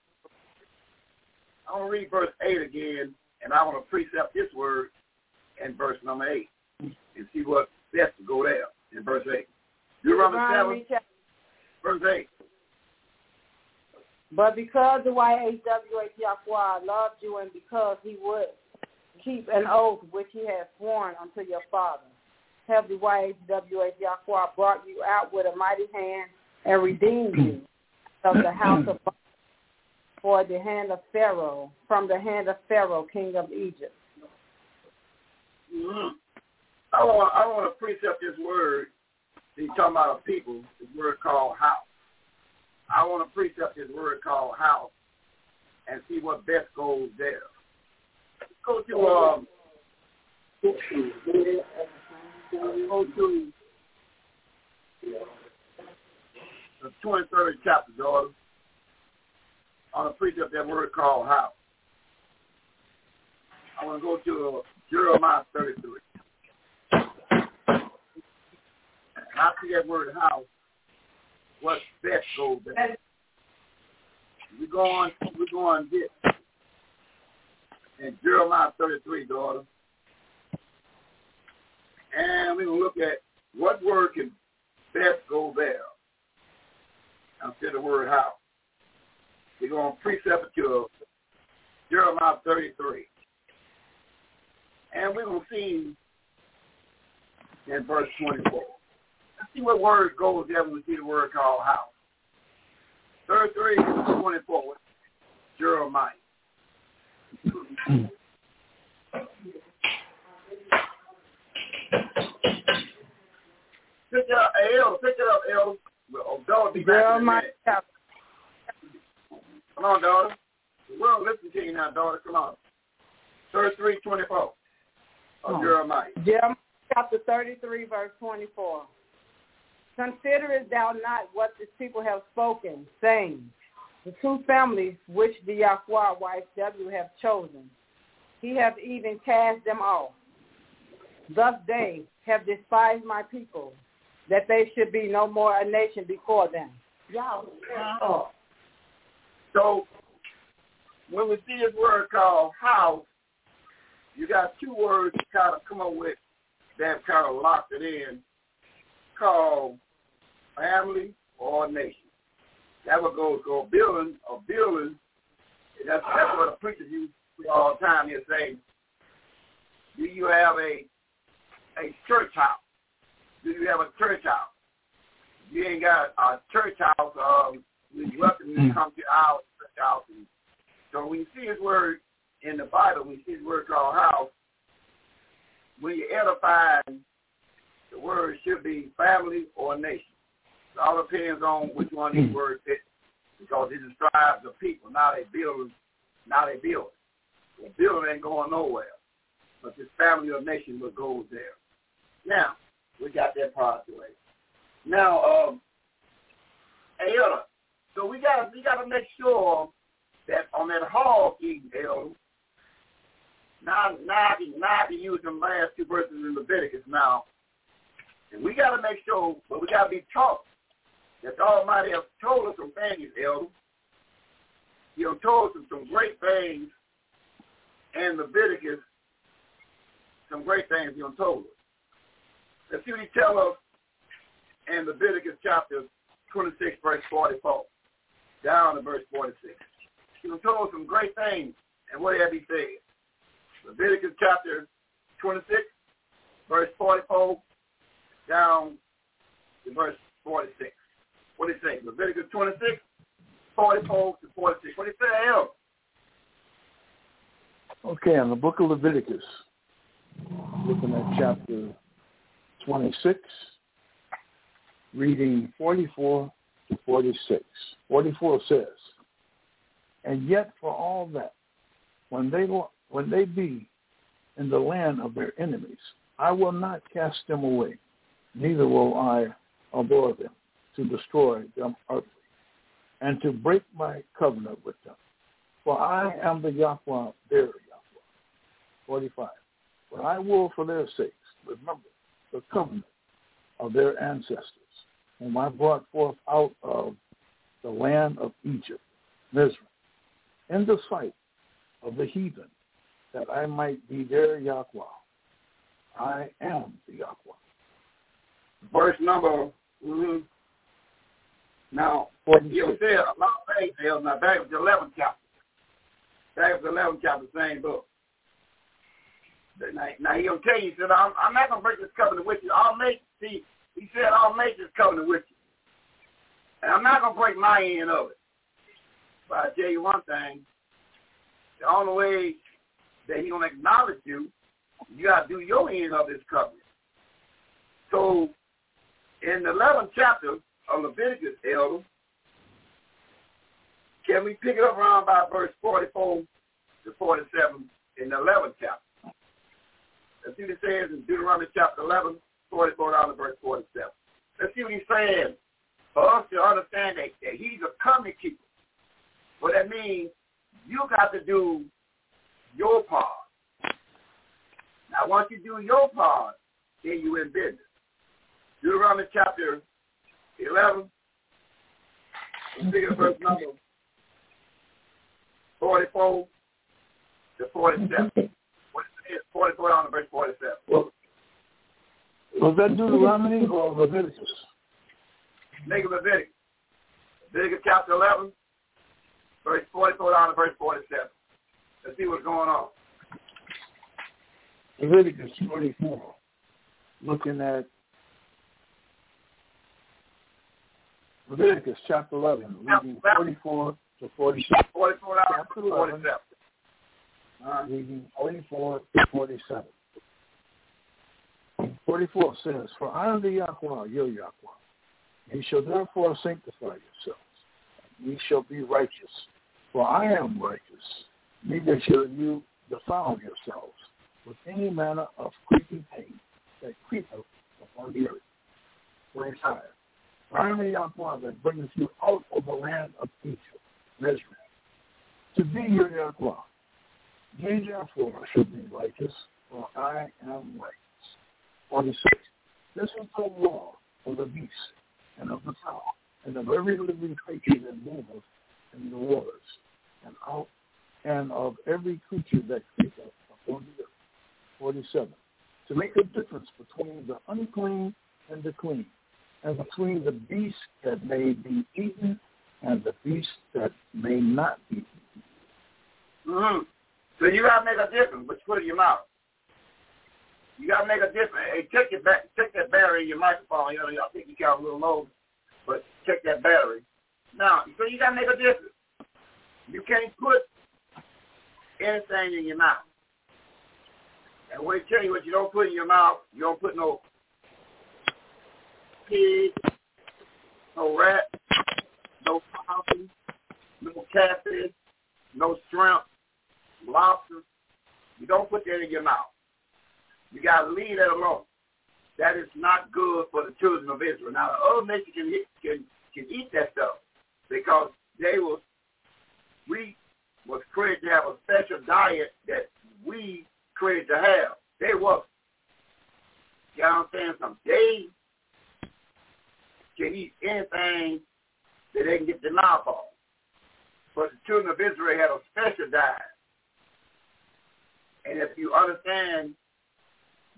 I want to read verse eight again, and I want to precept this word in verse number eight and see what best to go there in verse eight. Deuteronomy seven, verse eight. But because the Y H W H Yahweh loved you, and because he would keep an oath which he had sworn unto your father, have the Y H W H Yahweh brought you out with a mighty hand and redeemed you of the house of God for the hand of Pharaoh, from the hand of Pharaoh, king of Egypt. Mm-hmm. I want, I want to precept this word. He's talking about a people, this word called house. I want to precept this word called house and see what best goes there. Let's go to, um, let's go to the twenty-third chapter, daughter. I want to precept that word called house. I want to go to uh, Jeremiah thirty-three. And I see that word house, what best goes there. We're going, we're going this. In Jeremiah thirty-three, daughter. And we're going to look at what word can best go there. Instead of the word house. We're going to precept to Jeremiah thirty-three. And we're going to see in verse twenty-four. See what word goes there when we see the word called house. thirty-three, twenty-four, Jeremiah. Pick it up, El. Pick it up, El. Well, daughter be back Jeremiah. In come on, daughter. We're going to listen to you now, daughter. Come on. thirty-three, twenty-four of oh. Jeremiah. Jeremiah chapter thirty-three, verse twenty-four. Considerest thou not what this people have spoken, saying, the two families which the Yahweh Y H W have chosen, he hath even cast them off. Thus they have despised my people, that they should be no more a nation before them. Oh. So when we see this word called house, you got two words to kind of come up with that kind of locked it in, called family or nation. That would go go building or building. That's, that's what a preacher uses all the time. He'll say, do you have a a church house? Do you have a church house? If you ain't got a church house, um, we welcome you to come to our church house. And so when you see his word in the Bible, when you see his word called house, when you edify, the word should be family or nation. It all depends on which one of these words fits, because it describes the people. Now they building, now they building. The building ain't going nowhere, but this family or nation will go there. Now we got that part away. Now, um, Elder, so we got we got to make sure that on that hog eating, Elder. Now, now, now I can use them last two verses in Leviticus now. And we got to make sure, but we got to be taught that the Almighty has told us some things, Elder. He has told us some great things in Leviticus, some great things he has told us. Let's see what he tells us in Leviticus chapter twenty-six, verse forty-four, down to verse forty-six. He has told us some great things, and what have he said? Leviticus chapter twenty-six, verse forty-four, down to verse forty-six. What did it say? Leviticus twenty-six, forty-four to forty-six. What did it say else? Okay, in the book of Leviticus, looking at chapter twenty-six, reading forty-four to forty-six. forty-four says, and yet for all that, when they when they be in the land of their enemies, I will not cast them away, neither will I abhor them, to destroy them utterly, and to break my covenant with them. For I am the Yahweh, their Yahweh. forty-five. But I will, for their sakes, remember the covenant of their ancestors, whom I brought forth out of the land of Egypt, Mizraim, in the sight of the heathen, that I might be their Yahweh. I am the Yahweh. Verse number, mm-hmm. Now, you said a lot of things there. Now, back to the eleventh chapter. Back to the eleventh chapter, same book. Now, now he'll tell you, he said, I'm, I'm not going to break this covenant with you. I'll make, see, he said, I'll make this covenant with you. And I'm not going to break my end of it. But I'll tell you one thing. The only way that he's going to acknowledge you, you got to do your end of this covenant. So, in the eleventh chapter of Leviticus, Elder, can we pick it up around by verse forty-four to forty-seven in the eleventh chapter? Let's see what it says in Deuteronomy chapter eleven, forty-four down to verse forty-seven. Let's see what he says for us to understand that, that he's a covenant keeper. What that means, you got to do your part. Now, once you do your part, then you're in business. Deuteronomy chapter eleven, verse number forty-four to forty-seven. What is it? forty-four on the verse forty-seven. Well, was that Deuteronomy or Leviticus? Make it Leviticus. Leviticus chapter eleven, verse forty-four down to verse forty-seven. Let's see what's going on. Leviticus forty-four. Looking at Leviticus chapter eleven, reading forty-four to forty-seven. forty-four out of forty-seven. Uh, reading forty-four to forty-seven. forty-four says, for I am the Yahweh, your Yahweh. Ye shall therefore sanctify yourselves, and ye shall be righteous, for I am righteous. Neither shall you defile yourselves with any manner of creeping pain that creepeth upon the earth. forty-five. I am Yahweh that brings you out of the land of Egypt, Mizraim, to be your Yahweh. Ye therefore should be righteous, for I am righteous. forty-six. This is the law of the beast, and of the fowl, and of every living creature that moveth in the waters, and out, and of every creature that creepeth upon the earth. forty-seven. To make a difference between the unclean and the clean, and between the beast that may be eaten and the beast that may not be eaten. Mm-hmm. So you got to make a difference, but you put it in your mouth. You got to make a difference. Hey, take your back, take that battery in your microphone. You know, I think you got a little low, but check that battery. Now, so you got to make a difference. You can't put anything in your mouth. And when they tell you what you don't put in your mouth, you don't put no pig, no rat, no possum, no catfish, no shrimp, lobster. You don't put that in your mouth. You got to leave that alone. That is not good for the children of Israel. Now, the other nations can, can, can eat that stuff because they was, we was created to have a special diet that we created to have. They wasn't. You understand something? They can eat anything that they can get their mouth on. But the children of Israel had a special diet. And if you understand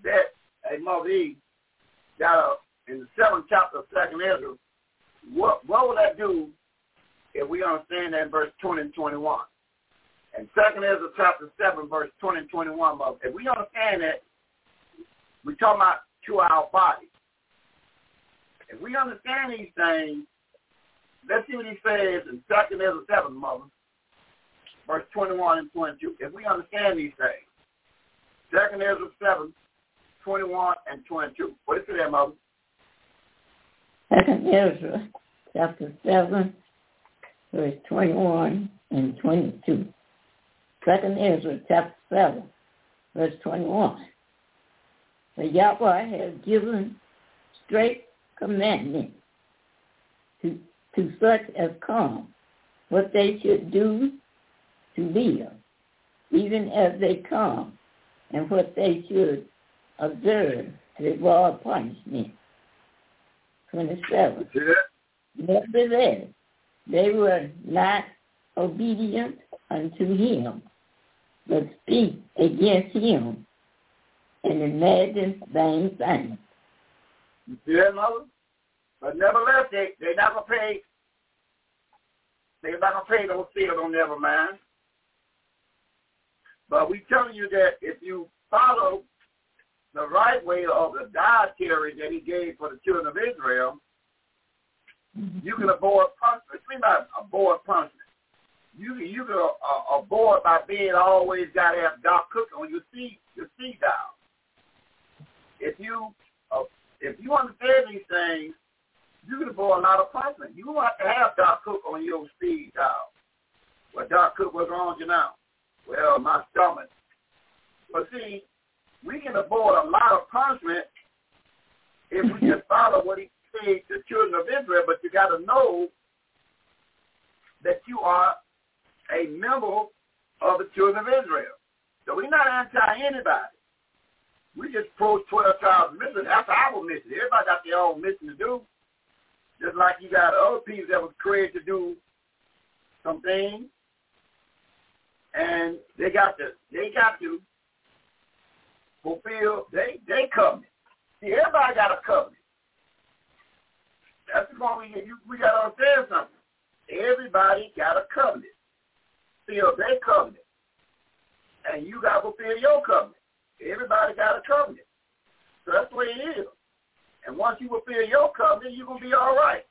that, a Mother Eve got up in the seventh chapter of Second Ezra, what what will that do if we understand that in verse twenty and twenty-one? And Second Ezra chapter seven, verse twenty and twenty-one, Mother, if we understand that, we're talking about to our bodies. If we understand these things, Let's see what he says in Second Ezra seven, Mother, verse twenty-one and twenty-two. If we understand these things, Second Ezra seven, twenty-one and twenty-two. What is it there, Mother? Second Ezra, chapter seven, verse twenty-one and twenty-two. Second Ezra, chapter seven, verse twenty-one. For Yahweh has given straight commandment to, to such as come, what they should do to live, even as they come, and what they should observe to avoid punishment. twenty-seven. Nevertheless, they were not obedient unto him, but speak against him and imagine vain things. You see that, Mother? But nevertheless, they, they're not going to pay. They're not going to pay those fields on never mind. But we telling you that if you follow the right way of the dietary that he gave for the children of Israel, you can avoid punishment. What do you mean by avoid punishment? You, you can uh, avoid by being always got to have dark cooking on your seed, your seed dial. If you uh, if you understand these things, you can avoid a lot of punishment. You don't have to have dark cook on your seed dial. Well, dark cook, what's wrong with you now? Well, my stomach. But see, we can avoid a lot of punishment if we just follow what he said to the children of Israel. But you got to know that you are a member of the children of Israel. So we're not anti-anybody. We just pro twelve tribes mission. That's our mission. Everybody got their own mission to do. Just like you got other people that was created to do some things, and they got to they got to fulfill they they covenant. See, everybody got a covenant. That's the point we you, we got to understand something. Everybody got a covenant. Fulfill their covenant, and you got to fulfill your covenant. Everybody got a covenant, so that's the way it is. And once you fulfill your covenant, you're gonna be all right.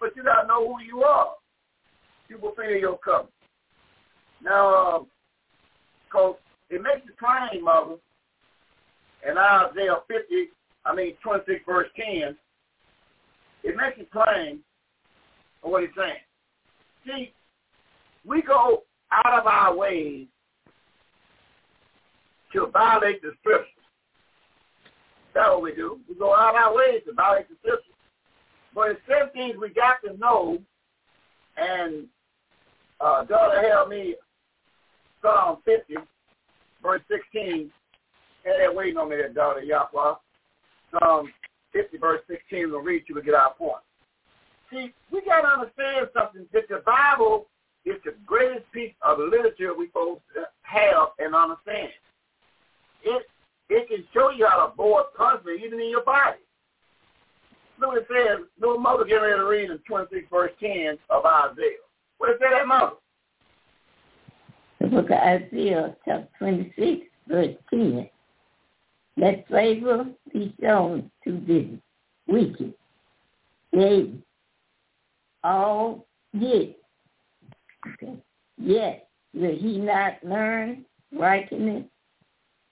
But you gotta know who you are. You fulfill your covenant. Now, because uh, it makes it plain, Mother, in Isaiah fifty, I mean twenty-six, verse ten, it makes it plain what he's saying. See, we go out of our ways to violate the scriptures. That's what we do. We go out of our ways to violate the scriptures. But it's certain things we got to know, and uh, Daughter help me, Psalm fifty, verse sixteen, had that waiting on me, that Daughter Yahweh. Psalm fifty, verse sixteen, we'll read you to get our point. See, we got to understand something, that the Bible is the greatest piece of literature we both have and understand. It it can show you how to avoid punishment even in your body. Look what it says. Little Mother getting ready to read in twenty-six, verse ten of Isaiah. What is that, Mother? The book of Isaiah, chapter twenty-six, verse ten. Let favor be shown to the wicked. They all get. Okay. Yet will he not learn righteousness?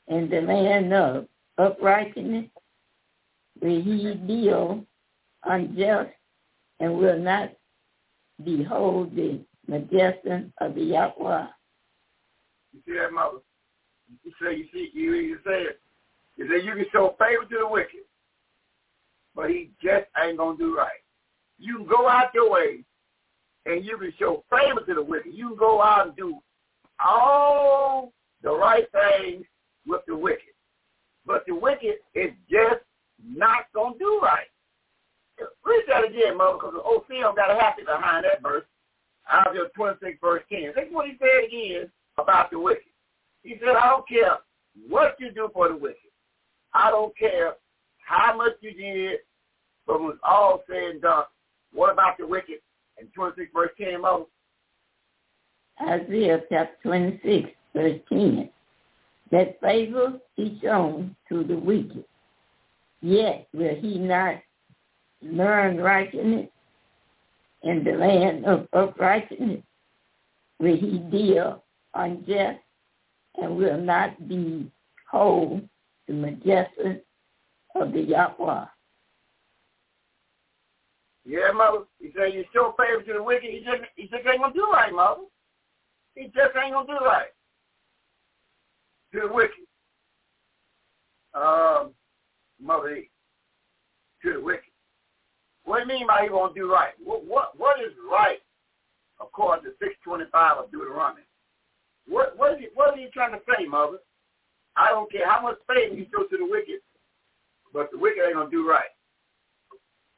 And the land of uprightness, will he deal unjust and will not behold the majesty of the Yahweh? You see that, Mother? You say, you see, you, you say it. You say you can show favor to the wicked, but he just ain't going to do right. You can go out your way and you can show favor to the wicked. You can go out and do all the right things with the wicked. But the wicked is just not going to do right. Read that again, Mother, because the old film got a happy behind that verse. Isaiah twenty-six, verse ten. Think what he said again about the wicked. He said, I don't care what you do for the wicked. I don't care how much you did, but it was all said and done. What about the wicked? In twenty-six, verse ten, Mother. Isaiah chapter twenty-six, verse ten. That favor be shown to the wicked, yet will he not learn righteousness, in the land of uprightness, will he deal unjust and will not be whole the majesty of the Yahweh. Yeah, Mother. He said, you show favor to the wicked. He just, he just ain't going to do right, Mother. He just ain't going to do right to the wicked. Um, Mother E, to the wicked. What do you mean by he going to do right? What, what What is right according to six twenty-five of Deuteronomy? What What, is he, what are you trying to say, Mother? I don't care how much favor you show to the wicked, but the wicked ain't going to do right.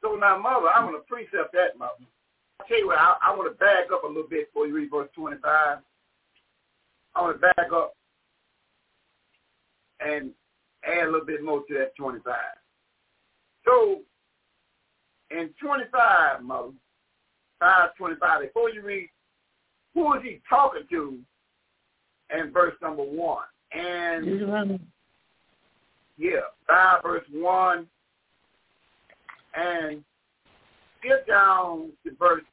So now, Mother, I want to precept that, Mother. I tell you what, I, I want to back up a little bit before you read verse twenty-five. I want to back up and add a little bit more to that twenty-five. So, in twenty-five, Mother, five twenty-five, before you read, who is he talking to in verse number one? And, yeah, five verse one. And get down to verse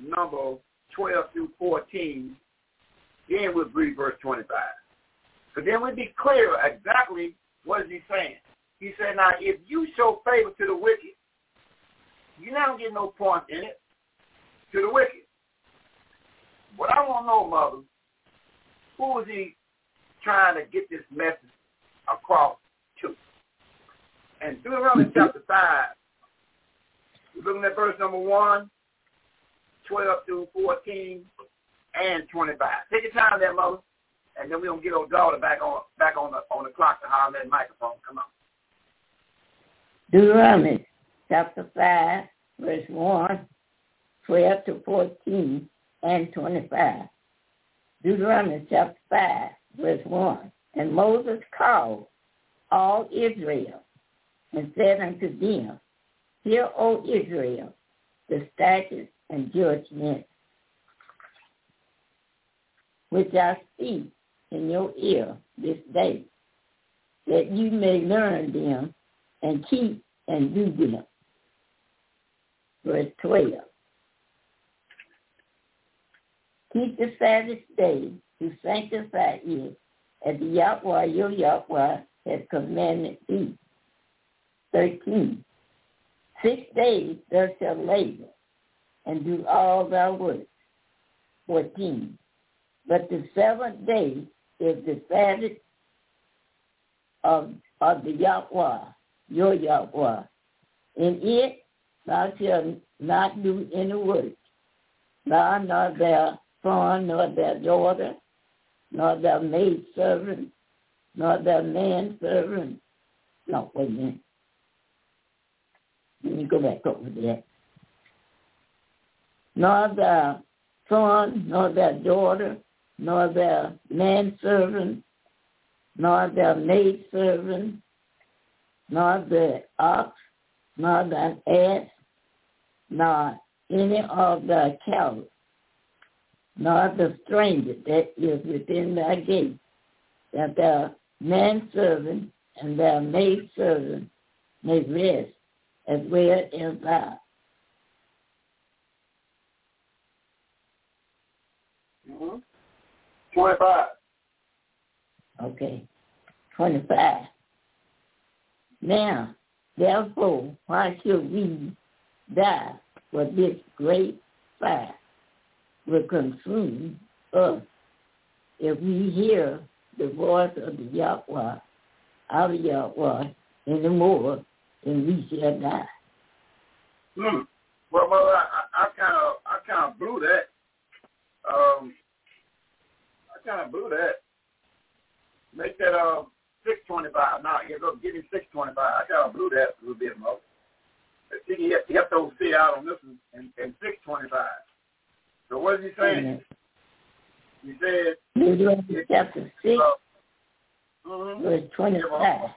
number twelve through fourteen. Then we'll read verse twenty-five. But then we'll be clear exactly what is he saying. He said, now, if you show favor to the wicked, you're not going to get no point in it to the wicked. But I want to know, Mother, who is he trying to get this message across to? And Deuteronomy chapter five, we're looking at verse number one, twelve through fourteen, and twenty-five. Take your time there, Mother, and then we're going to get old daughter back on back on the, on the clock to holler that microphone. Come on. Deuteronomy chapter five, verse one, twelve to fourteen, and twenty-five. Deuteronomy chapter five, verse one. And Moses called all Israel and said unto them, hear, O Israel, the statutes and judgments which I speak in your ear this day, that you may learn them and keep and do them. Verse twelve. Keep the Sabbath day to sanctify it, as the Yahweh your Yahweh has commanded thee. thirteen. Six days thou shalt labor and do all thy work. fourteen. But the seventh day is the Sabbath of, of the Yahweh, your Yahweh. In it thou shalt not do any work, thou nor thy son, nor thy daughter, nor thy maidservant, nor thy manservant. No, wait a minute. Let me go back over there. Nor thy son, nor thy daughter, nor thy manservant, nor thy maidservant, nor the ox, nor thine ass, nor any of thy cattle, nor the stranger that is within thy gate, that thy manservant and thy maidservant may rest, as well as thou. Mm-hmm. twenty-five. Okay, twenty-five. Now, therefore, why should we die for this great fire will consume us if we hear the voice of the Yahweh, our Yahweh, anymore? And we shall die. Hmm. Well, Mother, I kind of, I kind of blew that. Um, I kind of blew that. Make that uh six twenty-five. Now, you go give me six twenty-five. I kind of blew that a little bit, Mother. See, you have, you have to see out on this one and, and six twenty-five. So what is he saying? Mm-hmm. He said. Deuteronomy chapter six, uh, mm-hmm. verse twenty-five.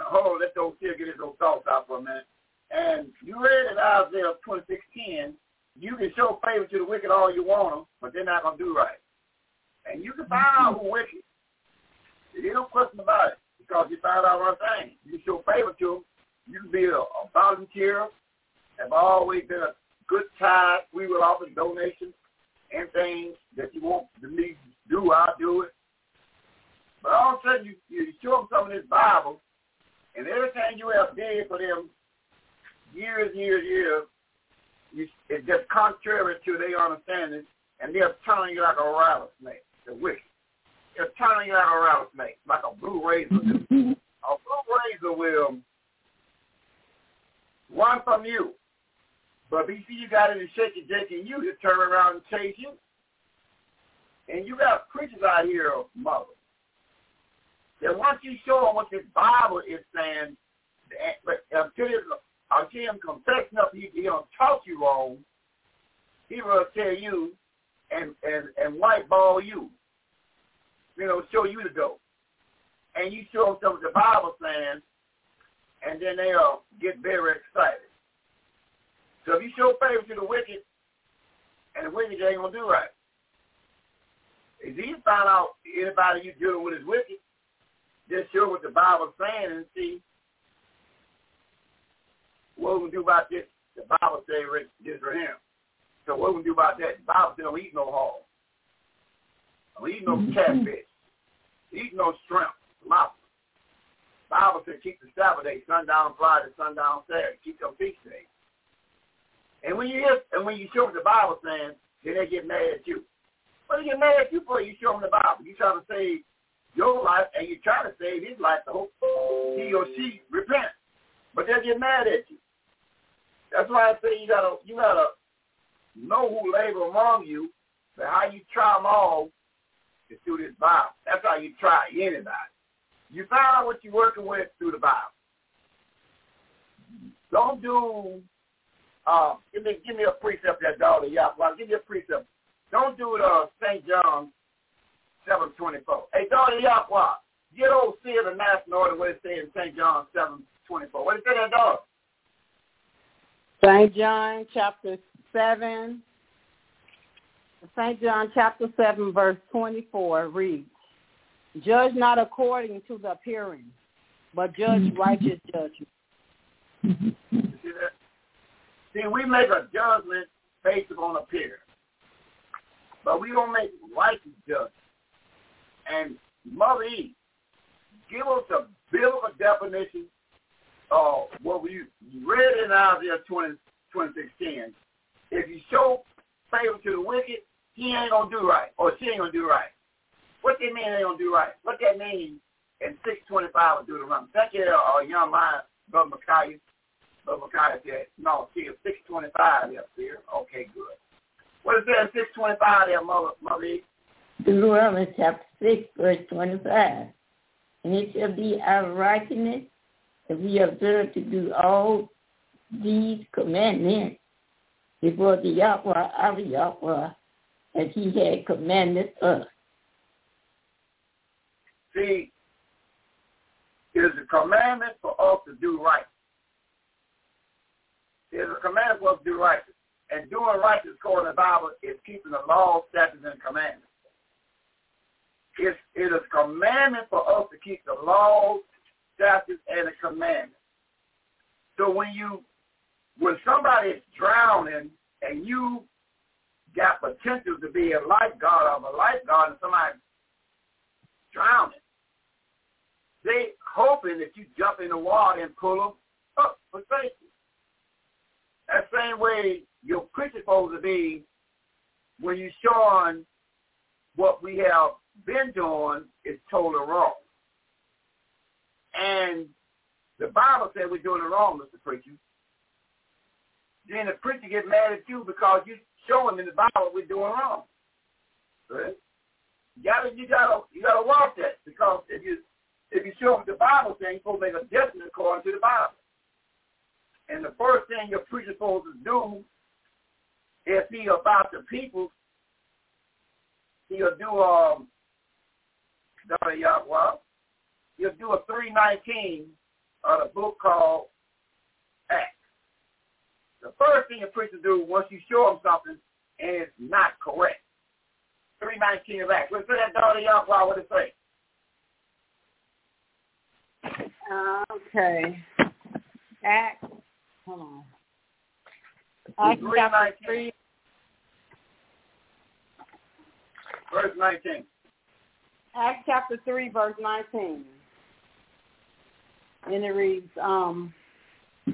Hold on, let those here get his little thoughts out for a minute. And you read in Isaiah twenty-six ten, you can show favor to the wicked all you want them, but they're not going to do right. And you can find out who's wicked. There's no question about it, because you find out one thing. You can show favor to them. You can be a, a volunteer. I've always been a good tithes. We will offer donations and things that you want me to do. I'll do it. But all of a sudden, you, you show them some of this Bible, and everything you have did for them years, years, years, you, it's just contrary to their understanding, and they're turning you like a rattlesnake, the wicked. They're turning you like a rattlesnake, like a blue razor. A blue razor will run from you. But B C, you got it in shaky Jake, and you to turn around and chase you. And you got preachers out here, mother, that once you show them what this Bible is saying, but until him confessing up, he, he don't talk you wrong, he will tell you and, and, and whiteball you, you know, show you the dope. And you show them some of the Bible saying, and then they'll get very excited. So if you show favor to the wicked, and the wicked ain't going to do right. If you find out anybody you're dealing with is wicked, just show what the Bible's saying and see what we going to do about this. The Bible says this for him. So what we going to do about that? The Bible says don't eat no hog. Don't eat no catfish. Eat no shrimp. Lobster. The Bible says keep the Sabbath day, sundown Friday, sundown Saturday. Keep them feast days. And when you hear, and when you show them the Bible saying, then they get mad at you. What do you get mad at you for? You show them the Bible. You try to save your life, and you try to save his life to hope he or she repents. But they'll get mad at you. That's why I say you gotta you gotta know who labor among you, but how you try them all is through this Bible. That's how you try anybody. You find out what you're working with through the Bible. Don't do. Um, give me give me a precept that Daughter Yahweh. Give me a precept. Don't do it uh, Saint John seven twenty four. Hey, Daughter Yahweh, get old Seer the National Order what it says in Saint John seven twenty four. What it say that daughter? Saint John chapter seven. Saint John chapter seven verse twenty four reads, "Judge not according to the appearance, but judge righteous judgment." See that? See, we make a judgment based upon appearance, but we don't make righteous judgment. And Mother Eve, give us a biblical definition of what we read in Isaiah twenty, twenty-six ten. If you show favor to the wicked, he ain't going to do right, or she ain't going to do right. What that mean ain't going to do right? What that mean in six twenty-five of Deuteronomy? Thank you, uh, young mind, Brother Micaiah. Brother Micaiah said, no, see, it's six twenty-five up there. Okay, good. What is that in six twenty-five there, Mother, Mother Eve? Romans chapter six, verse twenty-five. And it shall be our righteousness if we observe to do all these commandments before the Yahweh, our Yahweh, as he had commanded us. See, there's a commandment for us to do right. There's a command for us to do righteous. And doing righteous according to the Bible is keeping the law, statutes, and commandments. It's, it is a commandment for us to keep the laws, statutes, and the commandments. So when you, when somebody is drowning and you got potential to be a lifeguard or a lifeguard and somebody's drowning, they hoping that you jump in the water and pull them up for safety. That same way your preacher's supposed to be when you're showing what we have been doing is totally wrong. And the Bible said we're doing it wrong, Mister Preacher. Then the preacher gets mad at you because you show him in the Bible we're doing wrong. Right? You gotta, you gotta, you gotta watch that because if you if you show him the Bible thing, you're supposed to make a judgment according to the Bible. And the first thing your preacher's supposed to do is be about the people. He'll do um, he'll do a three nineteen of the book called Acts. The first thing your preacher do once you show him something and it's not correct. three nineteen of Acts. Let's say that, Daughter Yahweh, what it say? Okay. Acts. Hold on. Acts chapter three. Verse nineteen. Acts chapter three, verse nineteen. And it reads, um,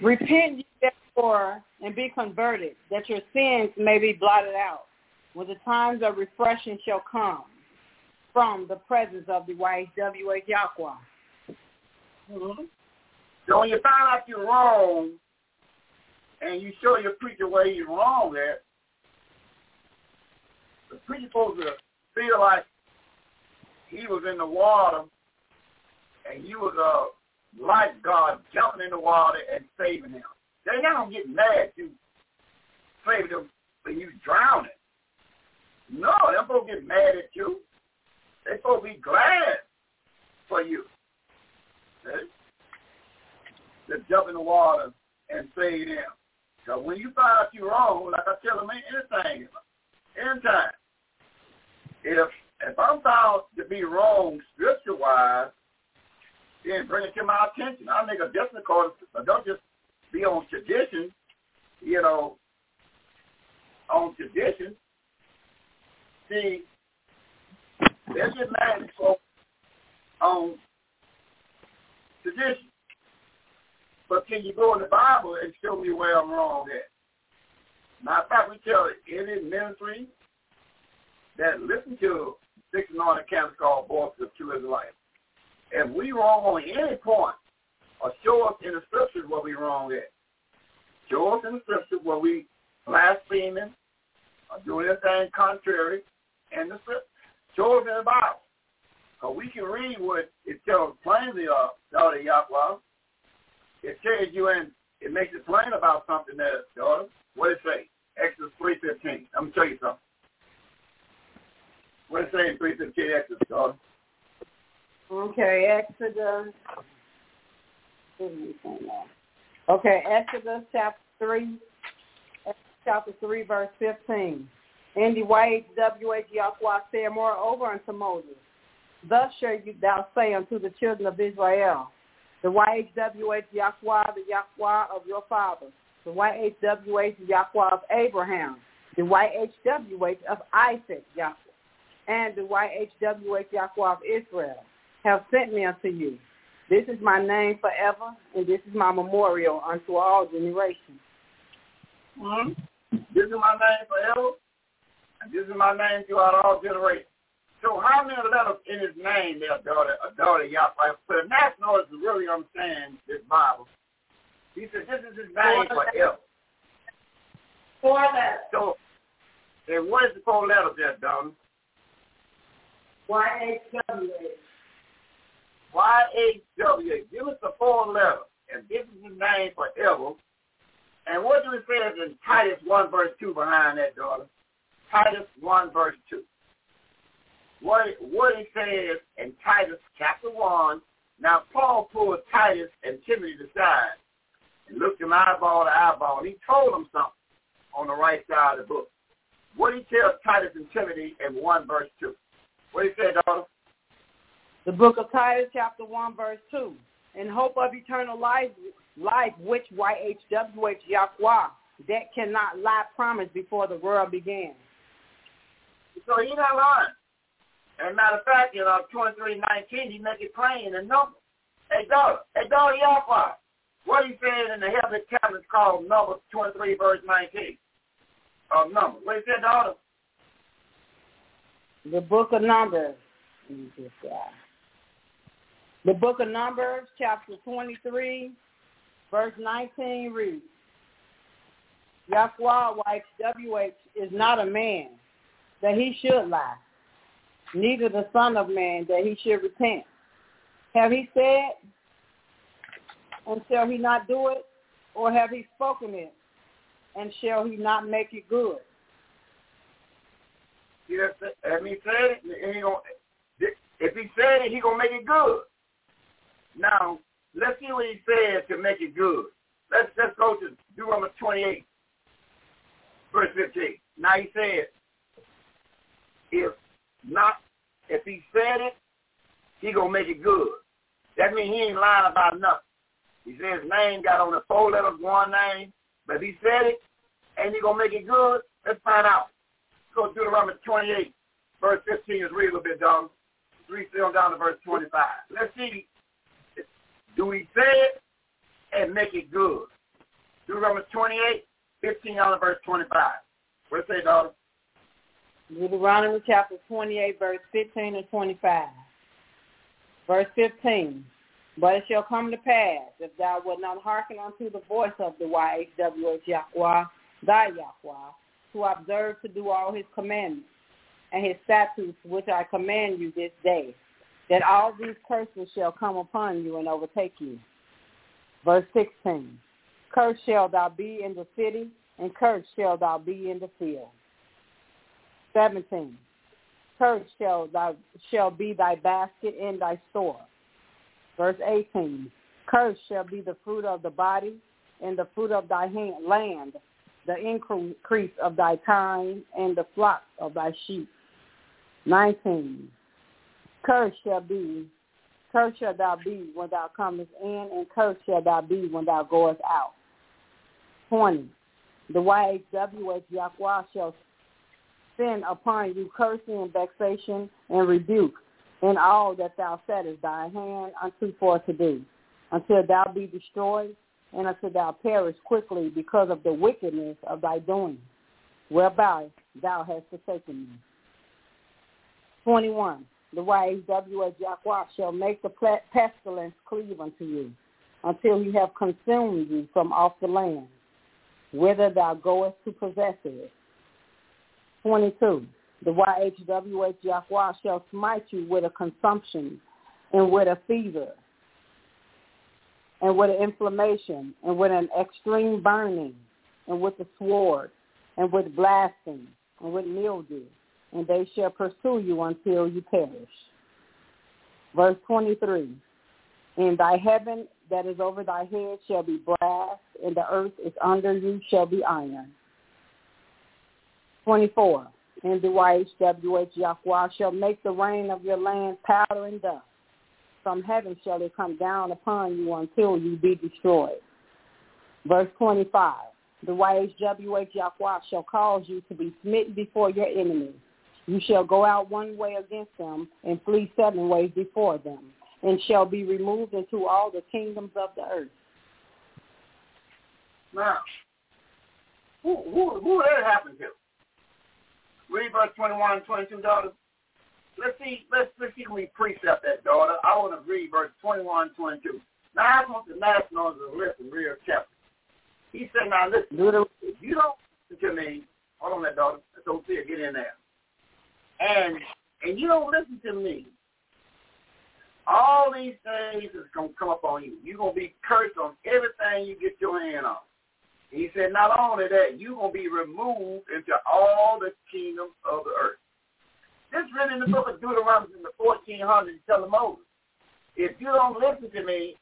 repent ye therefore and be converted, that your sins may be blotted out, when the times of refreshing shall come from the presence of the Y H W H Yahweh. Mm-hmm. So when you find out you're wrong, and you show your preacher where he's wrong at, the preacher's supposed to feel like he was in the water, and you was a lifeguard jumping in the water and saving him. They don't get mad if you saved him when you drowning. No, they're supposed to get mad at you. They're supposed to be glad for you. Okay? They're jumping in the water and save them. Because when you find out you're wrong, like I tell them, anything, anytime. If if I'm found to be wrong scripture-wise, then bring it to my attention. I'll make a different call. Don't just be on tradition, you know, on tradition. See, they're just mad on tradition. But can you go in the Bible and show me where I'm wrong at? Matter of fact, we tell any ministry that listen to six and on accounts called Voice of True Israelites. If we wrong on any point, or show us in the scriptures what we wrong at, show us in the scriptures where we blaspheming or doing anything contrary, and the scriptures, show us in the Bible. So we can read what it tells plainly of Daughter Yahweh. It tells you and it makes it plain about something that, daughter. What it say? Exodus three fifteen. I'm gonna tell you something. What it say in three fifteen Exodus, daughter? Okay, Exodus. Okay, Exodus chapter three, chapter three, verse fifteen. And the Y H W H Yahweh said moreover unto Moses, thus shall you thou say unto the children of Israel. The Y H W H Yahweh, the Yahweh of your father, the Y H W H Yahweh of Abraham, the Y H W H of Isaac, Yahweh, and the Y H W H Yahweh of Israel have sent me unto you. This is my name forever, and this is my memorial unto all generations. Mm-hmm. This is my name forever, and this is my name throughout all generations. So how many letters in his name there, daughter, daughter Yahweh? But if that's in order to really understand this Bible, he said this is his name forever. Four letters. So, and what is the four letters there, daughter? Y H W H. Y H W H. Give us the four letters. And this is his name forever. And what do we say is in Titus one verse two behind that, daughter? Titus one verse two. What it, what it says in Titus chapter one, now Paul pulled Titus and Timothy aside and looked him eyeball to eyeball, and he told them something on the right side of the book. What he tells Titus and Timothy in one verse two. What he said, daughter? The book of Titus chapter one verse two. In hope of eternal life, life which Y H W H Yahweh, that cannot lie, promised before the world began. So he's not lying. As a matter of fact, in you know, twenty-three nineteen, he make it plain in the number. Hey, daughter, hey, daughter Yahweh, what he said in the heavenly tablet is called number twenty-three, verse nineteen. Of number. What he said, daughter? The book of Numbers. The book of Numbers, chapter twenty-three, verse nineteen reads, Yahweh, Y H W H, is not a man that he should lie, neither the Son of Man that he should repent. Have he said, and shall he not do it? Or have he spoken it, and shall he not make it good? Yes, and he said it, he gonna, if he said it, he going to make it good. Now, let's see what he said to make it good. Let's, let's go to Deuteronomy twenty-eight, verse fifteen. Now he said, if not, if he said it, he gonna make it good. That means he ain't lying about nothing. He said his name got on the four letters, one name, but if he said it, and you're going to make it good? Let's find out. Let's go to Deuteronomy twenty-eight, verse fifteen. Is read a little bit, dog. Read still down to verse twenty-five. Let's see. Do we say it and make it good? Deuteronomy twenty-eight, fifteen down to verse twenty-five. What does it say, daughter? Deuteronomy chapter twenty-eight, verse fifteen and twenty-five. Verse fifteen. But it shall come to pass, if thou wilt not hearken unto the voice of the Y H W H Yahweh, thy Yahweh, to observe to do all his commandments and his statutes, which I command you this day, that all these curses shall come upon you and overtake you. Verse sixteen. Cursed shall thou be in the city, and cursed shall thou be in the field. seventeen. Cursed shall thou shall be thy basket and thy store. Verse eighteen. Cursed shall be the fruit of the body and the fruit of thy hand, land, the increase of thy time and the flock of thy sheep. nineteen. Cursed shall be, cursed shall thou be when thou comest in, and cursed shall thou be when thou goest out. twenty. The Y H W H Yahweh shall send upon you cursing and vexation and rebuke in all that thou settest thy hand unto for to do, until thou be destroyed and until thou perish quickly because of the wickedness of thy doing, whereby thou hast forsaken me. twenty-one. The Y H W H Yahweh shall make the pestilence cleave unto you, until he have consumed you from off the land, whither thou goest to possess it. twenty-two. The Y H W H Yahweh shall smite you with a consumption and with a fever and with an inflammation and with an extreme burning and with the sword and with blasting and with mildew, and they shall pursue you until you perish. Verse twenty-three. And thy heaven that is over thy head shall be brass, and the earth is under you shall be iron. twenty-four. And the Y H W H Yahweh shall make the rain of your land powder and dust. From heaven shall it come down upon you until you be destroyed. Verse twenty-five. The Y H W H Yahweh shall cause you to be smitten before your enemies. You shall go out one way against them and flee seven ways before them, and shall be removed into all the kingdoms of the earth. Now, who who, who that happened to? Read verse twenty-one and twenty-two, daughter. Let's see, let's, let's see we precept that, daughter. I want to read verse twenty-one and twenty-two. Now, I want the nationals to listen real carefully. He said, now listen, if you don't listen to me, hold on that, daughter. That's O C, get in there. And and you don't listen to me, all these things is going to come up on you. You're going to be cursed on everything you get your hand on. He said, not only that, you're going to be removed into all the kingdoms of the earth. This written in the book of Deuteronomy in the fourteen hundreds, telling Moses, if you don't listen to me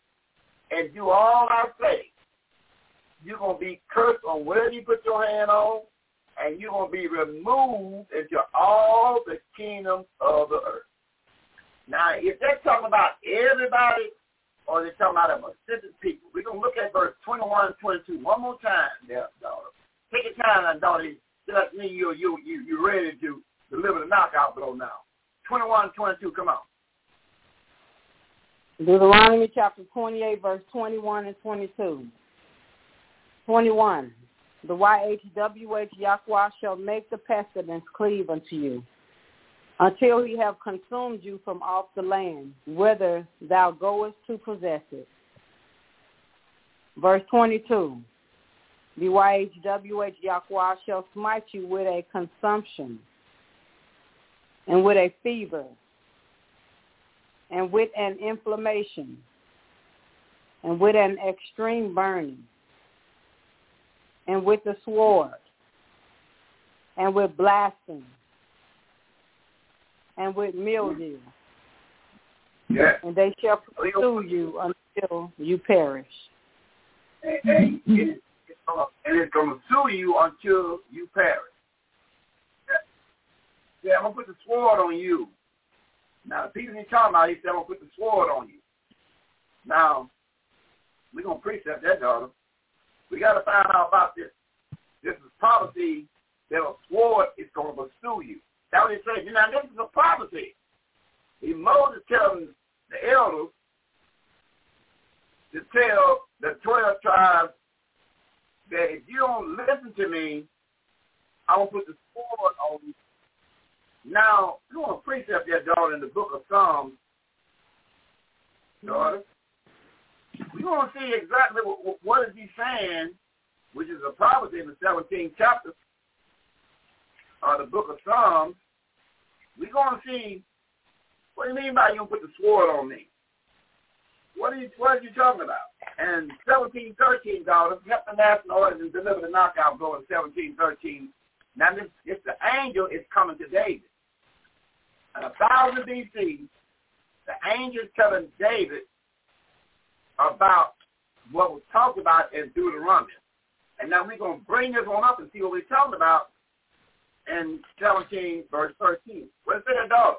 and do all I say, you're going to be cursed on whatever you put your hand on, and you're going to be removed into all the kingdoms of the earth. Now, if they're talking about everybody or they're talking about a specific people, we're going to look at verse twenty-one and twenty-two one more time there, daughter. Take your time now, daughter. That means you're, you're, you're ready to deliver the knockout blow now. twenty-one and twenty-two, come on. Deuteronomy chapter twenty-eight, verse twenty-one and twenty-two. twenty-one. The Y H W H Yahweh shall make the pestilence cleave unto you, until he have consumed you from off the land, whither thou goest to possess it. Verse twenty-two. The Y H W H Yahweh shall smite you with a consumption, and with a fever, and with an inflammation, and with an extreme burning, and with the sword, and with blasting, and with mildew. Yeah. And they shall pursue you until you perish. And, and, and it's going to pursue you until you perish. Yeah, I'm going to put the sword on you. Now, Peter ain't talking about it. He said, I'm going to put the sword on you. Now, we're going to precept that, daughter. We got to find out about this. This is prophecy that a sword is going to pursue you. That's what he said. Now, this is a prophecy. He, Moses telling the elders to tell the twelve tribes that if you don't listen to me, I'm going to put the sword on you. Now, you want to precept that, daughter, in the book of Psalms, daughter. We're going to see exactly what, what is he saying, which is a prophecy in the seventeenth chapter of the book of Psalms. We're going to see, what do you mean by you put the sword on me? What are you, what are you talking about? And seventeen thirteen, daughter, kept the national orders and delivered a knockout blow in seventeen thirteen. Now, this, this the angel is coming to David. In one thousand B C, the angel is telling David about what was talked about in Deuteronomy. And now we're going to bring this one up and see what we're talking about in seventeen, verse thirteen. What's it, daughter?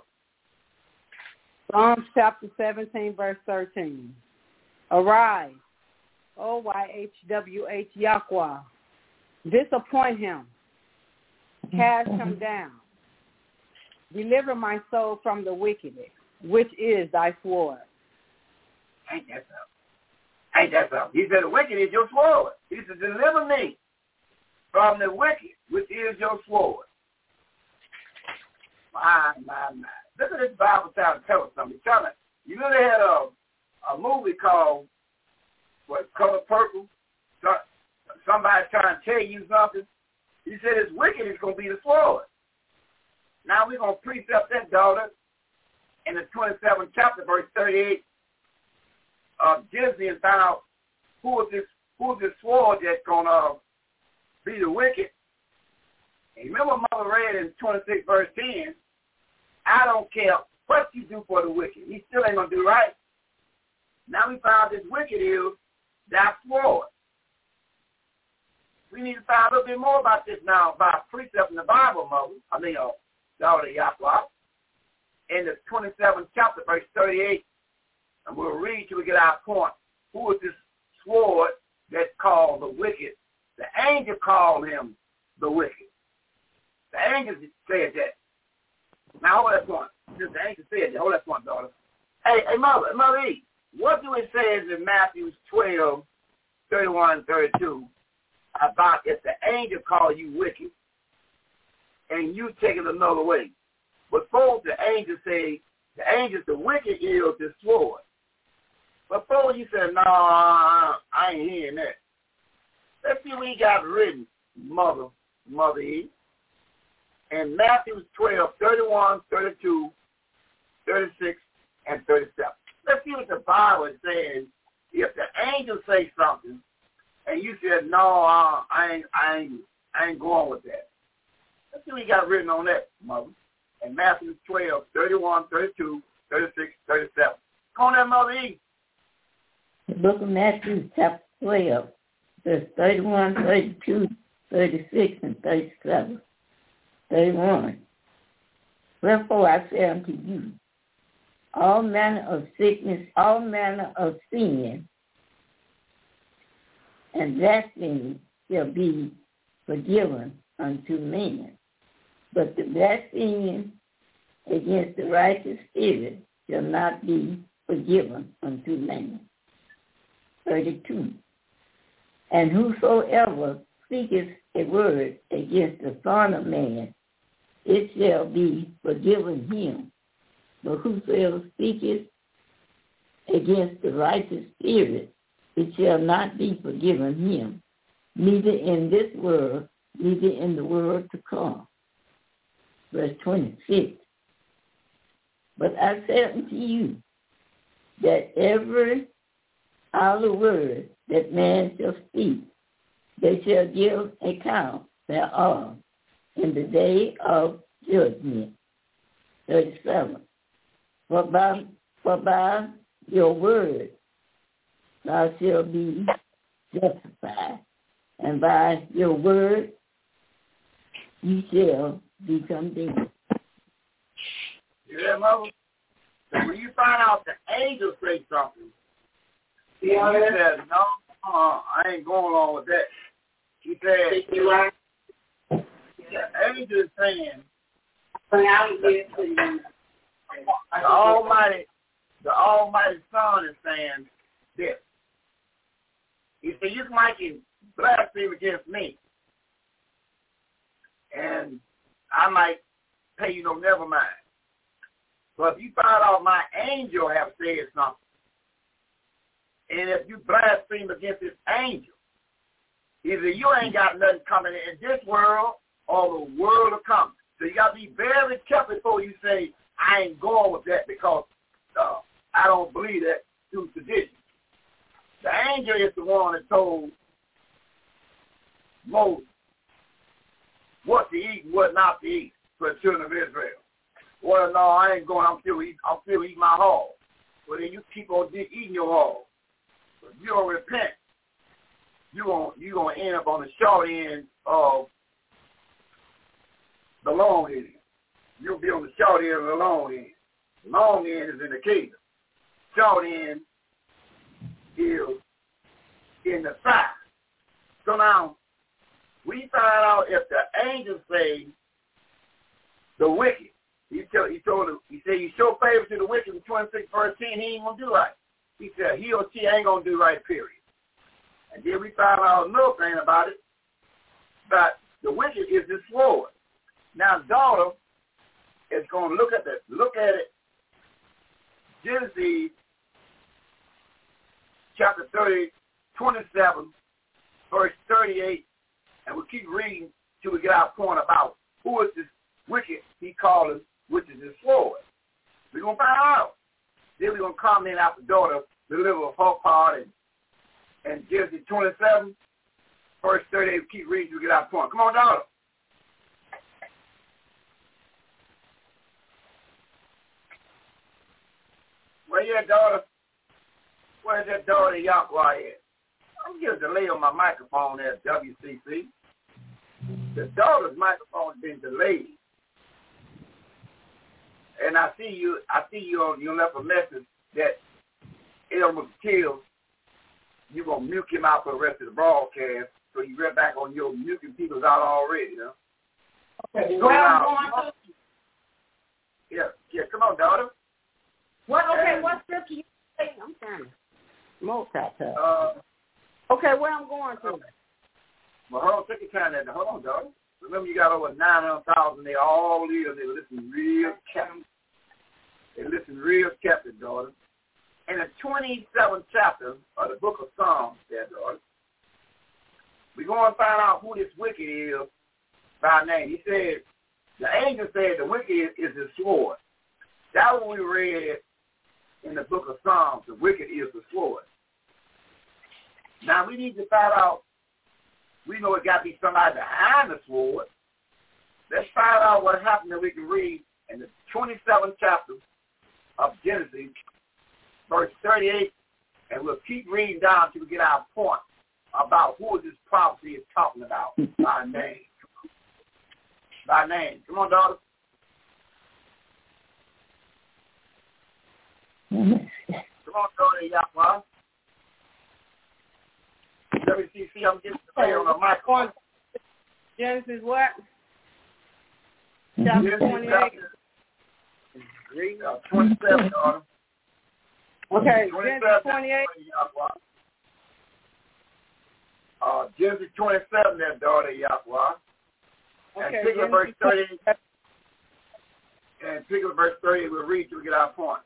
Psalms chapter seventeen, verse thirteen. Arise, O Y H W H Yahweh, disappoint him, cast him down, deliver my soul from the wickedness, which is thy sword. Ain't that something? Ain't that something? He said, the wicked is your sword. He said, deliver me from the wicked, which is your sword. My, my, my. Look at this Bible trying to tell us something. It's trying to, you know, they had a, a movie called, what, Color Purple? So, somebody trying to tell you something. He said, it's wicked, it's going to be the sword. Now we're going to precept that, daughter, in the twenty-seventh chapter, verse thirty-eight. Uh, Disney and found out who is this, who is this sword that's going to be the wicked. And remember Mother read in twenty-six verse ten, I don't care what you do for the wicked. He still ain't going to do right. Now we found this wicked is thy sword. We need to find a little bit more about this now by precept in the Bible, Mother. I mean, uh, Daughter Yahweh. In the twenty-seventh chapter, verse thirty-eight. And we'll read till we get our point. Who is this sword that's called the wicked? The angel called him the wicked. The angel said that. Now hold that point. Just the angel said that. Hold that point, daughter. Hey, hey, mother, mother E, what do it say in Matthew twelve, thirty-one, thirty-two about if the angel called you wicked and you take it another way? But folks, the angel say, the angel, the wicked is the sword. But folks, you said, no, nah, I ain't hearing that. Let's see what he got written, Mother, Mother E. In Matthew twelve, thirty-one, thirty-two, thirty-six, and thirty-seven. Let's see what the Bible is saying. If the angel say something, and you said, no, uh, I, ain't, I, ain't, I ain't going with that. Let's see what he got written on that, Mother. In Matthew twelve, thirty-one, thirty-two, thirty-six, thirty-seven. Go on there, Mother E. The book of Matthew, chapter twelve, verse thirty-one, thirty-two, thirty-six, and thirty-seven. thirty-one. Wherefore I say unto you, all manner of sickness, all manner of sin, and blasphemy shall be forgiven unto men. But the blasphemy against the righteous spirit shall not be forgiven unto man. thirty-two. And whosoever speaketh a word against the Son of Man, it shall be forgiven him. But whosoever speaketh against the righteous spirit, it shall not be forgiven him, neither in this world, neither in the world to come. Verse twenty-six, but I say unto you that every idle word that man shall speak, they shall give account thereof in the day of judgment. thirty-seven, for by, for by your word thou shalt be justified, and by your word you shall be condemned. You hear that, Mother? So when you find out the angel say something, he yeah. said, no, uh, I ain't going on with that. He said, you just saying. The Almighty, the Almighty Son is saying this. He said, you're making blasphemy against me. And I might pay you no never mind. But if you find out my angel have said something, and if you blaspheme against his angel, either you ain't got nothing coming in this world or the world will come. So you got to be very careful before you say, I ain't going with that because uh, I don't believe that through tradition. The angel is the one that told Moses what to eat and what not to eat for the children of Israel. Well, no, I ain't going. I'm still eating, I'm still eating my hog. Well, then you keep on eating your hog. If you don't repent, you're going you gonna end up on the short end of the long end. You'll be on the short end of the long end. The long end is in the kingdom. Short end is in the fire. So now, we find out if the angels say the wicked, he told, he told him, he said, you show favor to the wicked in twenty-six verse ten, he ain't going to do right. He said, he or she ain't going to do right, period. And then we found out another thing about it, but the wicked is his sword. Now, daughter is going to look at the look at it. Genesis chapter thirty, twenty-seven, verse thirty-eight, and we'll keep reading till we get our point about who is this wicked he calls, which is his sword. We're going to find out. Then we're going to come in after daughter, deliver of her part, and, and Genesis twenty-seven, verse thirty-eight, we'll keep reading till we get our point. Come on, daughter. Where's your daughter? Where's that daughter Yahweh at? I'm getting a delay on my microphone there at W C C. The daughter's microphone has been delayed. And I see you, I see you on, you left a message that it almost kills. You're going to mute him out for the rest of the broadcast. So you read back on your muting people's out already, you know? Okay. Well, on. Yeah, yeah, come on, daughter. What, okay, and, what scripture you say? I'm trying to multitask. Uh, okay, where I'm going to? Okay. Well, hold on, take your time there. Hold on, daughter. Remember, you got over nine hundred thousand. They all live. They listen real carefully. They listen real carefully, daughter. In the twenty-seventh chapter of the book of Psalms, there, daughter, we're going to find out who this wicked is by name. He said, the angel said the wicked is his sword. That's what we read in the book of Psalms. The wicked is the sword. Now, we need to find out. We know it got to be somebody behind the sword. Let's find out what happened that we can read in the twenty-seventh chapter of Genesis, verse thirty-eight, and we'll keep reading down until we get our point about who this prophecy is talking about by name. By name. Come on, daughter. Come on, daughter, Yahweh. W C C, I'm getting the play on the microphone. Genesis what? Chapter twenty-eight. Uh, twenty-seven, daughter. Okay, Genesis twenty-eight. Uh, Genesis twenty-seven, that daughter, Yahweh. And okay, pick up verse thirty. And pick up verse thirty, we'll read till we get our point.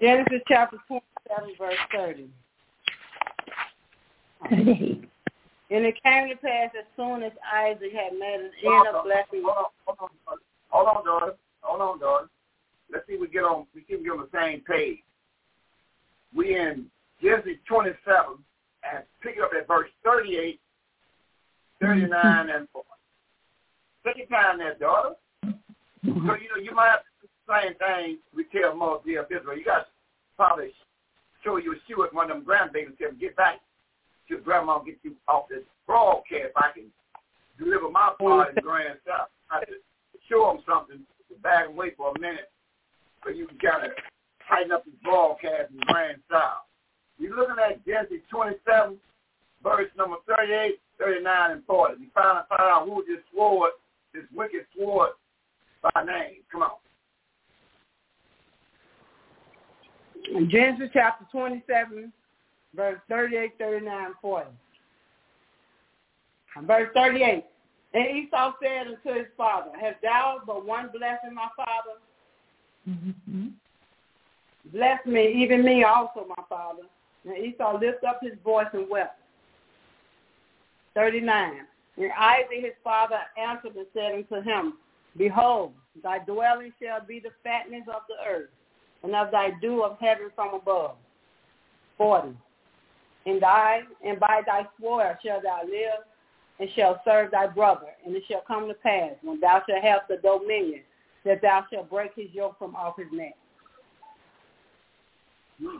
Genesis chapter twenty-seven, verse thirty. And it came to pass as soon as Isaac had made an end of blessing. Hold on, hold on, hold on, daughter. Hold on, daughter. Let's see if we get on. We can get on the same page. We in Genesis twenty-seven and pick it up at verse thirty-eight, thirty-nine, and four. Take your time, there, daughter. So you know you might have to do the same thing we tell Mother Z of Israel. You got to probably show your shoe at one of them grandbabies and get back. Your grandma will get you off this broadcast. If I can deliver my part in grand stuff, I just show them something to back and wait for a minute so you can kind of tighten up this broadcast in grand style. You're looking at Genesis twenty-seven, verse number thirty-eight, thirty-nine and forty. We finally find out who this sword, this wicked sword, by name. Come on. In Genesis chapter twenty-seven, verse thirty-eight, thirty-nine, forty. Verse thirty-eight. And Esau said unto his father, Hast thou but one blessing, my father? Mm-hmm. Bless me, even me also, my father. And Esau lifted up his voice and wept. thirty-nine. And Isaac his father answered and said unto him, Behold, thy dwelling shall be the fatness of the earth, and of thy dew of heaven from above. forty. And thy and by thy sword shalt thou live, and shalt serve thy brother. And it shall come to pass, when thou shalt have the dominion, that thou shalt break his yoke from off his neck. Hmm.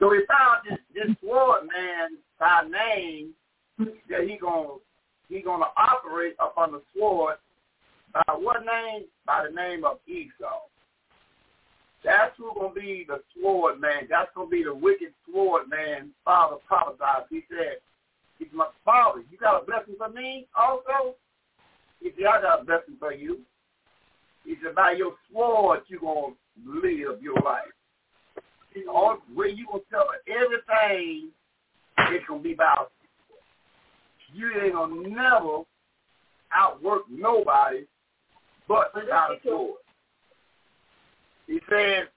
So he found this, this sword, man, by name, that he gonna he gonna operate upon the sword by what name? By the name of Esau. That's who gonna be the sword, man. That's gonna be the wicked sword, man. Father prophesied. He said, "It's my father. You got a blessing for me, also. He said, I got a blessing for you. He said, by your sword, you gonna live your life." All where you gonna tell everything, it's gonna be about you. You ain't gonna never outwork nobody but by the sword. He said,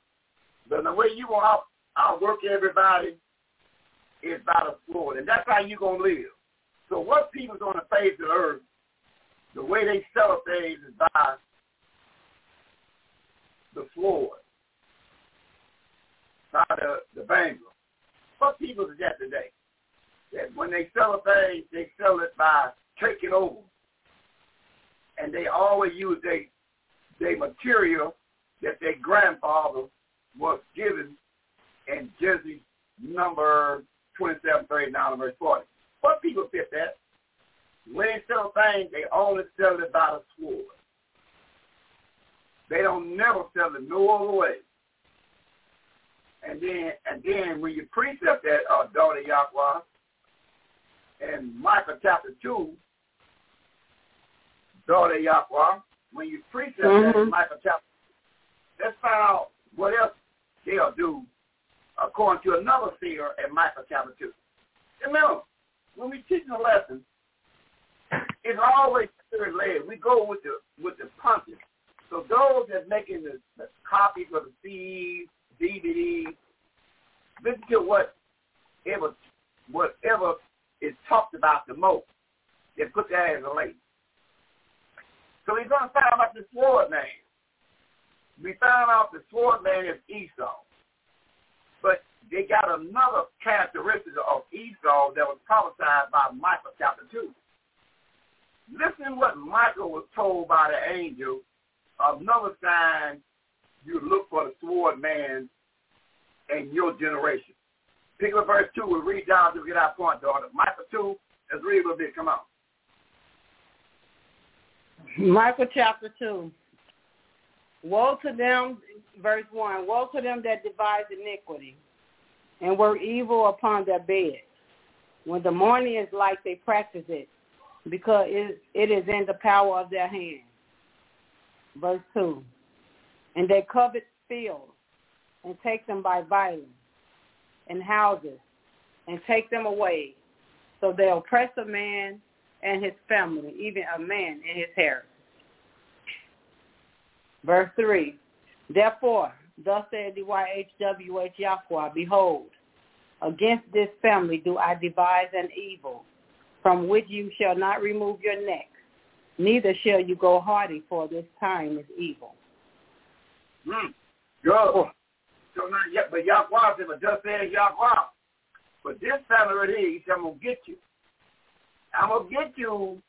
but the way you gonna out, outwork everybody is by the sword, and that's how you gonna live. So what people's on the face of the earth, the way they sell things is by the sword. By the, the bangle. What people is that today? That when they sell a thing, they sell it by taking over. And they always use their they material that their grandfather was given in Genesis number twenty-seven, thirty-nine, verse forty. What people fit that? When they sell things, they only sell it by the sword. They don't never sell it no other way. And then, and then when you precept that, uh, Daughter Yahweh, in Micah chapter two, Daughter Yahweh, when you precept mm-hmm. that in Micah chapter two, let's find out what else they'll do according to another seer in Micah chapter two. Remember, when we teach a lesson, it's always spirit-led. We go with the with the punches. So those that making the, the copies of the seeds, D V D, listen to whatever, whatever is talked about the most. They put that as a label. So we're going to find out the sword man. We found out the sword man is Esau. But they got another characteristic of Esau that was prophesied by Micah chapter two. Listen to what Micah was told by the angel, another sign. You look for the sword man in your generation. Pick up verse two. We'll read down to get our point, daughter. Micah two. Let's read a little bit. Come on. Micah chapter two. Woe to them, verse one. Woe to them that devise iniquity and work evil upon their bed. When the morning is light, they practice it, because it, it is in the power of their hand. Verse two. And they covet fields, and take them by violence, and houses, and take them away. So they oppress a man and his family, even a man and his heritage. Verse three. Therefore, thus said the Y H W H Yahweh, Behold, against this family do I devise an evil, from which you shall not remove your neck, neither shall you go hardy, for this time is evil. Hmm. Good. So not yet, but Yahweh said, but just said Yahweh. But this family right here, he said, I'm going to get you. I'm going to get you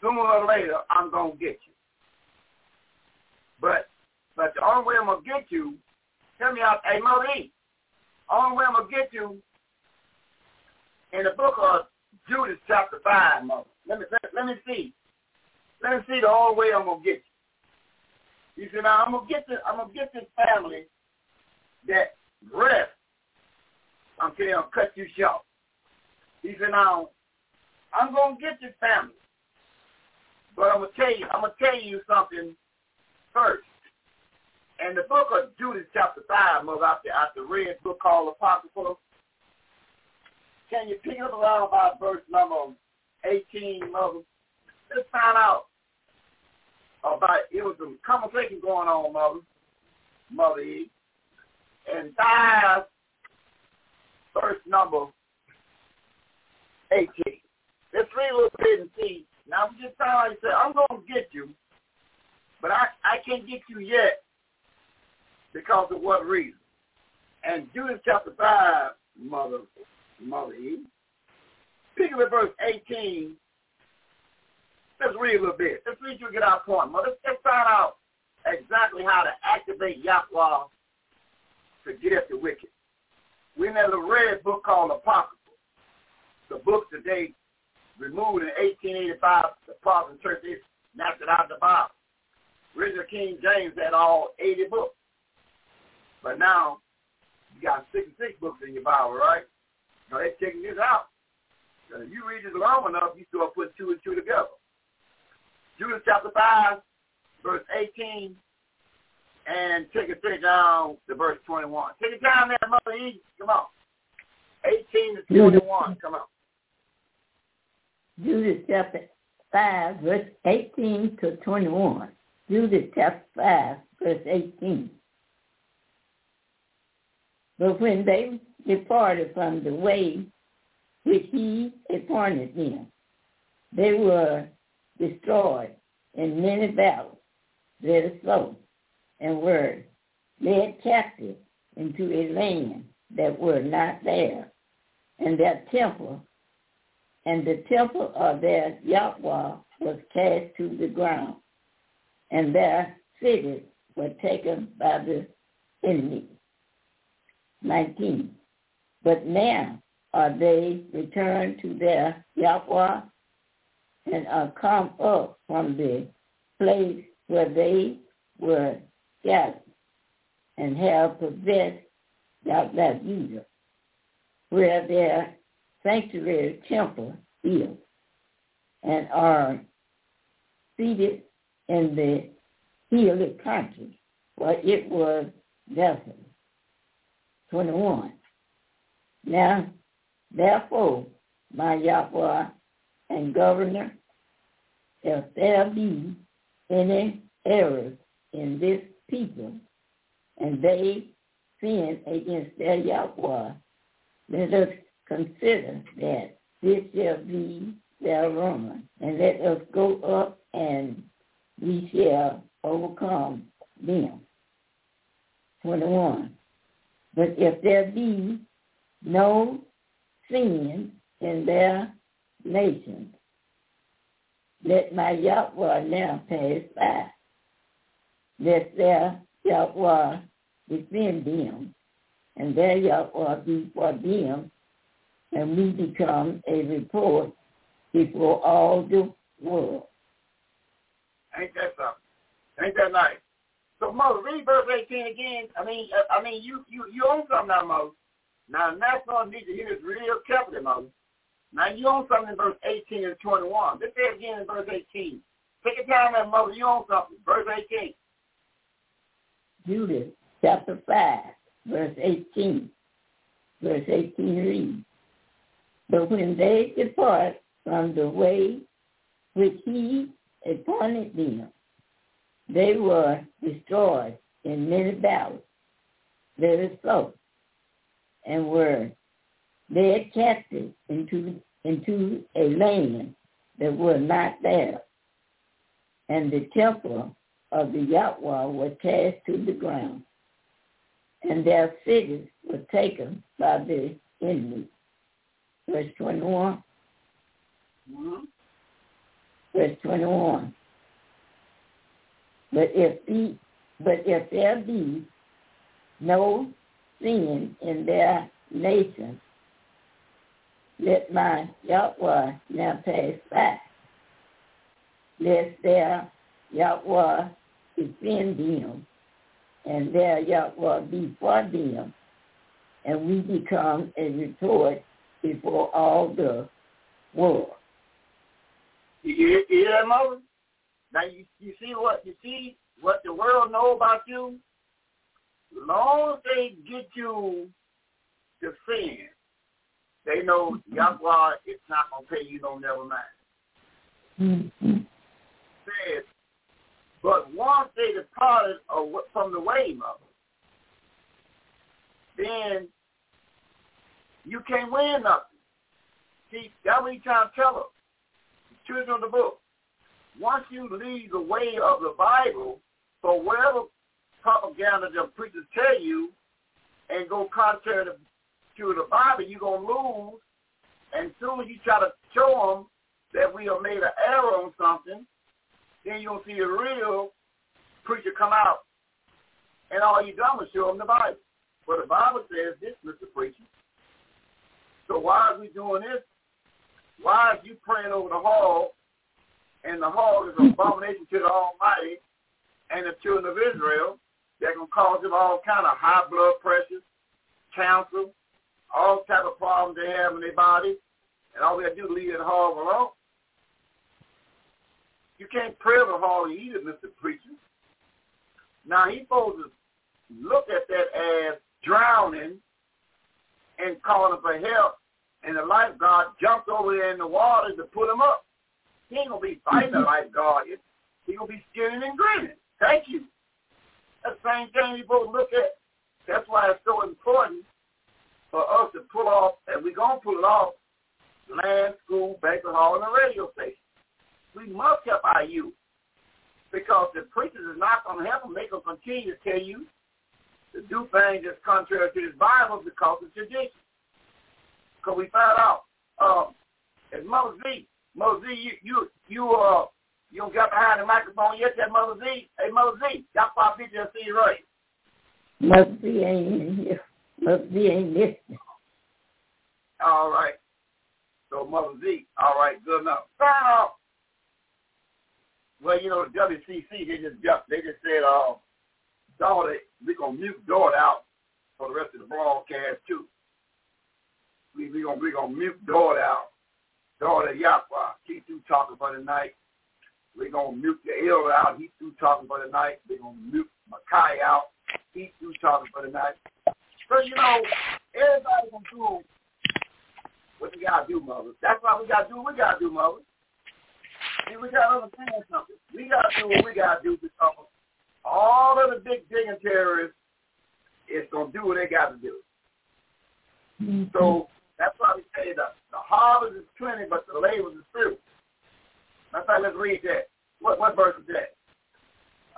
sooner or later. I'm going to get you. But but the only way I'm going to get you, tell me out, hey, Mother Eve, the only way I'm going to get you in the book of Judas chapter five, Mother. Let me, let, let me see. Let me see the only way I'm going to get you. He said, now I'm gonna get this I'm gonna get this family that rest. I'm saying I'll cut you short. He said, now I'm going to get your family. But I'm going to tell you, I'm going to tell you something first. And the book of Judith, chapter five, mother, out the, out the red book called Apocrypha. Can you pick up around about verse number eighteen, mother? Let's find out about, it was a conversation going on, mother, Mother Eve. And five, verse number eighteen. Let's read a little bit and see. Now, I'm just trying to say, I'm going to get you, but I, I can't get you yet. Because of what reason? And Judas chapter five, Mother, Mother Eve, pick up at verse eighteen. Let's read a little bit. Let's read you to get our point, Mother. Let's find out exactly how to activate Yahweh to get at the wicked. We're in that little red book called Apocrypha, the book that they removed in eighteen eighty-five, the Protestant Church knocked it out of the Bible. Original King James had all eighty books. But now, you got sixty-six books in your Bible, right? Now they're taking this out. So if you read this long enough, you start putting two and two together. Judas chapter five, verse eighteen, and take it, take down to verse twenty-one. Take it down there, Mother Eve. Come on. eighteen to twenty-one. Come on. Judas chapter five, verse eighteen to twenty-one. Judas chapter five, verse eighteen. But when they departed from the way which he appointed them, they were destroyed in many battles, very slow, and were led captive into a land that were not there, and their temple, and the temple of their Yahweh was cast to the ground, and their cities were taken by the enemy. nineteen. But now are they returned to their Yahweh and are come up from the place where they were scattered and have possessed that Judah, where their sanctuary temple is, and are seated in the hilly country where it was desolate. twenty-one. Now, therefore, my Yahweh and governor, if there be any errors in this people, and they sin against their Yahweh, let us consider that this shall be their ruin, and let us go up, and we shall overcome them. twenty-one. But if there be no sin in their nation, let my Yahweh now pass by. Let their Yahweh defend them, and their Yahweh be for them, and we become a report before all the world. Ain't that something? Ain't that nice? So, Mother, read verse eighteen again. I mean, I mean, you you, you own something now, Mother. Now, that's going to need to hear this real carefully, Mother. Now, you own something in verse eighteen and twenty-one. Let's say it again in verse eighteen. Take your time there, Mother. You own something. Verse eighteen. Judas, chapter five, verse eighteen. Verse eighteen reads, but when they depart from the way which he appointed them, they were destroyed in many battles, very slow, and were led captive into into a land that were not there, and the temple of the Yahweh was cast to the ground, and their cities were taken by the enemy. Verse twenty-one. Mm-hmm. Verse twenty-one. But if be, but if there be no sin in their nation, let my Yahweh now pass by. Let their Yahweh defend them, and their Yahweh be for them, and we become a report before all the world. You hear, you hear that, mother? Now you, you see what you see, what the world know about you. Long as they get you to sin, they know Yahweh is not gonna pay you no never mind. Mm-hmm. Says, but once they departed from the way, mother, then you can't win nothing. See, that's what he's trying to tell us, the children of the book. Once you leave the way of the Bible, for whatever propaganda the preachers tell you, and go contrary to, to the Bible, you're going to lose. And soon as you try to show them that we have made an error on something, then you'll see a real preacher come out. And all you done was show them the Bible. But the Bible says this, Mister Preacher. So why are we doing this? Why is you praying over the hog, and the hog is an abomination to the Almighty and the children of Israel that can cause them all kind of high blood pressure, cancer, all type of problems they have in their body, and all we have to do is leave that hog alone? You can't pray over the hog either, Mister Preacher. Now, he's supposed to look at that as drowning and calling for help, and the lifeguard jumped over there in the water to put him up. He ain't going to be fighting the lifeguard. He's going to be skinning and grinning. Thank you. That's the same thing we both look at. That's why it's so important for us to pull off, and we're going to pull it off, land, school, banquet hall, and the radio station. We must help our youth because the preachers is not going to help them. They're going to continue to tell you to do things that's contrary to this Bible because it's tradition. Because we found out, um, as Mother Z, Mother Z, you you you uh you don't got behind the microphone yet, that Mother Z. Hey, Mother Z, that's why I think you'll see right. Mother Z ain't in here. Mother Z ain't listening. All right. So Mother Z, all right, good enough. Find out. Well, you know the W C C, they just jumped. They just said, uh, daughter, we're gonna mute daughter out for the rest of the broadcast too. We we gonna we gonna mute daughter out. Daughter Yahweh, she's through talking for the night. We're going to mute the elder out. He's through talking for the night. We're going to mute Makai out. He's through talking for the night. So, you know, everybody's going to do what we got to do, mother. That's why we got to do what we got to do, mother. See, we got to understand something. We got to do what we got to do because all of the big dignitaries is going to do what they got to do. Mm-hmm. So, that's why we say the, the harvest is plenty, but the labors is few. Matter of fact, let's read that. What what verse is that?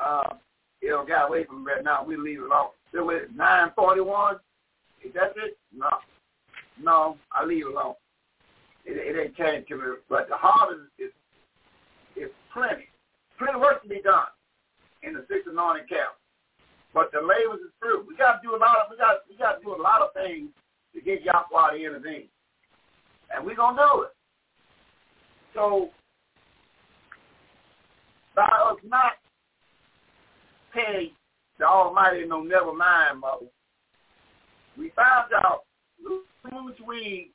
Uh, you know, got away from right now. We leave it alone. There was nine forty-one. Is that it? No. No, I leave it alone. It, it ain't changed to me. But the harvest is, is, is plenty. Plenty work to be done in the six anointed camp. But the labors is few. We got to do a lot of we got we got to do a lot of things to get Yahweh to intervene. And we're going to do it. So, by us not paying the Almighty no never mind, mother, we found out once we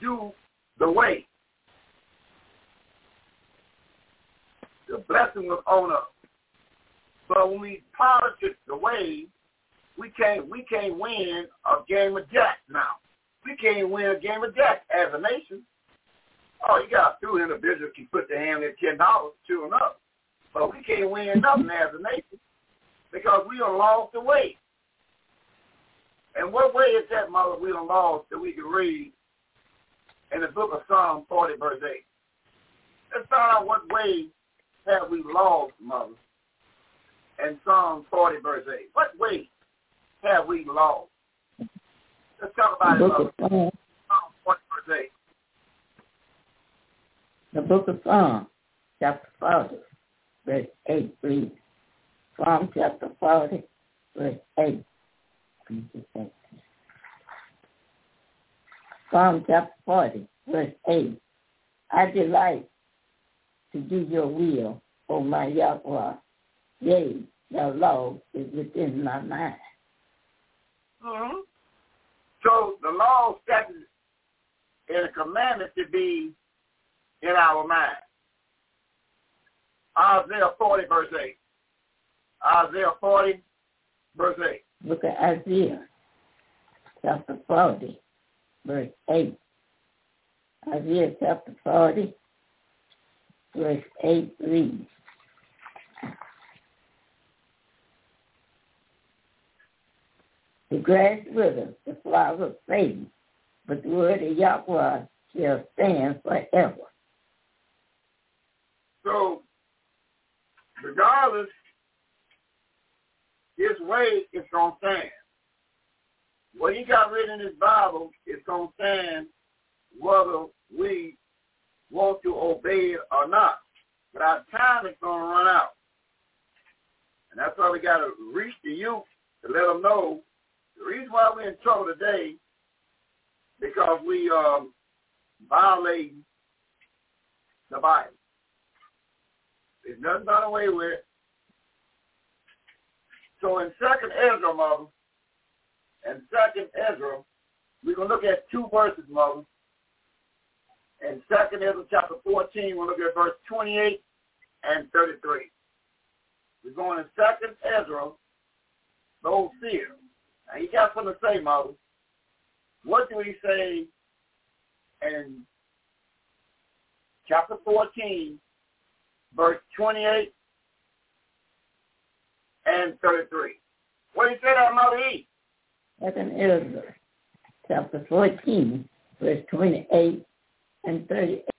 do the way, the blessing was on us. But when we politic the way, We can't we can't win a game of death now. We can't win a game of death as a nation. Oh, you got two individuals can put their hand in ten dollars, two and up. But we can't win nothing as a nation because we done lost the way. And what way is that, mother, we done lost that we can read in the book of Psalm forty verse eight? Let's find out what way have we lost, mother, in Psalm forty verse eight. What way have we lost? Let's talk about it, mother. Psalm forty verse eight. The book of Psalms, chapter forty, verse eight reads. Psalm chapter forty, verse eight. Psalm chapter forty, verse eight. I delight to do your will, O my Yahweh. Yea, your law is within my mind. Mm-hmm. So the law, statutes, and the commandment to be in our mind. Isaiah forty, verse eight. Isaiah forty, verse eight. Look at Isaiah, chapter forty, verse eight. Isaiah chapter forty, verse eight reads. The grass withers, the flowers fade, but the word of Yahweh shall stand forever. So, regardless, his way is going to stand. What he got written in his Bible is going to stand whether we want to obey it or not. But our time is going to run out. And that's why we got to reach the youth to let them know. The reason why we're in trouble today because we are um, violating the Bible. There's nothing done away with. So in Second Ezra, Mother, and Second Ezra, we're going to look at two verses, Mother. In Second Ezra chapter fourteen, we'll look at verse twenty-eight and thirty-three. We're going to Second Ezra, those seers. Now, he got something to say, Mother. What do he say in chapter fourteen, verse twenty-eight and thirty-three? What do you say that, Mother E? Second Ezra, chapter fourteen, verse twenty-eight and thirty-eight.